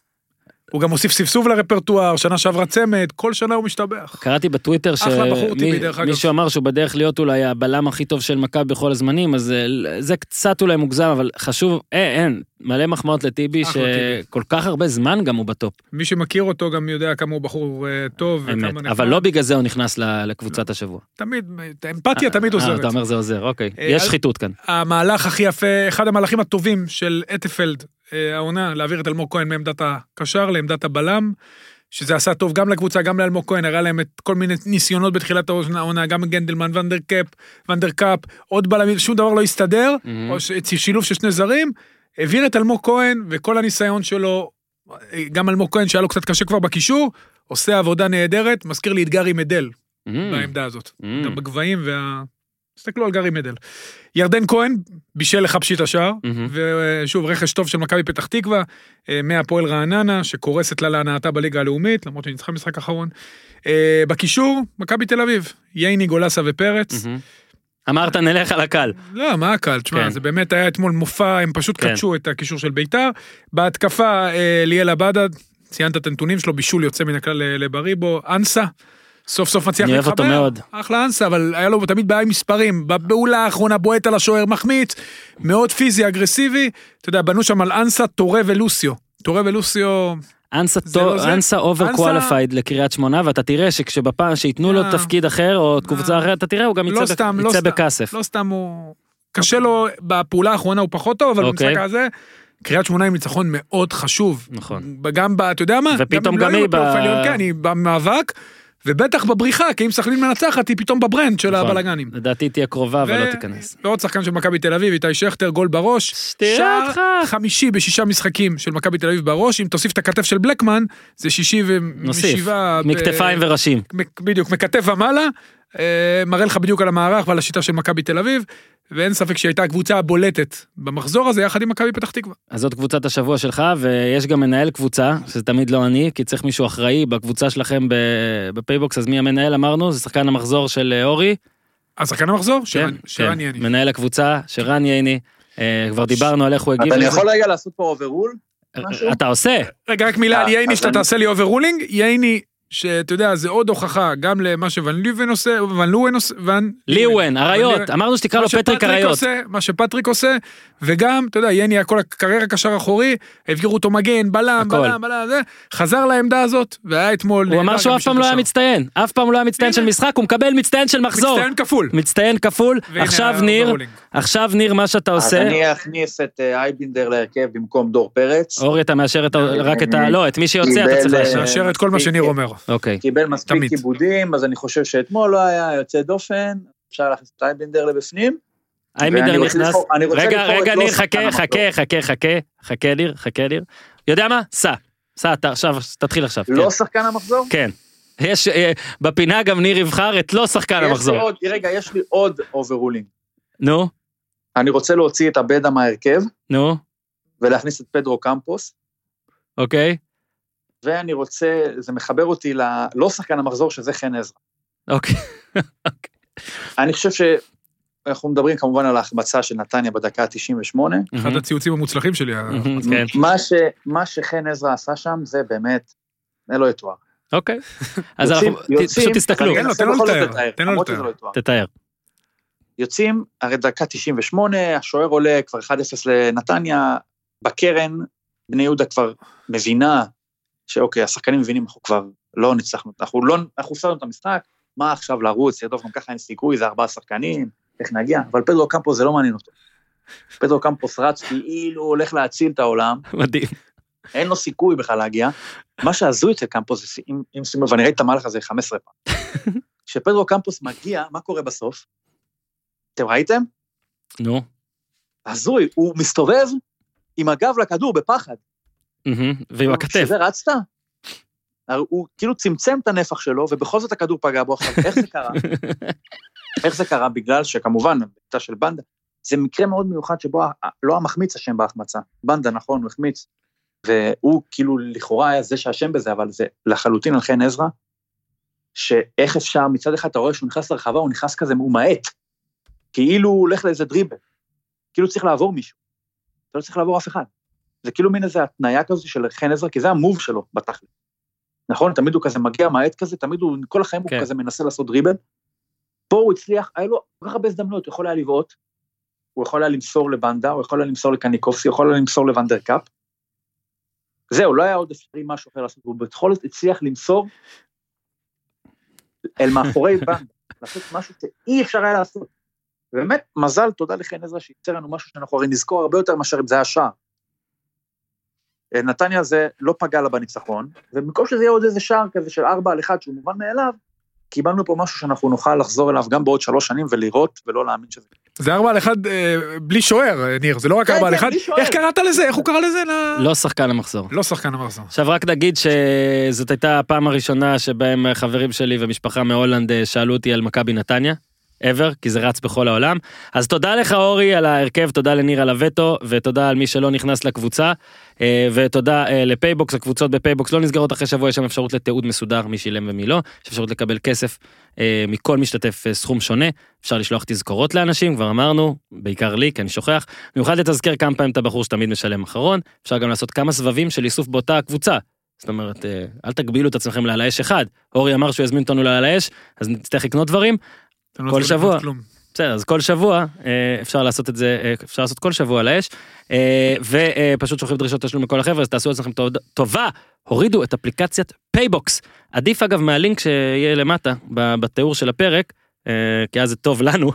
הוא גם הוסיף ספסוב לרפרטואר, שנה שעברה צמד, כל שנה הוא משתבח. קראתי בטוויטר שמישהו אמר שהוא בדרך להיות אולי הבלם הכי טוב של מכבי בכל הזמנים, אז זה קצת אולי מוגזם, אבל חשוב, אין, מלא מחמאות לטיבי, שכל כך הרבה זמן גם הוא בטופ. מי שמכיר אותו גם יודע כמה הוא בחור טוב. אבל לא בגלל זה הוא נכנס לקבוצת השבוע. תמיד, האמפתיה תמיד עוזרת. אתה אומר זה עוזר, אוקיי. יש שחיתות כאן. המהלך הכי יפה, אחד המהלכים הטובים של אטפלד העונה, להעביר את אלמוג כהן מעמדת הקשר לעמדת הבלם, שזה עשה טוב גם לקבוצה, גם לאלמוג כהן, הראה להם את כל מיני ניסיונות בתחילת העונה, גם גנדלמן, ונדר קאפ, ונדר קאפ, עוד בלמים, שום דבר לא הסתדר, או שילוב של שני זרים, העביר את אלמוג כהן, וכל הניסיון שלו, גם אלמוג כהן, שהיה לו קצת קשה כבר בקישור, עושה עבודה נהדרת, מזכיר לי את גרי מדל, בעמדה הזאת, גם בגבעים וה... תסתכלו על גרי מדל. ירדן כהן, בישל לחפשית השער, ושוב, רכש טוב של מכבי פתח תקווה, מהפועל רעננה, שקורסת לה להנאתה בליגה הלאומית, למרות שניצחה משחק אחרון. בקישור, מכבי תל אביב, ייני, גולסה ופרץ. אמרת נלך על הקל. לא, מה הקל? תשמע, זה באמת היה אתמול מופע, הם פשוט קדשו את הקישור של ביתר. בהתקפה, ליאל הבדד, ציינת את הנתונים שלו, בישול יוצא מן הכלל לבריבו, אנסה. סוף סוף מצליח להתחבר, אחלה אנסה, אבל היה לו תמיד בעיה עם מספרים, בפעולה האחרונה בועט על השוער מחמיץ, מאוד פיזי, אגרסיבי, אתה יודע, בנו שם על אנסה, תורה ולוסיו, תורה ולוסיו... אנסה אובר קואליפייד לקריית שמונה, ואתה תראה שכשבפעם שיתנו לו תפקיד אחר, או תקופצה אחרת, אתה תראה, הוא גם יצא בכסף. לא סתם, הוא... קשה לו, בפעולה האחרונה הוא פחות טוב, אבל במשחק הזה... קריית שמונה עם ניצחון מאוד חשוב. נכון. גם, אתה יודע מה? ופתאום גם היא במאבק ובטח בבריחה, כי אם סכנין מנצחת, היא פתאום בברנד של הבלגנים. לדעתי תהיה קרובה, אבל לא תיכנס. ועוד שחקן של מכבי תל אביב, איתי שכטר, גול בראש. שער חמישי בשישה משחקים של מכבי תל אביב בראש, אם תוסיף את הכתף של בלקמן, זה שישי ומשבעה... מכתפיים וראשים. בדיוק, מכתף ומעלה, מראה לך בדיוק על המערך ועל השיטה של מכבי תל אביב, ואין ספק שהייתה הקבוצה הבולטת במחזור הזה, יחד עם מכבי פתח תקווה. אז זאת קבוצת השבוע שלך, ויש גם מנהל קבוצה, שזה תמיד לא אני, כי צריך מישהו אחראי בקבוצה שלכם בפייבוקס, אז מי המנהל אמרנו? זה שחקן המחזור של אורי. אז שחקן המחזור? כן, שרן ייני. מנהל הקבוצה, שרן ייני, כבר דיברנו על איך הוא הגיב. אתה יכול רגע לעשות פה אוברול? אתה עושה. רגע, רק מילה על ייני, שאתה תעשה לי אוברולינג, ייני שאתה יודע, זה עוד הוכחה, גם למה שוון ליוון עושה, ון לואן עושה, ון... ליוון, הריות, אמרנו שתקרא לו פטריק הריות. מה שפטריק עושה, וגם, אתה יודע, יני, הכל הקריירה קשר אחורי, הבגירו אותו מגן, בלם, בלם, בלם, זה, חזר לעמדה הזאת, והיה אתמול... הוא אמר שהוא אף פעם לא היה מצטיין, אף פעם לא היה מצטיין של משחק, הוא מקבל מצטיין של מחזור. מצטיין כפול. מצטיין כפול, עכשיו ניר, עכשיו ניר מה שאתה עושה. אז אני אכניס את אייבינדר להרכב במקום דור פרץ. אורי, אתה מאשר רק את ה... לא, את מי שיוצא, אתה צריך לאשר. מאשר את כל מה שניר אומר. אוקיי. קיבל מספיק כיבודים, אז אני חושב שאתמול לא היה יוצא דופן, אפשר להכניס את אייבינדר לבפנים. אייבינדר נכנס, רגע, רגע, ניר, חכה, חכה, חכה, חכה, חכה ניר, חכה ניר. יודע מה? סע, סע, תתחיל עכשיו. לא שחקן המחזור? כן. יש בפינה גם ניר יבחר את לא שחקן המחזור. רגע, יש לי עוד אוברולינג. נו? אני רוצה להוציא את הבדה מהרכב. נו? ולהכניס את פדרו קמפוס. אוקיי. ואני רוצה, זה מחבר אותי ללא שחקן המחזור, שזה חן עזרא. אוקיי. אני חושב ש... אנחנו מדברים כמובן על ההחמצה של נתניה בדקה ה-תשעים ושמונה. אחד הציוצים המוצלחים שלי. מה שחן עזרא עשה שם, זה באמת, זה לא יתואר. אוקיי. אז אנחנו, פשוט תסתכלו. תן לו לתאר. תן לו לתאר. תתאר. יוצאים, הרי דקה תשעים ושמונה, השוער עולה כבר אחד אפס לנתניה, בקרן, בני יהודה כבר מבינה, שאוקיי, השחקנים מבינים, אנחנו כבר לא ניצחנו, אנחנו לא, אנחנו הפסדנו את המשחק, מה עכשיו לרוץ, ידוף, גם ככה אין סיכוי, זה ארבעה שחקנים, איך נגיע, אבל פדרו קמפוס זה לא מעניין אותו. פדרו קמפוס רץ כאילו הולך להציל את העולם. מדהים. אין לו סיכוי בכלל להגיע. מה שעזוי אצל קמפוס, אם שימו, ואני ראיתי את המהלך הזה חמש עשרה פעם. כשפדרו קמפוס מגיע, מה קורה בסוף? אתם ראיתם? נו. עזוי, הוא מסתובב עם הגב לכדור בפחד. ועם הכתף. שזה רצת? הוא כאילו צמצם את הנפח שלו, ובכל זאת הכדור פגע בו אחר. איך זה קרה? איך זה קרה? בגלל שכמובן, הבטה של בנדה, זה מקרה מאוד מיוחד שבו לא המחמיץ השם בהחמצה. בנדה, נכון, הוא החמיץ, והוא כאילו לכאורה היה זה שהשם בזה, אבל זה לחלוטין על חן עזרא, שאיך אפשר, מצד אחד אתה רואה שהוא נכנס לרחבה, הוא נכנס כזה, הוא מעט, כאילו הוא הולך לאיזה דריבל, כאילו צריך לעבור מישהו, אתה לא צריך לעבור אף אחד. זה כאילו מין איזו התניה כזו של חן עזרא, כי זה המוב שלו בתכלית. נכון, תמיד הוא כזה מגיע מעט כזה, תמיד הוא, כל החיים הוא כזה מנסה לעשות דריבל, פה הוא הצליח, היה לו כל כך הרבה הזדמנות, הוא יכול היה לבעוט, הוא יכול היה למסור לבנדה, הוא יכול היה למסור לקניקופסי, הוא יכול היה למסור לוונדר קאפ, זהו, לא היה עוד אפשרי משהו אחר לעשות, הוא בכל זאת הצליח למסור אל מאחורי בנדה, לעשות משהו שאי אפשר היה לעשות, באמת מזל, תודה לחן עזרא, שיצר לנו משהו שאנחנו הרי נזכור הרבה יותר מאשר אם זה היה שעה, נתניה זה לא פגע לה בניצחון, ובמקום שזה יהיה עוד איזה שער כזה של ארבע על אחד, שהוא מובן מאליו, קיבלנו פה משהו שאנחנו נוכל לחזור אליו גם בעוד שלוש שנים, ולראות ולא להאמין שזה... זה ארבע על אחד בלי שוער, ניר, זה לא רק ארבע על אחד. איך קראת לזה? איך הוא קרא לזה? לא שחקן המחזור. לא שחקן המחזור. עכשיו רק נגיד שזאת הייתה הפעם הראשונה, שבהם חברים שלי ומשפחה מהולנד שאלו אותי על מכבי נתניה. עבר, כי זה רץ בכל העולם. אז תודה לך אורי על ההרכב, תודה לניר על הווטו, ותודה על מי שלא נכנס לקבוצה, ותודה לפייבוקס, הקבוצות בפייבוקס לא נסגרות אחרי שבוע, יש שם אפשרות לתיעוד מסודר, מי שילם ומי לא, יש אפשרות לקבל כסף מכל משתתף סכום שונה, אפשר לשלוח תזכורות לאנשים, כבר אמרנו, בעיקר לי, כי אני שוכח, מיוחד לתזכר כמה פעמים את הבחור שתמיד משלם אחרון, אפשר גם לעשות כמה סבבים של איסוף באותה הקבוצה, זאת אומרת, אל תגבילו את עצמכם לעל האש אחד, אורי אמר שהוא יזמין אותנו לעל האש, אז נצטרך לקנות דברים, כל שבוע, בסדר, אז כל שבוע אפשר לעשות את זה, אפשר לעשות כל שבוע על האש, ופשוט שולחים דרישות תשלום מכל החבר'ה, אז תעשו עצמכם טובה, הורידו את אפליקציית פייבוקס, עדיף אגב מהלינק שיהיה למטה, בתיאור של הפרק, כי אז זה טוב לנו,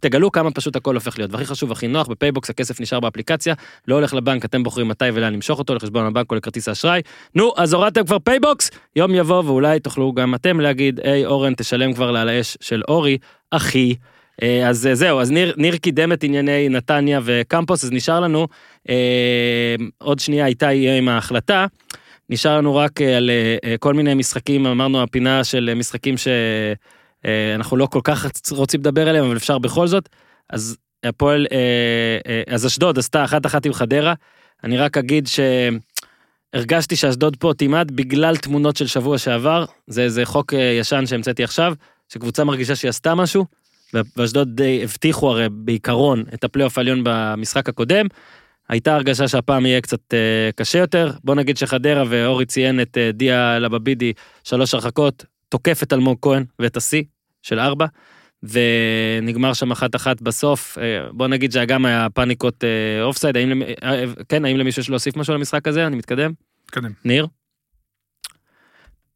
תגלו כמה פשוט הכל הופך להיות, והכי חשוב, הכי נוח, בפייבוקס הכסף נשאר באפליקציה, לא הולך לבנק, אתם בוחרים מתי ולאן למשוך אותו, לחשבון הבנק או לכרטיס האשראי, נו, אז הורדתם כבר פייבוקס, יום יבוא ואולי תוכלו גם אתם להגיד, היי אורן, תשלם כבר לעל האש של אורי, אחי, אז זהו, אז ניר, ניר קידם את ענייני נתניה וקמפוס, אז נשאר לנו, אה, עוד שנייה הייתה יהיה עם ההחלטה, נשאר לנו רק על אה, כל מיני משחקים, אמרנו, הפינה של משחקים ש... אנחנו לא כל כך רוצים לדבר עליהם, אבל אפשר בכל זאת, אז הפועל, אז אשדוד עשתה אחת אחת עם חדרה, אני רק אגיד שהרגשתי שאשדוד פה תימד בגלל תמונות של שבוע שעבר, זה איזה חוק ישן שהמצאתי עכשיו, שקבוצה מרגישה שהיא עשתה משהו, ואשדוד די הבטיחו הרי בעיקרון את הפלייאוף העליון במשחק הקודם, הייתה הרגשה שהפעם יהיה קצת קשה יותר, בוא נגיד שחדרה ואורי ציין את דיה לבבידי שלוש הרחקות, תוקף את אלמוג כהן ואת השיא של ארבע, ונגמר שם אחת אחת בסוף, בוא נגיד שגם היה פאניקות אופסייד, האם, כן, האם למישהו שלא הוסיף משהו למשחק הזה? אני מתקדם? מתקדם. ניר?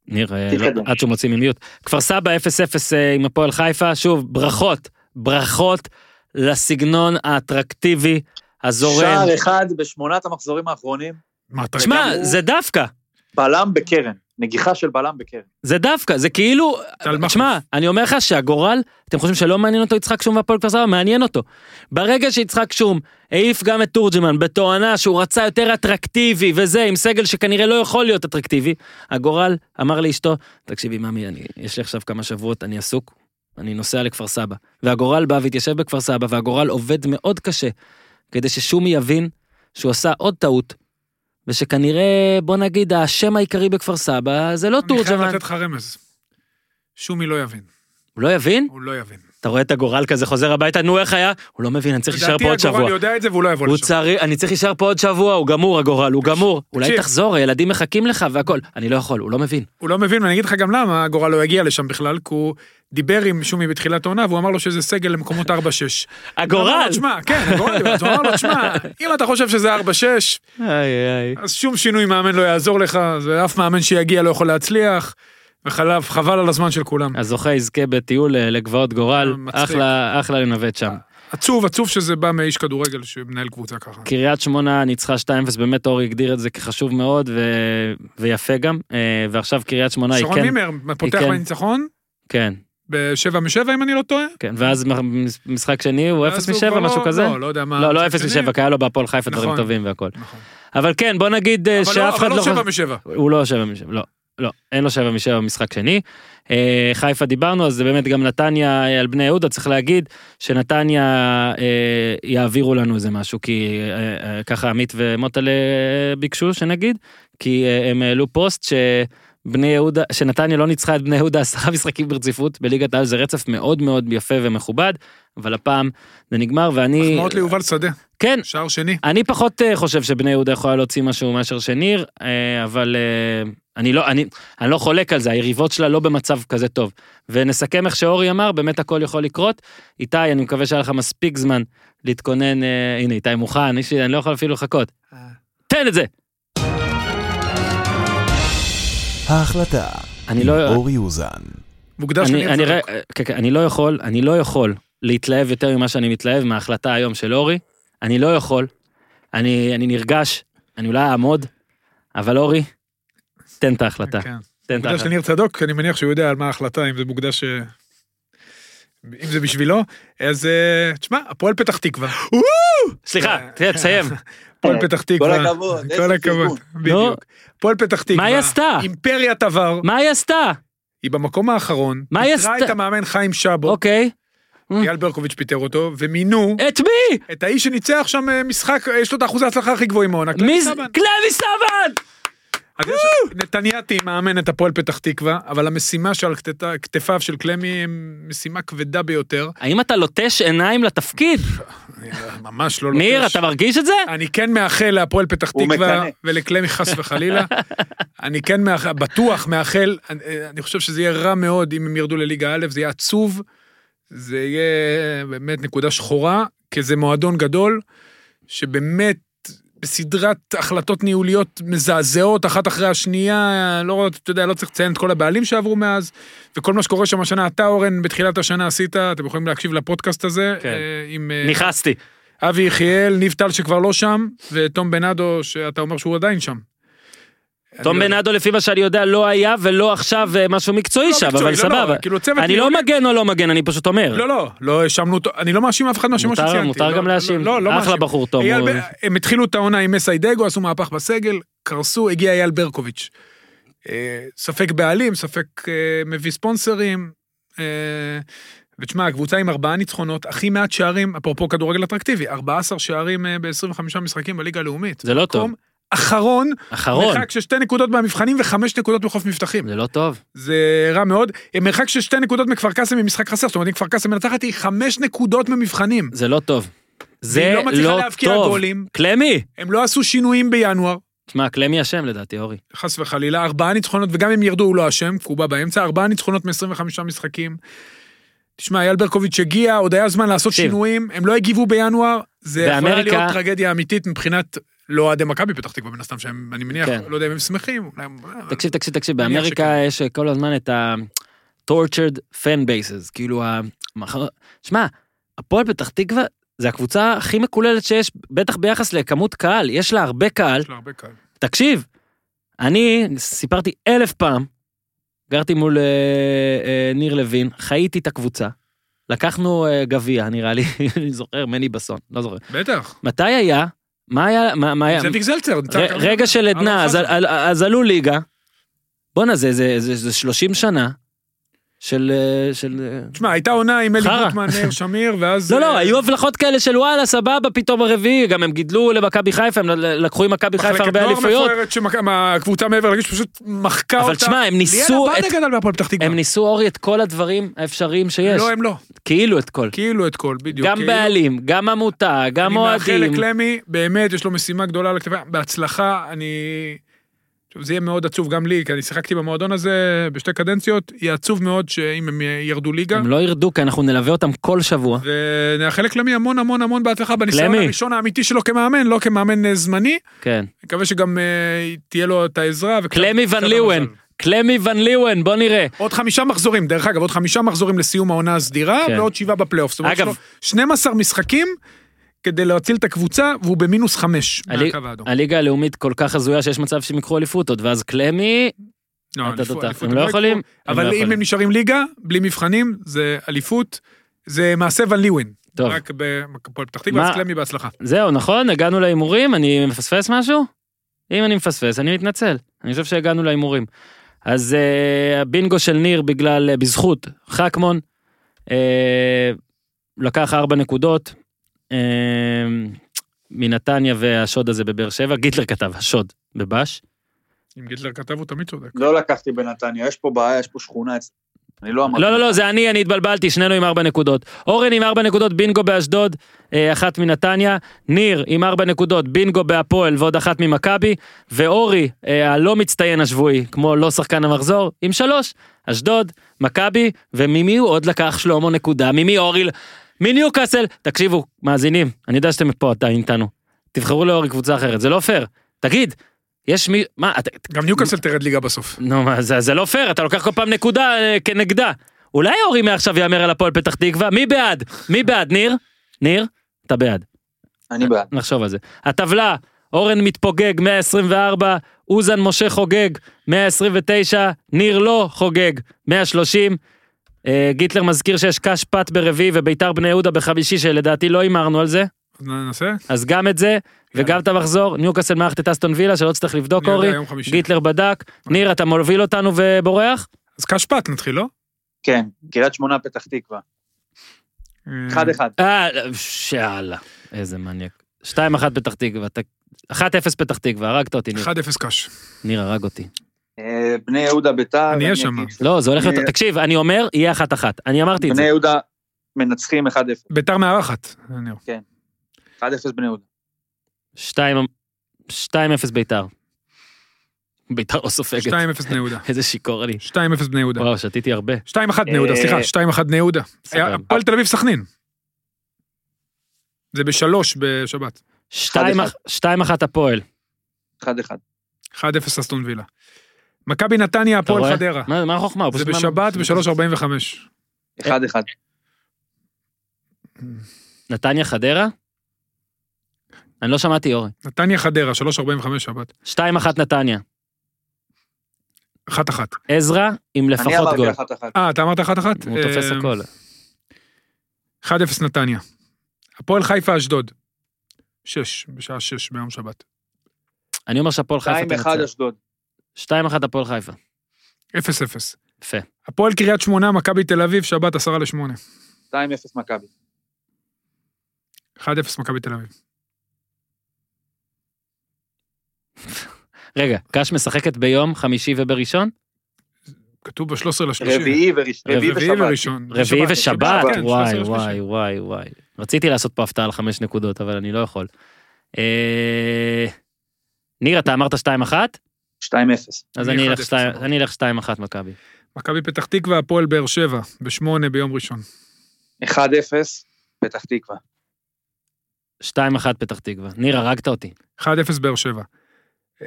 ניר, עד שהוא מוציא ממיות. כפר סבא אפס אפס עם הפועל חיפה, שוב, ברכות, ברכות לסגנון האטרקטיבי, הזורם. שער אחד בשמונת המחזורים האחרונים. תשמע, זה דווקא. בלם בקרן, נגיחה של בלם בקרן. זה דווקא, זה כאילו, תשמע, אני אומר לך שהגורל, אתם חושבים שלא מעניין אותו יצחק שום והפועל כפר סבא, מעניין אותו. ברגע שיצחק שום העיף גם את תורג'מן בתואנה שהוא רצה יותר אטרקטיבי וזה, עם סגל שכנראה לא יכול להיות אטרקטיבי, הגורל אמר לאשתו, תקשיבי מאמי, אני, יש לי עכשיו כמה שבועות, אני עסוק, אני נוסע לכפר סבא, והגורל בא והתיישב בכפר סבא, והגורל עובד מאוד קשה, כדי ששום יבין שהוא עשה עוד טעות, ושכנראה, בוא נגיד, השם העיקרי בכפר סבא, זה לא תורג'מן. אני חייב לתת לך רמז. שומי לא יבין. הוא לא יבין? הוא לא יבין. אתה רואה את הגורל כזה חוזר הביתה, נו איך היה? הוא לא מבין, אני צריך להישאר פה עוד שבוע. לדעתי הגורל יודע את זה, והוא לא יבוא לשם. אני צריך להישאר פה עוד שבוע, הוא גמור הגורל, הוא גמור. אולי תחזור, הילדים מחכים לך והכל. אני לא יכול, הוא לא מבין. הוא לא מבין, ואני אגיד לך גם למה, הגורל לא יגיע לשם בכלל, כי הוא דיבר עם שומי בתחילת העונה, והוא אמר לו שזה סגל למקומות ארבע שש. הגורל? כן, הגורל, הוא אמר לו, תשמע, אם אתה חושב שזה ארבע שש, אז שום שינוי מאמן לא יעזור לך, ואף מאמן שיגיע לא יכול להצליח. וחלב, חבל על הזמן של כולם. הזוכה יזכה בטיול לגבעות גורל, אחלה, אחלה לנווט שם. עצוב, עצוב שזה בא מאיש כדורגל שמנהל קבוצה ככה. קריית שמונה ניצחה שתיים אפס, באמת אור הגדיר את זה כחשוב מאוד, ו... ויפה גם, ועכשיו קריית שמונה היא כן... שרון מימר, פותח מהניצחון? כן. בשבע משבע, אם אני לא טועה? כן, ואז משחק שני הוא אפס משבע, משהו כזה? לא, לא יודע מה... לא, לא אפס משבע, כי היה לו בהפועל חיפה דברים טובים והכל. אבל כן, בוא נגיד שאף אחד לא... אבל לא שבע משבע. הוא לא שבע משבע, לא. לא, אין לו שבע משבע במשחק שני. אה, חיפה דיברנו, אז זה באמת גם נתניה על בני יהודה, צריך להגיד שנתניה אה, יעבירו לנו איזה משהו, כי אה, אה, ככה עמית ומוטלה ביקשו שנגיד, כי אה, הם העלו פוסט שבני יהודה, שנתניה לא ניצחה את בני יהודה עשרה משחקים ברציפות, בליגת העל זה רצף מאוד מאוד יפה ומכובד, אבל הפעם זה נגמר, ואני... מחמאות ליובל שדה. כן. שער שני. אני פחות אה, חושב שבני יהודה יכולה להוציא משהו מאשר שניר, אה, אבל... אה, אני לא, אני, אני לא חולק על זה, היריבות שלה לא במצב כזה טוב. ונסכם איך שאורי אמר, באמת הכל יכול לקרות. איתי, אני מקווה שהיה לך מספיק זמן להתכונן, אה, הנה, איתי מוכן, אישי, אני לא יכול אפילו לחכות. אה. תן את זה! ההחלטה, אני לא... אורי אוזן. מוקדש אני, אני, אני, אני לא יכול, אני לא יכול להתלהב יותר ממה שאני מתלהב מההחלטה היום של אורי. אני לא יכול, אני, אני נרגש, אני אולי אעמוד, אבל אורי, תן את ההחלטה. מוקדש לניר צדוק, אני מניח שהוא יודע על מה ההחלטה, אם זה מוקדש, אם זה בשבילו, אז תשמע, הפועל פתח תקווה. סליחה, תסיים. הפועל פתח תקווה. כל הכבוד. כל הכבוד, בדיוק. הפועל פתח תקווה. מה היא עשתה? אימפריית עבר. מה היא עשתה? היא במקום האחרון. מה היא עשתה? נתראה את המאמן חיים שבו. אוקיי. אייל ברקוביץ' פיטר אותו, ומינו... את מי? את האיש שניצח שם משחק, יש לו את האחוז ההצלחה הכי גבוהה עם העונה. אז יש, נתניאתי מאמן את הפועל פתח תקווה, אבל המשימה שעל כתפיו של קלמי היא משימה כבדה ביותר. האם אתה לוטש עיניים לתפקיד? ממש לא לוטש. ניר, אתה מרגיש את זה? אני כן מאחל להפועל פתח תקווה ולקלמי חס וחלילה. אני כן בטוח מאחל, אני חושב שזה יהיה רע מאוד אם הם ירדו לליגה א', זה יהיה עצוב, זה יהיה באמת נקודה שחורה, כי זה מועדון גדול, שבאמת, בסדרת החלטות ניהוליות מזעזעות, אחת אחרי השנייה, לא, אתה יודע, לא צריך לציין את כל הבעלים שעברו מאז, וכל מה שקורה שם השנה, אתה אורן, בתחילת השנה עשית, אתם יכולים להקשיב לפודקאסט הזה, כן. עם... נכנסתי. אבי יחיאל, ניב טל שכבר לא שם, וטום בנאדו, שאתה אומר שהוא עדיין שם. תום בנאדו, לפי מה שאני יודע, לא היה ולא עכשיו משהו מקצועי שם, אבל סבבה. אני לא מגן או לא מגן, אני פשוט אומר. לא, לא, לא שמנו, אני לא מאשים אף אחד מה שציינתי. מותר גם להאשים, אחלה בחור תום. הם התחילו את העונה עם מסיידגו, עשו מהפך בסגל, קרסו, הגיע אייל ברקוביץ'. ספק בעלים, ספק מביא ספונסרים, ותשמע, הקבוצה עם ארבעה ניצחונות, הכי מעט שערים, אפרופו כדורגל אטרקטיבי, ארבעה עשר שערים ב-עשרים וחמישה משחקים בליגה הלאומית. זה לא טוב. אחרון, מרחק של שתי נקודות במבחנים וחמש נקודות מחוף מבטחים. זה לא טוב. זה רע מאוד. מרחק של שתי נקודות מכפר קסם ממשחק חסר. זאת אומרת, אם כפר קסם מנצחת היא חמש נקודות ממבחנים. זה לא טוב. זה לא טוב. היא לא מצליחה להבקיע גולים. קלמי. הם לא עשו שינויים בינואר. תשמע, קלמי אשם לדעתי, אורי. חס וחלילה, ארבעה ניצחונות, וגם אם ירדו הוא לא אשם, כי הוא בא באמצע, ארבעה ניצחונות מ-עשרים וחמישה משחקים. תשמע, אייל ברקוביץ' הגיע, עוד היה זמן לעשות שינויים, הם לא הגיבו בינואר, זה יכולה להיות טרגדיה אמיתית מבחינת לא עדי מכבי פתח תקווה מן הסתם שהם, אני מניח, לא יודע אם הם שמחים. תקשיב, תקשיב, תקשיב, באמריקה יש כל הזמן את ה-tortured fan bases, כאילו, שמע, הפועל פתח תקווה, זה הקבוצה הכי מקוללת שיש, בטח ביחס לכמות קהל, יש לה הרבה קהל. יש לה הרבה קהל. תקשיב, אני סיפרתי אלף פעם, גרתי מול ניר לוין, חייתי את הקבוצה, לקחנו גביע, נראה לי, אני זוכר, מני בסון, לא זוכר. בטח. מתי היה? מה היה? מה היה? זה נגזלצר. רגע של עדנה, אז עלו ליגה, בוא נזה, זה שלושים שנה, של... תשמע, הייתה עונה עם אלי גוטמן, ניר שמיר, ואז... לא, לא, היו הבלחות כאלה של וואלה, סבבה, פתאום הרביעי, גם הם גידלו למכבי חיפה, הם לקחו עם מכבי חיפה הרבה אליפויות. מחלקת נוער מפוארת, שהקבוצה מעבר להגיד שפשוט מחקה אותה. אבל תשמע, הם ניסו... הם ניסו, אורי, את כל הדברים האפשריים שיש. לא, הם לא. כאילו את כל. כאילו את כל, בדיוק. גם בעלים, גם עמותה, גם אוהדים. אני מאחל לקלמי, באמת יש לו משימה גדולה לכתבה. בהצלחה, אני... זה יהיה מאוד עצוב גם לי, כי אני שיחקתי במועדון הזה בשתי קדנציות, יהיה עצוב מאוד שאם הם ירדו ליגה. הם לא ירדו, כי אנחנו נלווה אותם כל שבוע. ונאחל לקלמי המון המון המון בהצלחה, בניסיון הראשון האמיתי שלו כמאמן, לא כמאמן זמני. כן. מקווה שגם תהיה לו את העזרה. קלמי ון ליוון, קלמי ון ליוון, בוא נראה. עוד חמישה מחזורים, דרך אגב, עוד חמישה מחזורים לסיום העונה הסדירה, ועוד שבעה בפלייאוף. זאת אומרת, שנים עשר משחקים כדי להציל את הקבוצה, והוא במינוס חמש. הליגה הלאומית כל כך הזויה, שיש מצב שהם יקחו אליפות עוד, ואז קלמי, הם לא יכולים. אבל אם הם נשארים ליגה, בלי מבחנים, זה אליפות, זה מעשה ון ליוון. טוב. רק בפועל פתח תקווה, אז קלמי בהצלחה. זהו, נכון, הגענו להימורים, אני מפספס משהו? אם אני מפספס, אני מתנצל. אני חושב שהגענו להימורים. אז הבינגו של ניר, בגלל, בזכות, חכמון, לקח ארבע נקודות, מנתניה והשוד הזה בבאר שבע, גיטלר כתב, השוד בבש. אם גיטלר כתב הוא תמיד צודק. לא לקחתי בנתניה, יש פה בעיה, יש פה שכונה, אני לא אמרתי. לא, לא, לא, זה אני, אני התבלבלתי, שנינו עם ארבע נקודות. אורן עם ארבע נקודות, בינגו באשדוד, אחת מנתניה, ניר עם ארבע נקודות, בינגו בהפועל ועוד אחת ממכבי, ואורי, הלא מצטיין השבועי, כמו לא שחקן המחזור, עם שלוש, אשדוד, מכבי, וממי הוא עוד לקח שלמה נקודה, ממי אורי... מיניו קסל, תקשיבו, מאזינים, אני יודע שאתם פה עדיין איתנו, תבחרו לאורי קבוצה אחרת, זה לא פייר, תגיד, יש מי, מה, אתה... גם ניו קסל תרד ליגה בסוף. נו, מה, זה, זה לא פייר, אתה לוקח כל פעם נקודה כנגדה, אולי אורי מעכשיו יאמר על הפועל פתח תקווה, מי בעד? מי בעד, ניר? ניר? אתה בעד. אני בעד. נחשוב על זה. הטבלה, אורן מתפוגג מאה עשרים וארבע, אוזן משה חוגג מאה עשרים ותשע, ניר לא חוגג מאה שלושים, גיטלר מזכיר שיש קש פת ברביעי וביתר בני יהודה בחמישי, שלדעתי לא אמרנו על זה. אז ננסה. אז גם את זה, וגם את המחזור, ניוקאסל מארחת את אסטון וילה, שלא צריך לבדוק אורי, גיטלר בדק, ניר, אתה מוביל אותנו ובורח? אז קש פת נתחיל, לא? כן, קריית שמונה פתח תקווה. אחד אחד. אה, שאלה, איזה מניאק. שתיים אחת פתח תקווה, אחת אפס פתח תקווה, הרגת אותי ניר. אחד אפס קש. ניר, הרג אותי. בני יהודה ביתר, אני אהיה שם. לא, זה הולך, תקשיב, אני אומר, יהיה אחת אחת, אני אמרתי את זה. בני יהודה מנצחים אחד אפס. ביתר מארחת. כן, אחד אפס בני יהודה. שתיים אפס ביתר. ביתר לא סופגת. שתיים אפס בני יהודה. איזה שיקור אני. שתיים אפס בני יהודה. וואו, שתיתי הרבה. שתיים אחת בני יהודה, סליחה, שתיים אחת בני יהודה. הפועל תל אביב סכנין. זה בשלוש בשבת. שתיים אחת הפועל. אחד אחד. אחד אפס אסטון וילה. מכבי נתניה, הפועל חדרה. מה החוכמה? זה בשבת ב-שלוש ארבעים וחמש. אחד אחד. נתניה חדרה? אני לא שמעתי אורי. נתניה חדרה, שלוש ארבעים וחמש שבת. שתיים אחת נתניה. אחת אחת. עזרא עם לפחות גול. אה, אתה אמרת אחת אחת? הוא תופס הכל. אחד אפס נתניה. הפועל חיפה אשדוד. שש, בשעה שש ביום שבת. אני אומר שהפועל חיפה תנצח. שתיים אחד אשדוד. שתיים אחת הפועל חיפה. אפס אפס. יפה. הפועל קריית שמונה, מכבי תל אביב, שבת עשרה לשמונה. שתיים אפס מכבי. אחד אפס מכבי תל אביב. רגע, קש משחקת ביום חמישי ובראשון? כתוב ב-שלוש עשרה לשלושים. רביעי וראשון. רביעי ושבת, וואי וואי וואי וואי. רציתי לעשות פה הפתעה על חמש נקודות, אבל אני לא יכול. ניר, אתה אמרת שתיים אחת? שתיים אפס. אז אני אלך שתיים אחת מכבי. מכבי פתח תקווה, הפועל באר שבע, בשמונה ביום ראשון. אחד אפס, פתח תקווה. שתיים אחת פתח תקווה. ניר, הרגת אותי. אחד אפס באר שבע.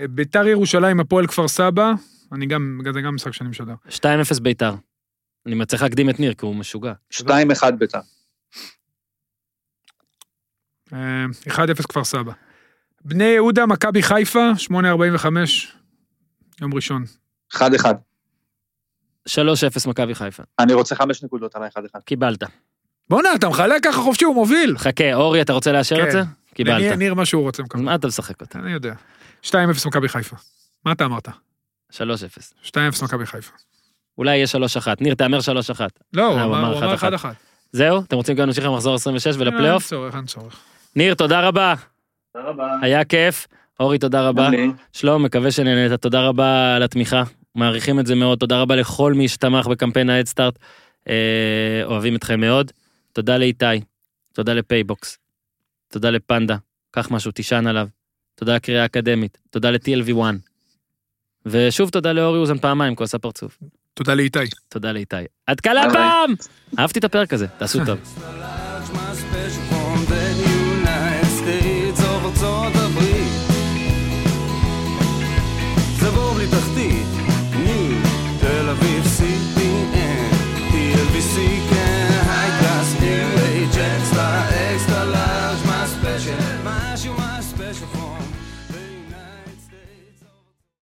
ביתר ירושלים, הפועל כפר סבא, אני גם, זה גם משחק שאני משדר. שתיים אפס ביתר. אני מצליח להקדים את ניר, כי הוא משוגע. שתיים אחד ביתר. אחד אפס כפר סבא. בני יהודה, מכבי חיפה, שמונה ארבעים וחמש. יום ראשון. אחד אחד. שלוש אפס מכבי חיפה. אני רוצה חמש נקודות עליי אחד אחד. קיבלת. בונה, אתה מחלק ככה חופשי, הוא מוביל. חכה, אורי, אתה רוצה לאשר את זה? קיבלת. ניר מה שהוא רוצה מקבל. מה אתה משחק אותה? אני יודע. שתיים אפס מכבי חיפה. מה אתה אמרת? שלוש אפס. שתיים אפס מכבי חיפה. אולי יהיה שלוש אחת. ניר, תאמר שלוש אחת. לא, הוא אמר אחד אחד. זהו, אתם רוצים גם להמשיך למחזור עשרים ושש ולפלייאוף? אין צורך, אין צורך. ניר, תודה רבה. תודה רבה. היה כיף. אורי, תודה רבה. שלום, מקווה שנהנית. תודה רבה על התמיכה. מעריכים את זה מאוד. תודה רבה לכל מי שתמך בקמפיין ההדסטארט. אוהבים אתכם מאוד. תודה לאיתי. תודה לפייבוקס. תודה לפנדה. קח משהו, תישן עליו. תודה לקריאה האקדמית. תודה ל-טי אל וי אחת. ושוב תודה לאורי אוזן פעמיים, כי הוא עשה פרצוף. תודה לאיתי. תודה לאיתי. עד כאן הפעם! אהבתי את הפרק הזה, תעשו טוב.